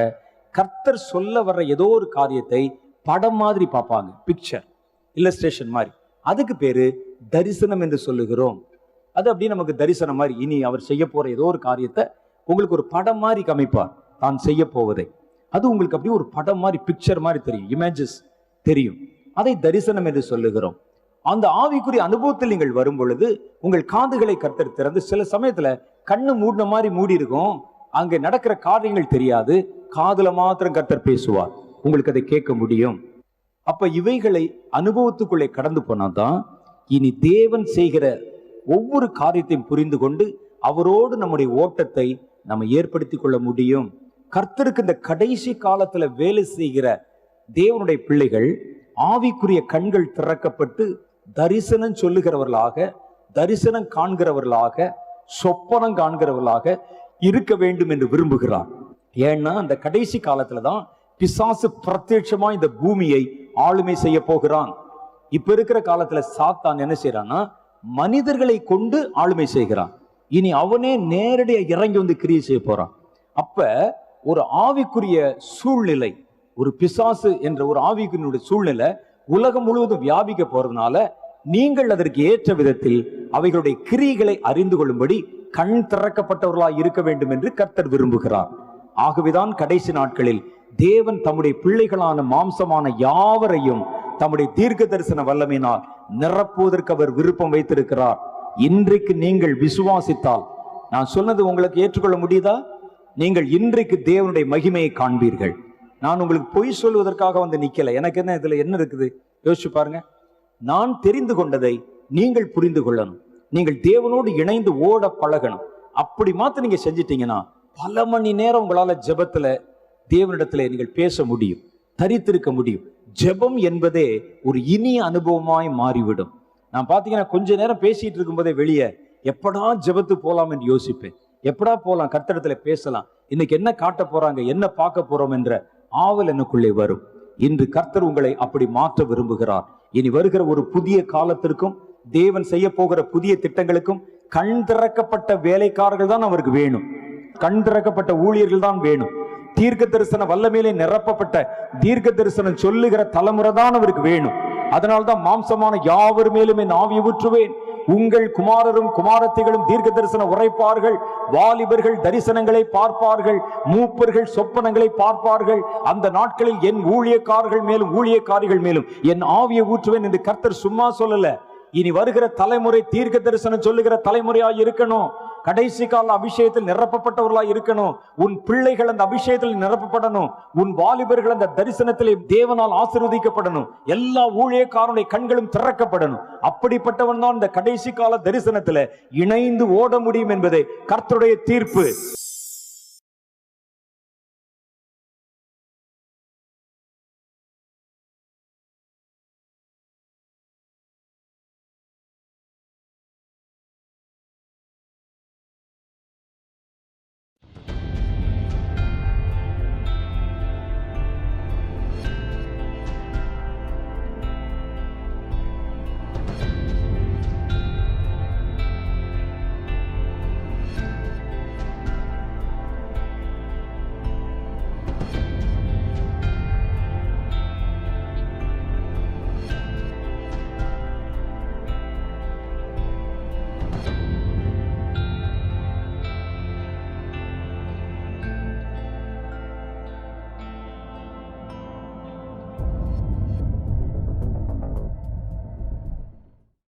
கர்த்தர் சொல்ல வர்ற ஏதோ ஒரு காரியத்தை படம் மாதிரி பார்ப்பாங்க, பிக்சர் இல்லஸ்ட்ரேஷன் மாதிரி. அதுக்கு பேரு தரிசனம் என்று சொல்லுகிறோம். அது அப்படியே நமக்கு தரிசனம் மாதிரி, இனி அவர் செய்ய போற ஏதோ ஒரு காரியத்தை உங்களுக்கு ஒரு படம் மாதிரி காமிப்பார், தான் செய்ய போவதை. அது உங்களுக்கு அப்படியே ஒரு படம் மாதிரி பிக்சர் மாதிரி தெரியும், இமேஜஸ் தெரியும். அதை தரிசனம் என்று சொல்லுகிறோம். அந்த ஆவிக்குரிய அனுபவத்தில் நீங்கள் வரும் பொழுது உங்கள் காதுகளை கர்த்தர் திறந்து, சில சமயத்துல கண்ணு மூடின மாதிரி மூடி இருக்கும், அங்கே நடக்கிற காரியங்கள் தெரியாது, காதுல மாத்திரம் கர்த்தர் பேசுவார், உங்களுக்கு அதை கேட்க முடியும். அப்ப இவைகளை அனுபவத்துக்குள்ளே கடந்து போனாதான் இனி தேவன் செய்கிற ஒவ்வொரு காரியத்தையும் புரிந்து கொண்டு அவரோடு நம்முடைய ஓட்டத்தை நம்ம ஏற்படுத்தி கொள்ள முடியும். கர்த்தருக்கு இந்த கடைசி காலத்துல வேலை செய்கிற தேவனுடைய பிள்ளைகள் ஆவிக்குரிய கண்கள் திறக்கப்பட்டு தரிசனம் சொல்லுகிறவர்களாக, தரிசனம் காண்கிறவர்களாக, சொப்பனம் காண்கிறவர்களாக இருக்க வேண்டும் என்று விரும்புகிறார். ஏன்னா அந்த கடைசி காலத்துல தான் பிசாசு பிரத்யட்சமா இந்த பூமியை ஆளுமை செய்ய போகிறான். இப்ப இருக்கிற காலத்துல சாத்தான் என்ன செய்யறான்னா மனிதர்களை கொண்டு ஆளுமை செய்கிறான். இனி அவனே நேரடியா இறங்கி வந்து கிரியை செய்ய போறான். அப்ப ஒரு ஆவிக்குரிய சூழ்நிலை, ஒரு பிசாசு என்ற ஒரு ஆவிக்குரிய சூழ்நிலை உலகம் முழுவதும் வியாபிக்க போறதுனால நீங்கள் அதற்கு ஏற்ற விதத்தில் அவைகளுடைய கிரியைகளை அறிந்து கொள்ளும்படி கண் திறக்கப்பட்டவர்களாய் இருக்க வேண்டும் என்று கர்த்தர் விரும்புகிறார். ஆகவேதான் கடைசி நாட்களில் தேவன் தம்முடைய பிள்ளைகளான மாம்சமான யாவரையும் தம்முடைய தீர்க்க தரிசன வல்லமையினால் நிரப்புவதற்கு அவர் விருப்பம் வைத்திருக்கிறார். இன்றைக்கு நீங்கள் விசுவாசித்தால், நான் சொன்னது உங்களுக்கு ஏற்றுக்கொள்ள முடியுதா? நீங்கள் இன்றைக்கு தேவனுடைய மகிமையை காண்பீர்கள். நான் உங்களுக்கு பொய் சொல்வதற்காக வந்து நிக்கல. எனக்கு என்ன இதுல என்ன இருக்குது யோசிச்சு பாருங்க. நான் தெரிந்து கொண்டதை நீங்கள் புரிந்து கொள்ளணும். நீங்கள் தேவனோடு இணைந்து ஓட பழகணும். அப்படி மாத்திரம் நீங்க செஞ்சிட்டீங்கன்னா பல மணி நேரம் உங்களால ஜெபத்துல தேவனிடத்துல நீங்கள் பேச முடியும், தரித்திருக்க முடியும். ஜெபம் என்பதே ஒரு இனிய அனுபவமாய் மாறிவிடும். நான் பார்த்தீங்கன்னா கொஞ்ச நேரம் பேசிட்டு இருக்கும் போதே வெளியே எப்படா ஜெபத்து போகலாம் என்று யோசிப்பேன். எப்படா போகலாம், கர்த்தரிடத்துல பேசலாம், இன்னைக்கு என்ன காட்ட போறாங்க, என்ன பார்க்க போறோம் என்ற ஆவல் எனக்குள்ளே வரும். இன்று கர்த்தர் உங்களை அப்படி மாற்ற விரும்புகிறார். இனி வருகிற ஒரு புதிய காலத்திற்கும் தேவன் செய்ய போகிற புதிய திட்டங்களுக்கும் கண் திறக்கப்பட்ட வேலைக்காரர்கள் தான் அவருக்கு வேணும். கண் திறக்கப்பட்ட ஊழியர்கள் தான் வேணும். தீர்க்க தரிசன வல்லமையிலே நிரப்பப்பட்ட தீர்க்க தரிசனம் சொல்லுகிற தலைமுறை தான் அவருக்கு வேணும். அதனால்தான் மாம்சமான யாவர் மேலும் என் ஆவியை ஊற்றுவேன், உங்கள் குமாரரும் குமாரத்திகளும் தீர்க்க தரிசனம் உரைப்பார்கள், வாலிபர்கள் தரிசனங்களை பார்ப்பார்கள், மூப்பர்கள் சொப்பனங்களை பார்ப்பார்கள், அந்த நாட்களில் என் ஊழியக்காரர்கள் மேலும் ஊழியக்காரிகள் மேலும் என் ஆவியை ஊற்றுவேன் என்று கர்த்தர் சும்மா சொல்லல. இனி வருகிற தலைமுறை தீர்க்க தரிசனம் சொல்லுகிற தலைமுறையாய் இருக்கணும். கடைசி கால அபிஷேகத்தில் நிரப்பப்பட்டவர்களாய் இருக்கணும். உன் பிள்ளைகள் அந்த அபிஷேகத்தில் நிரப்பப்படணும். உன் வாலிபர்கள் அந்த தரிசனத்திலே தேவனால் ஆசீர்வதிக்கப்படணும். எல்லா ஊழியக்காரனுடைய கண்களும் திறக்கப்படணும். அப்படிப்பட்டவன் தான் இந்த கடைசி கால தரிசனத்துல இணைந்து ஓட முடியும் என்பதே கர்த்தருடைய தீர்ப்பு.